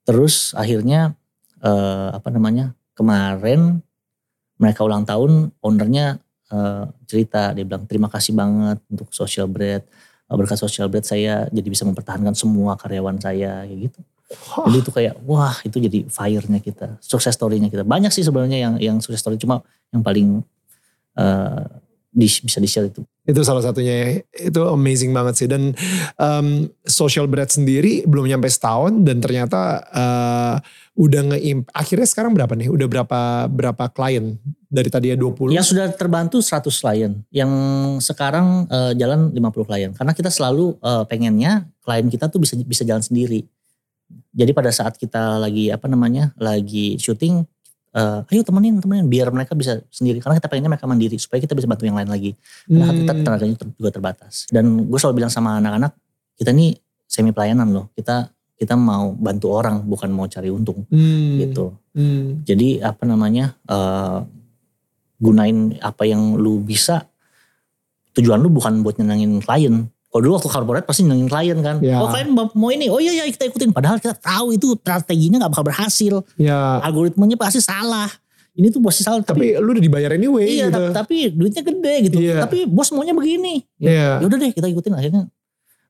Terus akhirnya eh, apa namanya kemarin mereka ulang tahun, ownernya uh, cerita, dia bilang terima kasih banget untuk Social Bread. Berkat Social Bread saya jadi bisa mempertahankan semua karyawan saya kayak gitu. Wah. Jadi itu kayak wah itu jadi fire-nya kita, sukses story-nya kita. Banyak sih sebenarnya yang yang sukses story, cuma yang paling uh, di, bisa di-share itu. Itu salah satunya ya, itu amazing banget sih. Dan um, Social Bread sendiri belum nyampe setahun dan ternyata... Uh, udah nge-imp, akhirnya sekarang berapa nih? Udah berapa berapa klien? Dari tadi ya dua puluh? Yang sudah terbantu seratus klien. Yang sekarang uh, jalan lima puluh klien. Karena kita selalu uh, pengennya klien kita tuh bisa bisa jalan sendiri. Jadi pada saat kita lagi apa namanya, lagi syuting, uh, ayo temenin, temenin biar mereka bisa sendiri. Karena kita pengennya mereka mandiri supaya kita bisa bantu yang lain lagi. Karena hmm. kita tenaganya juga terbatas. Dan gue selalu bilang sama anak-anak, kita nih semi pelayanan loh. Kita kita mau bantu orang bukan mau cari untung hmm. gitu. Hmm. Jadi apa namanya uh, gunain apa yang lu bisa. Tujuan lu bukan buat nyenengin klien. Kalau dulu waktu corporate pasti nyenengin klien kan. Ya. Oh klien mau ini, oh iya iya kita ikutin. Padahal kita tahu itu strateginya gak bakal berhasil. Ya. Algoritmanya pasti salah. Ini tuh pasti salah. Tapi, tapi lu udah dibayar anyway iya, gitu. Tapi, tapi duitnya gede gitu. Ya. Tapi bos maunya begini. Ya udah deh kita ikutin akhirnya.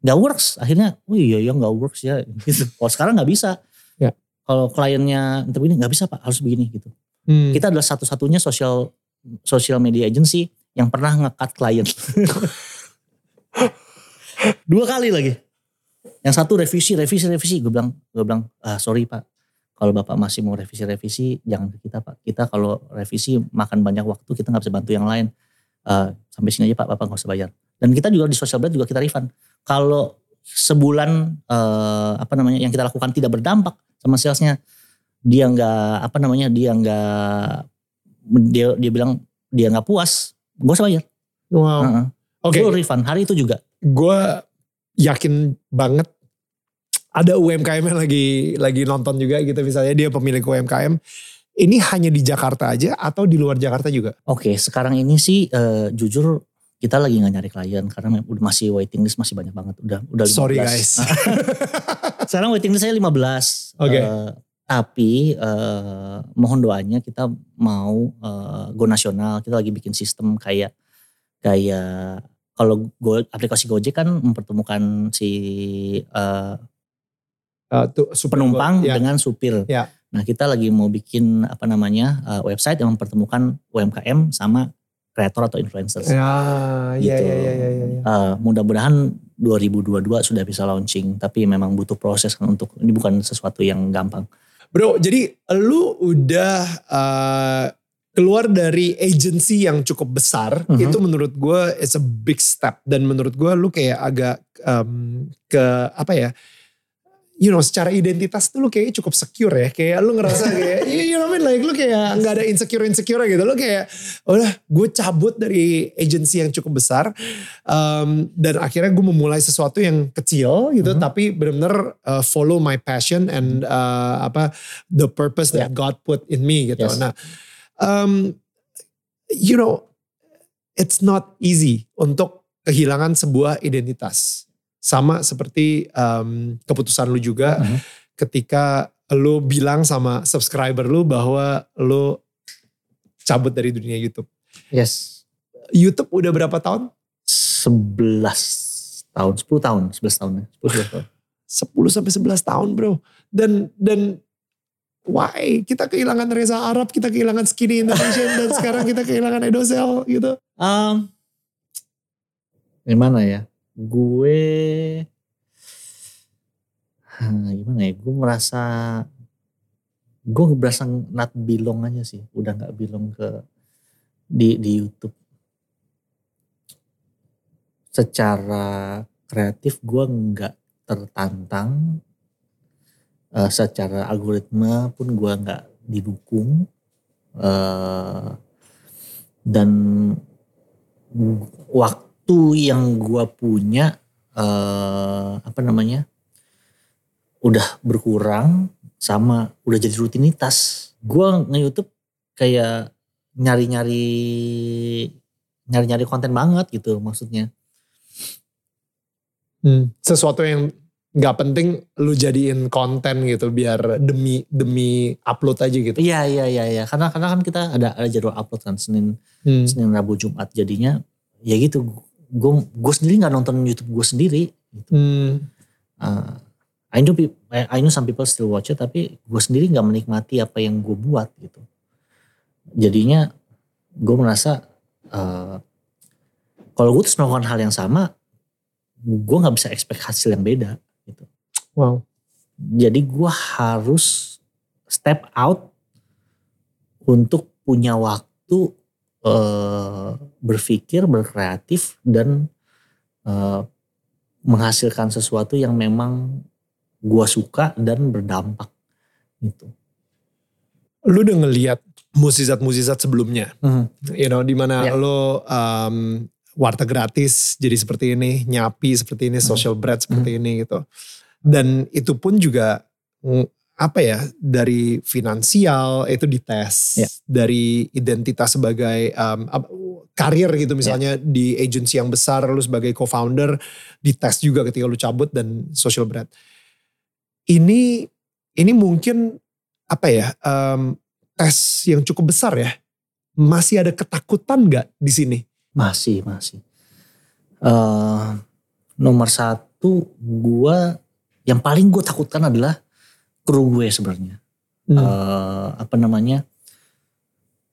nggak works. Akhirnya, oh iya ya nggak works ya. Gitu. Kalau sekarang nggak bisa. Ya. Kalau kliennya interview ini nggak bisa Pak, harus begini gitu. Hmm. Kita adalah satu-satunya social social media agency yang pernah nge-cut klien. Dua kali lagi. Yang satu revisi, revisi, revisi. Gue bilang, gue bilang, ah sorry Pak. Kalau Bapak masih mau revisi-revisi, jangan ke kita Pak. Kita kalau revisi makan banyak waktu, kita gak bisa bantu yang lain. Uh, sampai sini aja Pak, Bapak gak usah bayar. Dan kita juga di Social Bread juga kita refund. Kalau sebulan, uh, apa namanya, yang kita lakukan tidak berdampak sama salesnya. Dia gak, apa namanya, dia gak, dia, dia bilang dia gak puas, gue usah bayar. Wow. Uh-uh. Oke. Okay. Gue refund, hari itu juga. Gue yakin banget. Ada U M K M yang lagi lagi nonton juga gitu misalnya, dia pemilik U M K M. Ini hanya di Jakarta aja atau di luar Jakarta juga? Oke, sekarang ini sih uh, jujur kita lagi gak nyari klien. Karena masih waiting list masih banyak banget. Udah udah lima belas. Sorry guys. Sekarang waiting list saya lima belas. Oke. Okay. Uh, tapi uh, mohon doanya kita mau uh, go nasional. Kita lagi bikin sistem kayak... kayak kalau go, aplikasi Gojek kan mempertemukan si... Uh, Uh, tuh, penumpang ya. Dengan supir. Ya. Nah kita lagi mau bikin apa namanya uh, website yang mempertemukan U M K M sama kreator atau influencers. Ya, gitu. ya, ya, ya, ya. Uh, mudah-mudahan dua ribu dua puluh dua sudah bisa launching, tapi memang butuh proses kan untuk ini bukan sesuatu yang gampang. Bro, jadi lu udah uh, keluar dari agency yang cukup besar, uh-huh. Itu menurut gue it's a big step dan menurut gue lu kayak agak um, ke apa ya? You know, secara identitas tuh lu kayaknya cukup secure ya. Kayak lu ngerasa kayak, you know I mean, like lu kayak gak ada insecure-insecure gitu. Lu kayak, udah gue cabut dari agensi yang cukup besar. Um, dan akhirnya gue memulai sesuatu yang kecil gitu. Mm-hmm. Tapi benar-benar uh, follow my passion and uh, apa the purpose that yeah. God put in me gitu. Yes. Nah, um, you know, it's not easy untuk kehilangan sebuah identitas. Sama seperti um, keputusan lu juga uh-huh. Ketika lu bilang sama subscriber lu bahwa lu cabut dari dunia YouTube. Yes. YouTube udah berapa tahun? sebelas tahun, sepuluh tahun, sebelas tahun ya. sepuluh, sebelas tahun. sepuluh sampai sebelas tahun bro. Dan, dan why? Kita kehilangan Reza Arap, kita kehilangan Skinny Indonesian dan sekarang kita kehilangan Edho Zell gitu. Um, gimana ya? Gue huh, gimana ya gue merasa gue berasa not belong aja sih, udah nggak belong ke di di YouTube. Secara kreatif gue nggak tertantang, uh, secara algoritma pun gue nggak didukung, uh, dan waktu Itu yang gue punya uh, apa namanya udah berkurang sama udah jadi rutinitas. Gue nge-YouTube kayak nyari-nyari nyari-nyari konten banget gitu maksudnya. Hmm, sesuatu yang nggak penting lu jadiin konten gitu biar demi demi upload aja gitu. Iya iya iya iya. Karena karena kan kita ada ada jadwal upload kan Senin hmm. Senin Rabu Jumat jadinya ya gitu. Gue gue sendiri nggak nonton YouTube gue sendiri. Gitu. Hmm. Uh, I know people, I know some people still watch it, tapi gue sendiri nggak menikmati apa yang gue buat gitu. Jadinya gue merasa uh, kalau gue terus melakukan hal yang sama, gue nggak bisa expect hasil yang beda gitu. Wow. Jadi gue harus step out untuk punya waktu. Uh, berpikir, berkreatif dan uh, menghasilkan sesuatu yang memang gue suka dan berdampak gitu. Lu udah ngelihat mukjizat-mukjizat sebelumnya, mm-hmm. you know, di mana yeah. lu um, warteg gratis jadi seperti ini, nyapi seperti ini, mm-hmm. social bread seperti mm-hmm. ini gitu. Dan itu pun juga apa ya, dari finansial itu dites, yeah. dari identitas sebagai um, karir gitu misalnya yeah. di agensi yang besar lu sebagai co-founder dites juga ketika lu cabut dan social bread. Ini ini mungkin apa ya um, tes yang cukup besar ya. Masih ada ketakutan nggak di sini? Masih masih. Uh, nomor satu tuh gue yang paling gue takutkan adalah kru gue sebenarnya. Hmm. Uh, apa namanya?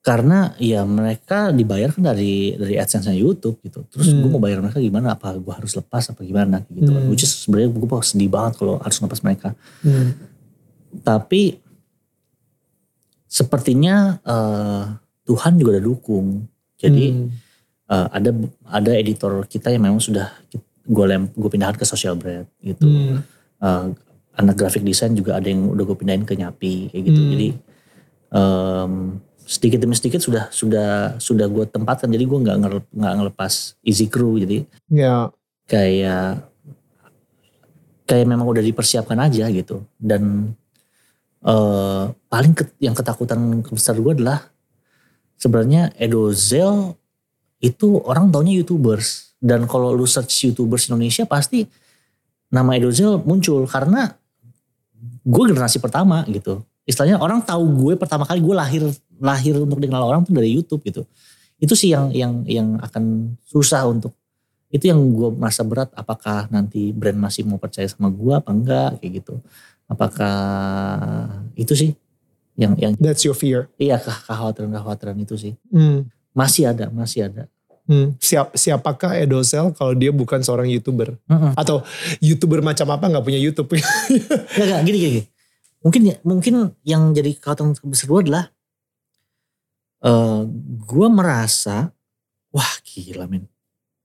Karena ya mereka dibayar kan dari dari AdSense-nya YouTube gitu. Terus hmm. gue mau bayar mereka gimana? Apa gue harus lepas apa gimana gitu. Hmm. Which is sebenarnya gue sedih banget kalau harus lepas mereka. Hmm. Tapi sepertinya uh, Tuhan juga udah dukung. Jadi hmm. uh, ada ada editor kita yang memang sudah gue lem gue pindahan ke Social Bread gitu. Hmm. Uh, anak grafik desain juga ada yang udah gue pindahin ke Nyapi kayak gitu. Hmm. Jadi um, sedikit demi sedikit sudah sudah sudah gue tempatkan, jadi gue nggak nggak ngelepas easy crew, jadi yeah. kayak kayak memang udah dipersiapkan aja gitu. Dan uh, paling ke, yang ketakutan besar gue adalah sebenarnya Edho Zell itu orang taunya YouTubers, dan kalau lu search YouTubers Indonesia pasti nama Edho Zell muncul karena gue generasi pertama gitu. Istilahnya orang tahu gue pertama kali, gue lahir lahir untuk dikenal orang tuh dari YouTube gitu. Itu sih yang yang yang akan susah untuk, itu yang gue merasa berat, apakah nanti brand masih mau percaya sama gue apa enggak kayak gitu. Apakah itu sih yang yang that's your fear. Iya, kekhawatiran-kekhawatiran itu sih. Hmm. Masih ada, masih ada. Hmm. Siap, siapakah Edho Zell kalau dia bukan seorang YouTuber? Mm-mm. Atau YouTuber macam apa gak punya YouTube? Gak, gak, gini, gini. Mungkin mungkin yang jadi kekhawatiran terbesar gue adalah uh, gue merasa wah gila men,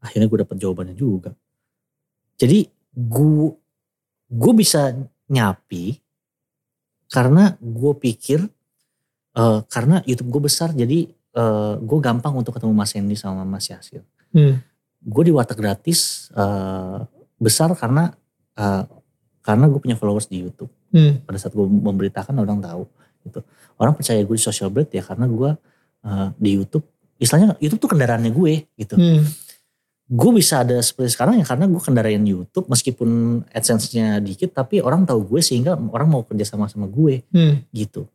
akhirnya gue dapet jawabannya juga. Jadi gue gue bisa nyapi karena gue pikir uh, karena YouTube gue besar, jadi uh, gue gampang untuk ketemu Mas Hendi sama Mas Yasir. Hmm. Gue di Warteg Gratis uh, besar karena uh, karena gue punya followers di YouTube. Hmm. Pada saat gue memberitakan orang tahu gitu. Orang percaya gue di Social Bread ya karena gue uh, di YouTube. Istilahnya YouTube tuh kendaraannya gue gitu. Hmm. Gue bisa ada seperti sekarang ya karena gue kendarain YouTube, meskipun AdSense-nya dikit tapi orang tahu gue sehingga orang mau kerja sama sama gue hmm. gitu.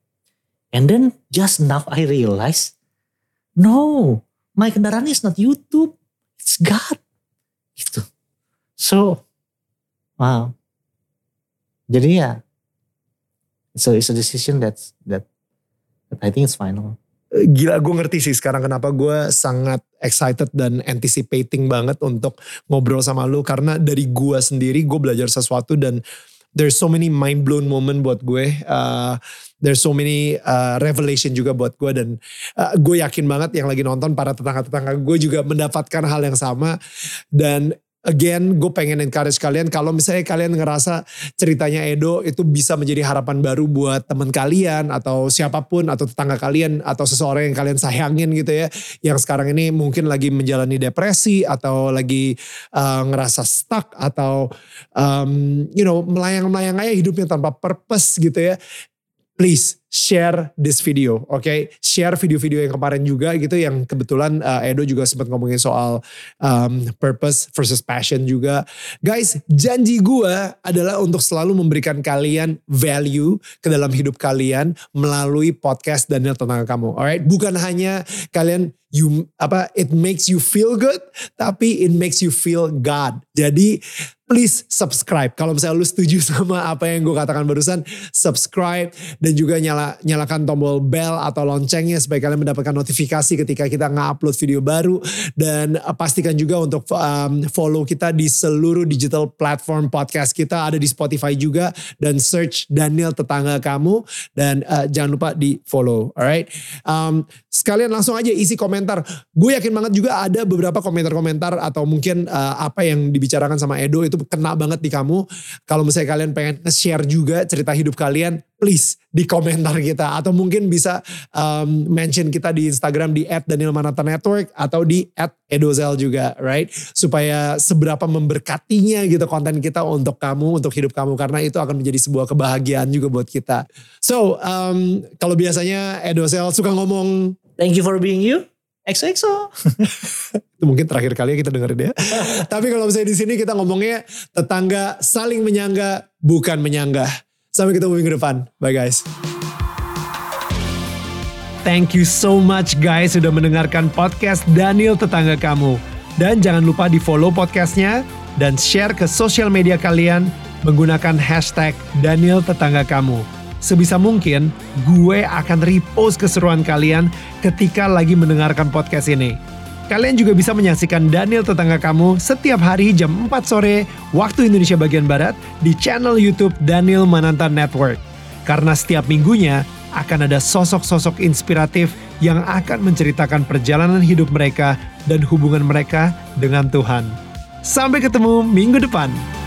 And then just now I realize no, my kendaraan is not YouTube, it's God gitu. So wow. Jadi ya, so it's a decision that's, that that I think it's final. Gila, gue ngerti sih sekarang kenapa gue sangat excited dan anticipating banget untuk ngobrol sama lu. Karena dari gue sendiri gue belajar sesuatu dan there's so many mind blown moment buat gue. Uh, there's so many uh, revelation juga buat gue. Dan uh, gue yakin banget yang lagi nonton para tetangga-tetangga gue juga mendapatkan hal yang sama. Dan again, gue pengen encourage kalian kalau misalnya kalian ngerasa ceritanya Edho itu bisa menjadi harapan baru buat teman kalian atau siapapun atau tetangga kalian atau seseorang yang kalian sayangin gitu ya, yang sekarang ini mungkin lagi menjalani depresi atau lagi uh, ngerasa stuck atau um, you know melayang-melayang aja hidupnya tanpa purpose gitu ya. Please share this video, oke? Okay? Share video-video yang kemarin juga gitu, yang kebetulan uh, Edho juga sempat ngomongin soal um, purpose versus passion juga. Guys, janji gue adalah untuk selalu memberikan kalian value ke dalam hidup kalian melalui podcast Daniel Tentang Kamu, alright? Bukan hanya kalian you apa, it makes you feel good, tapi it makes you feel God. Jadi please subscribe. Kalau misalnya lu setuju sama apa yang gue katakan barusan, subscribe dan juga nyala, nyalakan tombol bell atau loncengnya supaya kalian mendapatkan notifikasi ketika kita nge-upload video baru. Dan pastikan juga untuk um, follow kita di seluruh digital platform podcast kita. Ada di Spotify juga dan search Daniel Tetangga Kamu dan uh, jangan lupa di follow, alright? Um, sekalian langsung aja isi komentar. Gue yakin banget juga ada beberapa komentar-komentar atau mungkin uh, apa yang dibicarakan sama Edho itu kena banget di kamu. Kalau misalnya kalian pengen nge-share juga cerita hidup kalian, please di komentar kita. Atau mungkin bisa um, mention kita di Instagram di at Daniel Mananta Network atau di at Edho Zell juga, right? Supaya seberapa memberkatinya gitu konten kita untuk kamu, untuk hidup kamu. Karena itu akan menjadi sebuah kebahagiaan juga buat kita. So, um, kalau biasanya Edho Zell suka ngomong, thank you for being you. X O X O. Itu mungkin terakhir kali kita dengerin ya. Tapi kalau misalnya di sini kita ngomongnya tetangga saling menyangga, bukan menyanggah. Sampai ketemu minggu depan. Bye guys. Thank you so much guys sudah mendengarkan podcast Daniel Tetangga Kamu. Dan jangan lupa di follow podcastnya, dan share ke sosial media kalian menggunakan hashtag Daniel Tetangga Kamu. Sebisa mungkin, gue akan repost keseruan kalian ketika lagi mendengarkan podcast ini. Kalian juga bisa menyaksikan Daniel Tetangga Kamu setiap hari jam empat sore waktu Indonesia bagian Barat di channel YouTube Daniel Mananta Network. Karena setiap minggunya akan ada sosok-sosok inspiratif yang akan menceritakan perjalanan hidup mereka dan hubungan mereka dengan Tuhan. Sampai ketemu minggu depan.